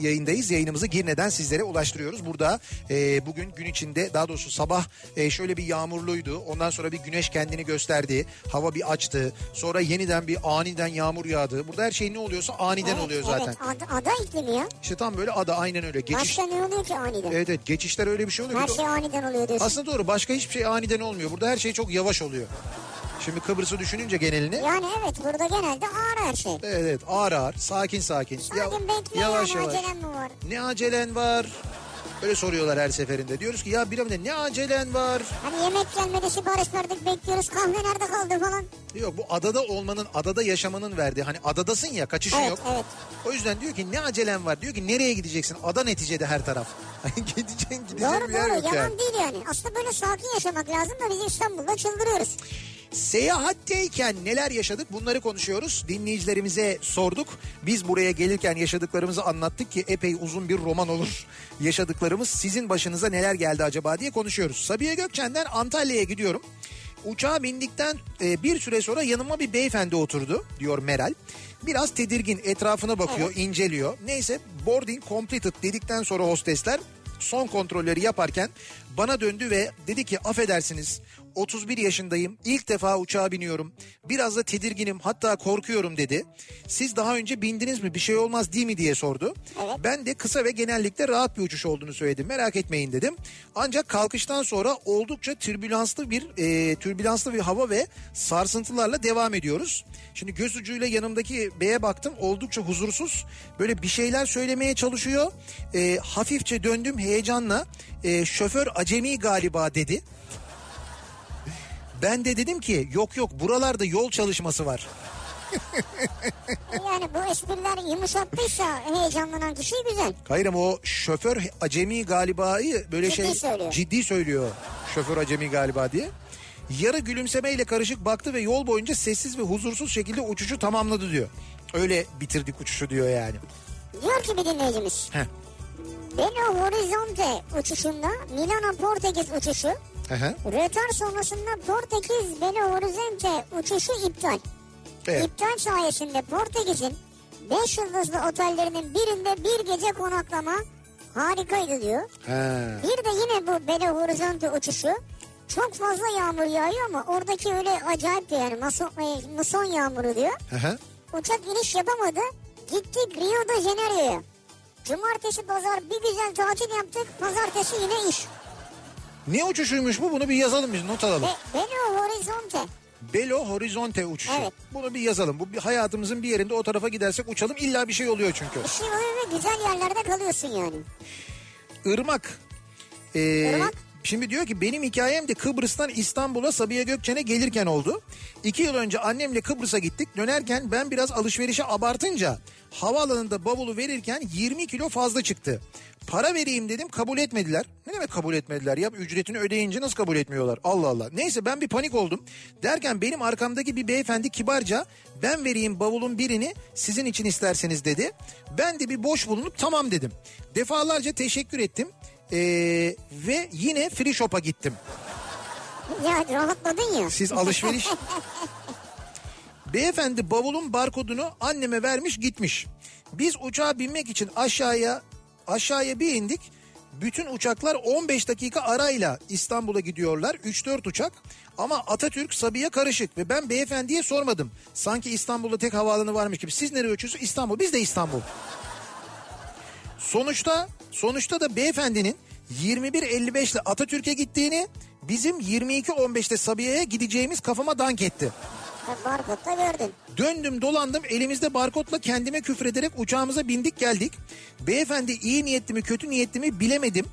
yayındayız. Yayınımızı Girne'den sizlere ulaştırıyoruz. Burada bugün gün içinde, daha doğrusu sabah şöyle bir yağmurluydu. Ondan sonra bir güneş kendini gösterdi. Hava bir açtı. Sonra yeniden bir aniden yağmur yağdı. Burada her şey ne oluyorsa aniden oluyor zaten. Evet, ada iklimi ya. İşte tam böyle ada, aynen öyle. Başka ne oluyor ki aniden? Evet, geçişler öyle bir şey oluyor. Her şey aniden oluyor diyorsun. Aslında doğru, başka hiçbir şey aniden olmuyor. Burada her şey çok yavaş oluyor. Şimdi Kıbrıs'ı düşününce genelini. Yani evet, burada genelde ağır her şey. Evet, ağır ağır, sakin sakin. Sakin bekle, yavaş yavaş. Acelen mi var? Ne acelen var? Öyle soruyorlar her seferinde. Diyoruz ki ya bilemde ne acelen var? Hani yemek gelmedi, sipariş verdik, bekliyoruz, kahve nerede kaldı falan. Yok, bu adada olmanın, adada yaşamanın verdiği, hani adadasın ya, kaçışın evet, yok. Evet. O yüzden diyor ki ne acelen var, diyor ki nereye gideceksin? Ada neticede her taraf. Gideceğin, gideceğim doğru, bir yer yok yani. Yalan değil yani. Aslında böyle sakin yaşamak lazım da biz İstanbul'da çıldırıyoruz. Seyahatteyken neler yaşadık, bunları konuşuyoruz. Dinleyicilerimize sorduk. Biz buraya gelirken yaşadıklarımızı anlattık ki epey uzun bir roman olur. Yaşadıklarımız, sizin başınıza neler geldi acaba diye konuşuyoruz. Sabiha Gökçen'den Antalya'ya gidiyorum. Uçağa bindikten bir süre sonra yanıma bir beyefendi oturdu, diyor Meral. Biraz tedirgin, etrafına bakıyor, evet, inceliyor. Neyse, boarding completed dedikten sonra hostesler son kontrolleri yaparken bana döndü ve dedi ki affedersiniz, 31 yaşındayım, ilk defa uçağa biniyorum, biraz da tedirginim, hatta korkuyorum dedi. Siz daha önce bindiniz mi, bir şey olmaz değil mi diye sordu. Evet. Ben de kısa ve genellikle rahat bir uçuş olduğunu söyledim, merak etmeyin dedim. Ancak kalkıştan sonra oldukça türbülanslı bir hava ve sarsıntılarla devam ediyoruz. Şimdi göz ucuyla yanımdaki beye baktım, oldukça huzursuz, böyle bir şeyler söylemeye çalışıyor. Hafifçe döndüm heyecanla, şoför acemi galiba dedi. Ben de dedim ki yok buralarda yol çalışması var. Yani bu espriler yumuşattıysa heyecanlanan kişi güzel. Hayır ama o şoför acemi galibayı böyle ciddi söylüyor. Şoför acemi galiba diye. Yarı gülümsemeyle karışık baktı ve yol boyunca sessiz ve huzursuz şekilde uçuşu tamamladı diyor. Öyle bitirdik uçuşu diyor yani. Diyor ki bir dinleyicimiz. Belo Horizonte uçuşunda Milano-Portekiz uçuşu. Aha. Rötar sonrasında Portekiz Belo Horizonte uçuşu iptal. Evet. İptal sayesinde Portekiz'in 5 yıldızlı otellerinin birinde bir gece konaklama harikaydı diyor. Ha. Bir de yine bu Belo Horizonte uçuşu çok fazla yağmur yağıyor ama oradaki öyle acayip bir yani muson yağmuru diyor. Aha. Uçak iniş yapamadı, gittik Rio de Janeiro'ya. Cumartesi pazar bir güzel tatil yaptık, pazartesi yine iş. Ne uçuşuymuş bu? Bunu bir yazalım, biz not alalım. Belo Horizonte. Belo Horizonte uçuşu. Evet. Bunu bir yazalım. Bu hayatımızın bir yerinde o tarafa gidersek uçalım, illa bir şey oluyor çünkü. Bir şey oluyor ve güzel yerlerde kalıyorsun yani. Irmak. Irmak. Şimdi diyor ki benim hikayem de Kıbrıs'tan İstanbul'a Sabiha Gökçen'e gelirken oldu. 2 yıl önce annemle Kıbrıs'a gittik. Dönerken ben biraz alışverişe abartınca havaalanında bavulu verirken 20 kilo fazla çıktı. Para vereyim dedim, kabul etmediler. Ne demek kabul etmediler ya? Ücretini ödeyince nasıl kabul etmiyorlar? Allah Allah. Neyse ben bir panik oldum. Derken benim arkamdaki bir beyefendi kibarca ben vereyim bavulun birini, sizin için isterseniz dedi. Ben de bir boş bulunup tamam dedim. Defalarca teşekkür ettim. Ve yine free shop'a gittim. Ya rahatladın ya. Siz alışveriş. Beyefendi bavulun barkodunu anneme vermiş gitmiş. Biz uçağa binmek için aşağıya bir indik. bütün uçaklar 15 dakika arayla İstanbul'a gidiyorlar. 3-4 uçak ama Atatürk Sabiha karışık ve ben beyefendiye sormadım. Sanki İstanbul'da tek havaalanı varmış gibi. Siz nereye uçuyorsunuz? İstanbul. Biz de İstanbul. Sonuçta da beyefendinin 21.55 ile Atatürk'e gittiğini, bizim 22.15'te Sabiha'ya gideceğimiz kafama dank etti. Barkodla gördün. Döndüm dolandım, elimizde barkodla kendime küfrederek uçağımıza bindik geldik. Beyefendi iyi niyetli mi kötü niyetli mi bilemedim.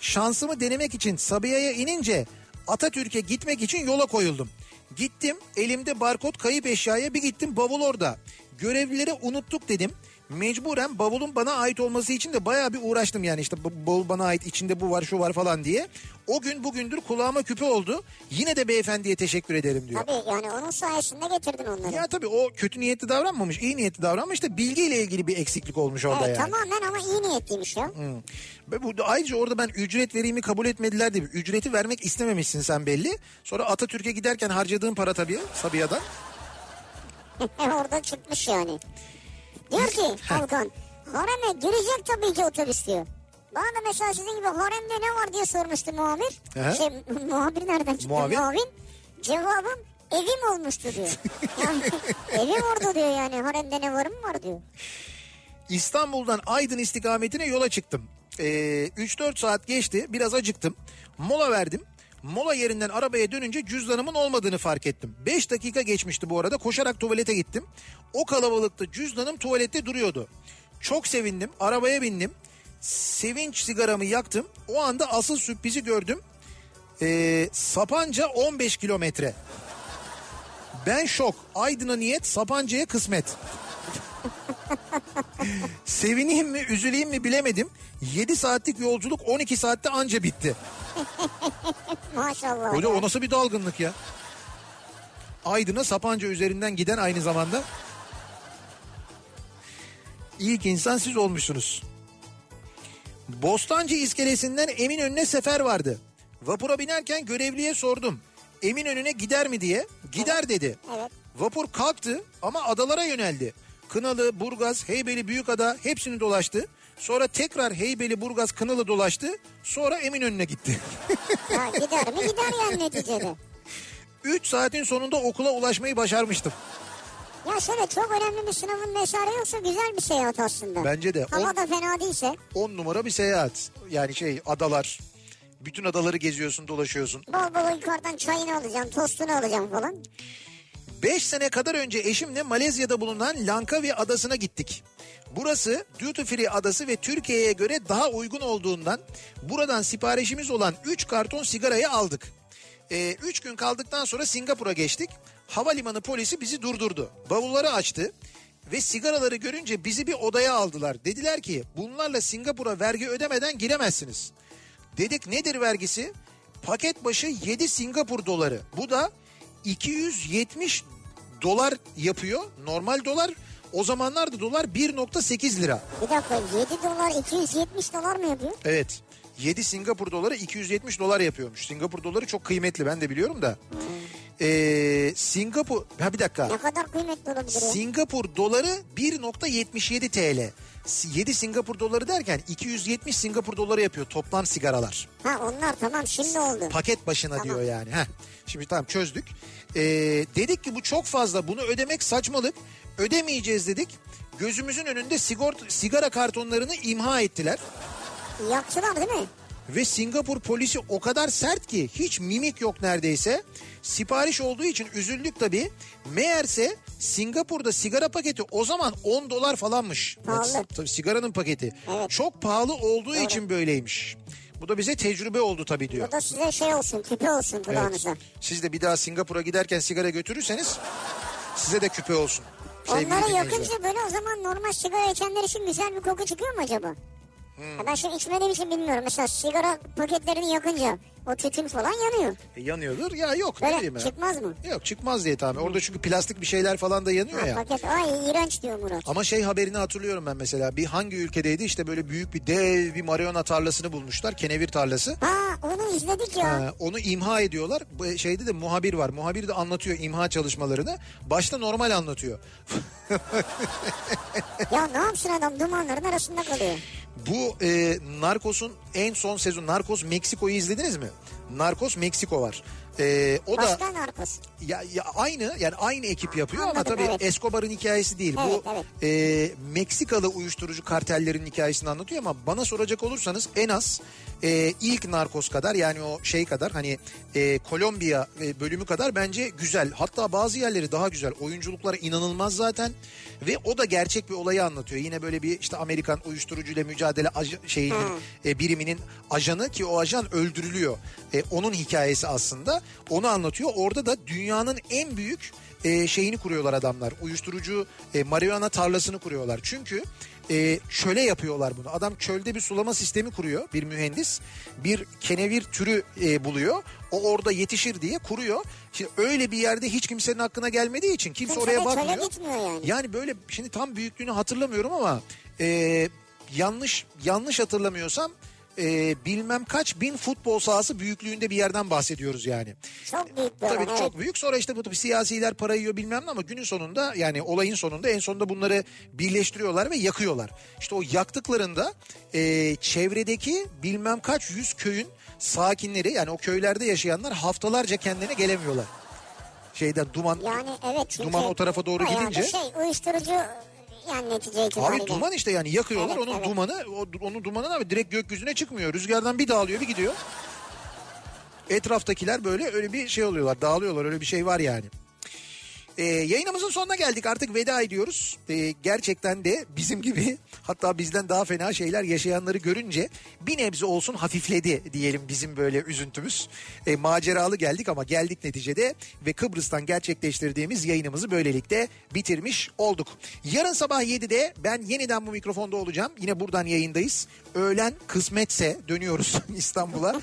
Şansımı denemek için Sabiha'ya inince Atatürk'e gitmek için yola koyuldum. Gittim, elimde barkod kayıp eşyaya bir gittim, bavul orada. Görevlilere unuttuk dedim. Mecburen bavulun bana ait olması için de bayağı bir uğraştım yani, işte bavul bana ait, içinde bu var şu var falan diye. O gün bugündür kulağıma küpe oldu. Yine de beyefendiye teşekkür ederim diyor. Tabii yani onun sayesinde getirdin onları. Ya tabii o kötü niyetli davranmamış, iyi niyetli davranmış da bilgiyle ilgili bir eksiklik olmuş orada evet, yani. Tamamen ama iyi niyetliymiş ya. Ayrıca orada ben ücret vereyimi kabul etmediler diye. Ücreti vermek istememişsin sen belli. Sonra Atatürk'e giderken harcadığın para tabii Sabiha'dan. Orada çıkmış yani. Diyor ki Alkan, hareme girecek tabii ki otobüs diyor. Bana da mesela sizin gibi haremde ne var diye sormuştu muhabir. Muhabir nereden çıktı? Muhabir. Cevabım evim olmuştu diyor. Yani, evim orada diyor yani, haremde ne var mı var diyor. İstanbul'dan Aydın istikametine yola çıktım. 3-4 saat geçti, biraz acıktım. Mola verdim. Mola yerinden arabaya dönünce cüzdanımın olmadığını fark ettim. 5 dakika geçmişti bu arada. Koşarak tuvalete gittim. O kalabalıkta cüzdanım tuvalette duruyordu. Çok sevindim. Arabaya bindim. Sevinç sigaramı yaktım. O anda asıl sürprizi gördüm. Sapanca 15 kilometre. Ben şok. Aydın'a niyet, Sapanca'ya kısmet. Sevineyim mi, üzüleyim mi bilemedim. 7 saatlik yolculuk 12 saatte anca bitti. Maşallah. Hoca o nasıl bir dalgınlık ya. Aydın'a Sapanca üzerinden giden aynı zamanda. İlk insan siz olmuşsunuz. Bostancı iskelesinden Eminönü'ne sefer vardı. Vapura binerken görevliye sordum. Eminönü'ne gider mi diye. Gider dedi. Evet. Vapur kalktı ama adalara yöneldi. Kınalı, Burgaz, Heybeli, Büyükada hepsini dolaştı. Sonra tekrar Heybeli, Burgaz, Kınalı dolaştı. Sonra Eminönü'ne gitti. Ya gider mi gider yani neticede. 3 saatin sonunda okula ulaşmayı başarmıştım. Ya şöyle çok önemli bir sınavın vesaire yoksa güzel bir seyahat aslında. Bence de. Hava da fena değilse. 10 numara bir seyahat. Yani adalar. Bütün adaları geziyorsun, dolaşıyorsun. Bol bol yukarıdan çayını alacağım, tostunu alacağım falan. 5 sene kadar önce eşimle Malezya'da bulunan Langkawi adasına gittik. Burası Duty Free adası ve Türkiye'ye göre daha uygun olduğundan buradan siparişimiz olan 3 karton sigarayı aldık. 3 gün kaldıktan sonra Singapur'a geçtik. Havalimanı polisi bizi durdurdu. Bavulları açtı ve sigaraları görünce bizi bir odaya aldılar. Dediler ki bunlarla Singapur'a vergi ödemeden giremezsiniz. Dedik nedir vergisi? Paket başı 7 Singapur doları. Bu da $270 yapıyor. Normal dolar. O zamanlarda dolar 1.8 lira. Bir dakika, $7 $270 mı yapıyor? Evet. 7 Singapur doları $270 yapıyormuş. Singapur doları çok kıymetli, ben de biliyorum da. Singapur... Ha bir dakika. Ne kadar kıymetli olabilir? Singapur doları 1.77 TL. 7 Singapur doları derken 270 Singapur doları yapıyor toplam sigaralar. Ha onlar tamam, şimdi oldu. Paket başına tamam. Diyor yani. Heh. Şimdi tamam çözdük. Dedik ki bu çok fazla, bunu ödemek saçmalık. Ödemeyeceğiz dedik. Gözümüzün önünde sigara kartonlarını imha ettiler. Yaktılar değil mi? Ve Singapur polisi o kadar sert ki hiç mimik yok neredeyse. Sipariş olduğu için üzüldük tabii. Meğerse Singapur'da sigara paketi o zaman $10 falanmış. Pahalı. Tabii sigaranın paketi. Evet. Çok pahalı olduğu doğru. için böyleymiş. Bu da bize tecrübe oldu tabii diyor. Bu da size olsun, küpe olsun kulağınıza. Evet. Siz de bir daha Singapur'a giderken sigara götürürseniz size de küpe olsun. Onlara yakınca böyle o zaman normal sigara içenler için güzel bir koku çıkıyor mu acaba? Ben şimdi içmediğim için bilmiyorum. Mesela sigara paketlerini yakınca o tütün falan yanıyor. Yanıyordur ya, yok öyle, ne bileyim. Çıkmaz mı? Yok çıkmaz diye tahmin. Orada çünkü plastik bir şeyler falan da yanıyor ya. Paket ay iğrenç diyor Murat. Ama haberini hatırlıyorum ben mesela. Bir hangi ülkedeydi işte, böyle büyük bir dev bir marihuana tarlasını bulmuşlar. Kenevir tarlası. Ha onu izledik ya. Onu imha ediyorlar. Şeyde de muhabir var. Muhabir de anlatıyor imha çalışmalarını. Başta normal anlatıyor. Ya ne yapsın adam, dumanların arasında kalıyor. Bu Narcos'un en son sezonu, Narcos Meksiko'yu izlediniz mi? Narcos Meksiko var. O başka da Narcos. Ya aynı, yani aynı ekip yapıyor. Anladım, ama tabii evet. Escobar'ın hikayesi değil. Evet, bu evet. Meksikalı uyuşturucu kartellerin hikayesini anlatıyor ama bana soracak olursanız en az ilk Narcos kadar, yani o şey kadar, hani Kolombiya bölümü kadar bence güzel. Hatta bazı yerleri daha güzel. Oyunculuklar inanılmaz zaten ve o da gerçek bir olayı anlatıyor. Yine böyle bir işte Amerikan uyuşturucuyla mücadele biriminin ajanı, ki o ajan öldürülüyor. Onun hikayesi aslında. Onu anlatıyor. Orada da dünyanın en büyük şeyini kuruyorlar adamlar. Uyuşturucu marihuana tarlasını kuruyorlar. Çünkü çöle yapıyorlar bunu. Adam çölde bir sulama sistemi kuruyor. Bir mühendis. Bir kenevir türü buluyor. O orada yetişir diye kuruyor. Şimdi öyle bir yerde hiç kimsenin hakkına gelmediği için kimse oraya bakmıyor. Yani böyle, şimdi tam büyüklüğünü hatırlamıyorum ama yanlış hatırlamıyorsam bilmem kaç bin futbol sahası büyüklüğünde bir yerden bahsediyoruz yani. Çok büyük. Tabii evet. Çok büyük. Sonra işte bu siyasiler para yiyor bilmem ne ama günün sonunda, yani olayın sonunda, en sonunda bunları birleştiriyorlar ve yakıyorlar. İşte o yaktıklarında çevredeki bilmem kaç yüz köyün sakinleri, yani o köylerde yaşayanlar haftalarca kendine gelemiyorlar. Şeyden duman, yani evet, duman o tarafa doğru gidince. Uyuşturucu. Abi duman işte, yani yakıyorlar, evet, onun evet. Dumanı abi direkt gökyüzüne çıkmıyor. Rüzgardan bir dağılıyor bir gidiyor. Etraftakiler böyle öyle bir şey oluyorlar, dağılıyorlar, öyle bir şey var yani. Yayınımızın sonuna geldik, artık veda ediyoruz. Gerçekten de bizim gibi, hatta bizden daha fena şeyler yaşayanları görünce bir nebze olsun hafifledi diyelim bizim böyle üzüntümüz. Maceralı geldik ama geldik neticede ve Kıbrıs'tan gerçekleştirdiğimiz yayınımızı böylelikle bitirmiş olduk. Yarın sabah 7'de ben yeniden bu mikrofonda olacağım. Yine buradan yayındayız. Öğlen kısmetse dönüyoruz İstanbul'a.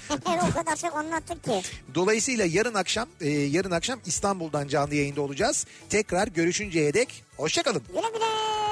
O kadar çok anlattık ki. Dolayısıyla yarın akşam İstanbul'dan canlı yayında olacağız. Tekrar görüşünceye dek hoşça kalın. Güle güle.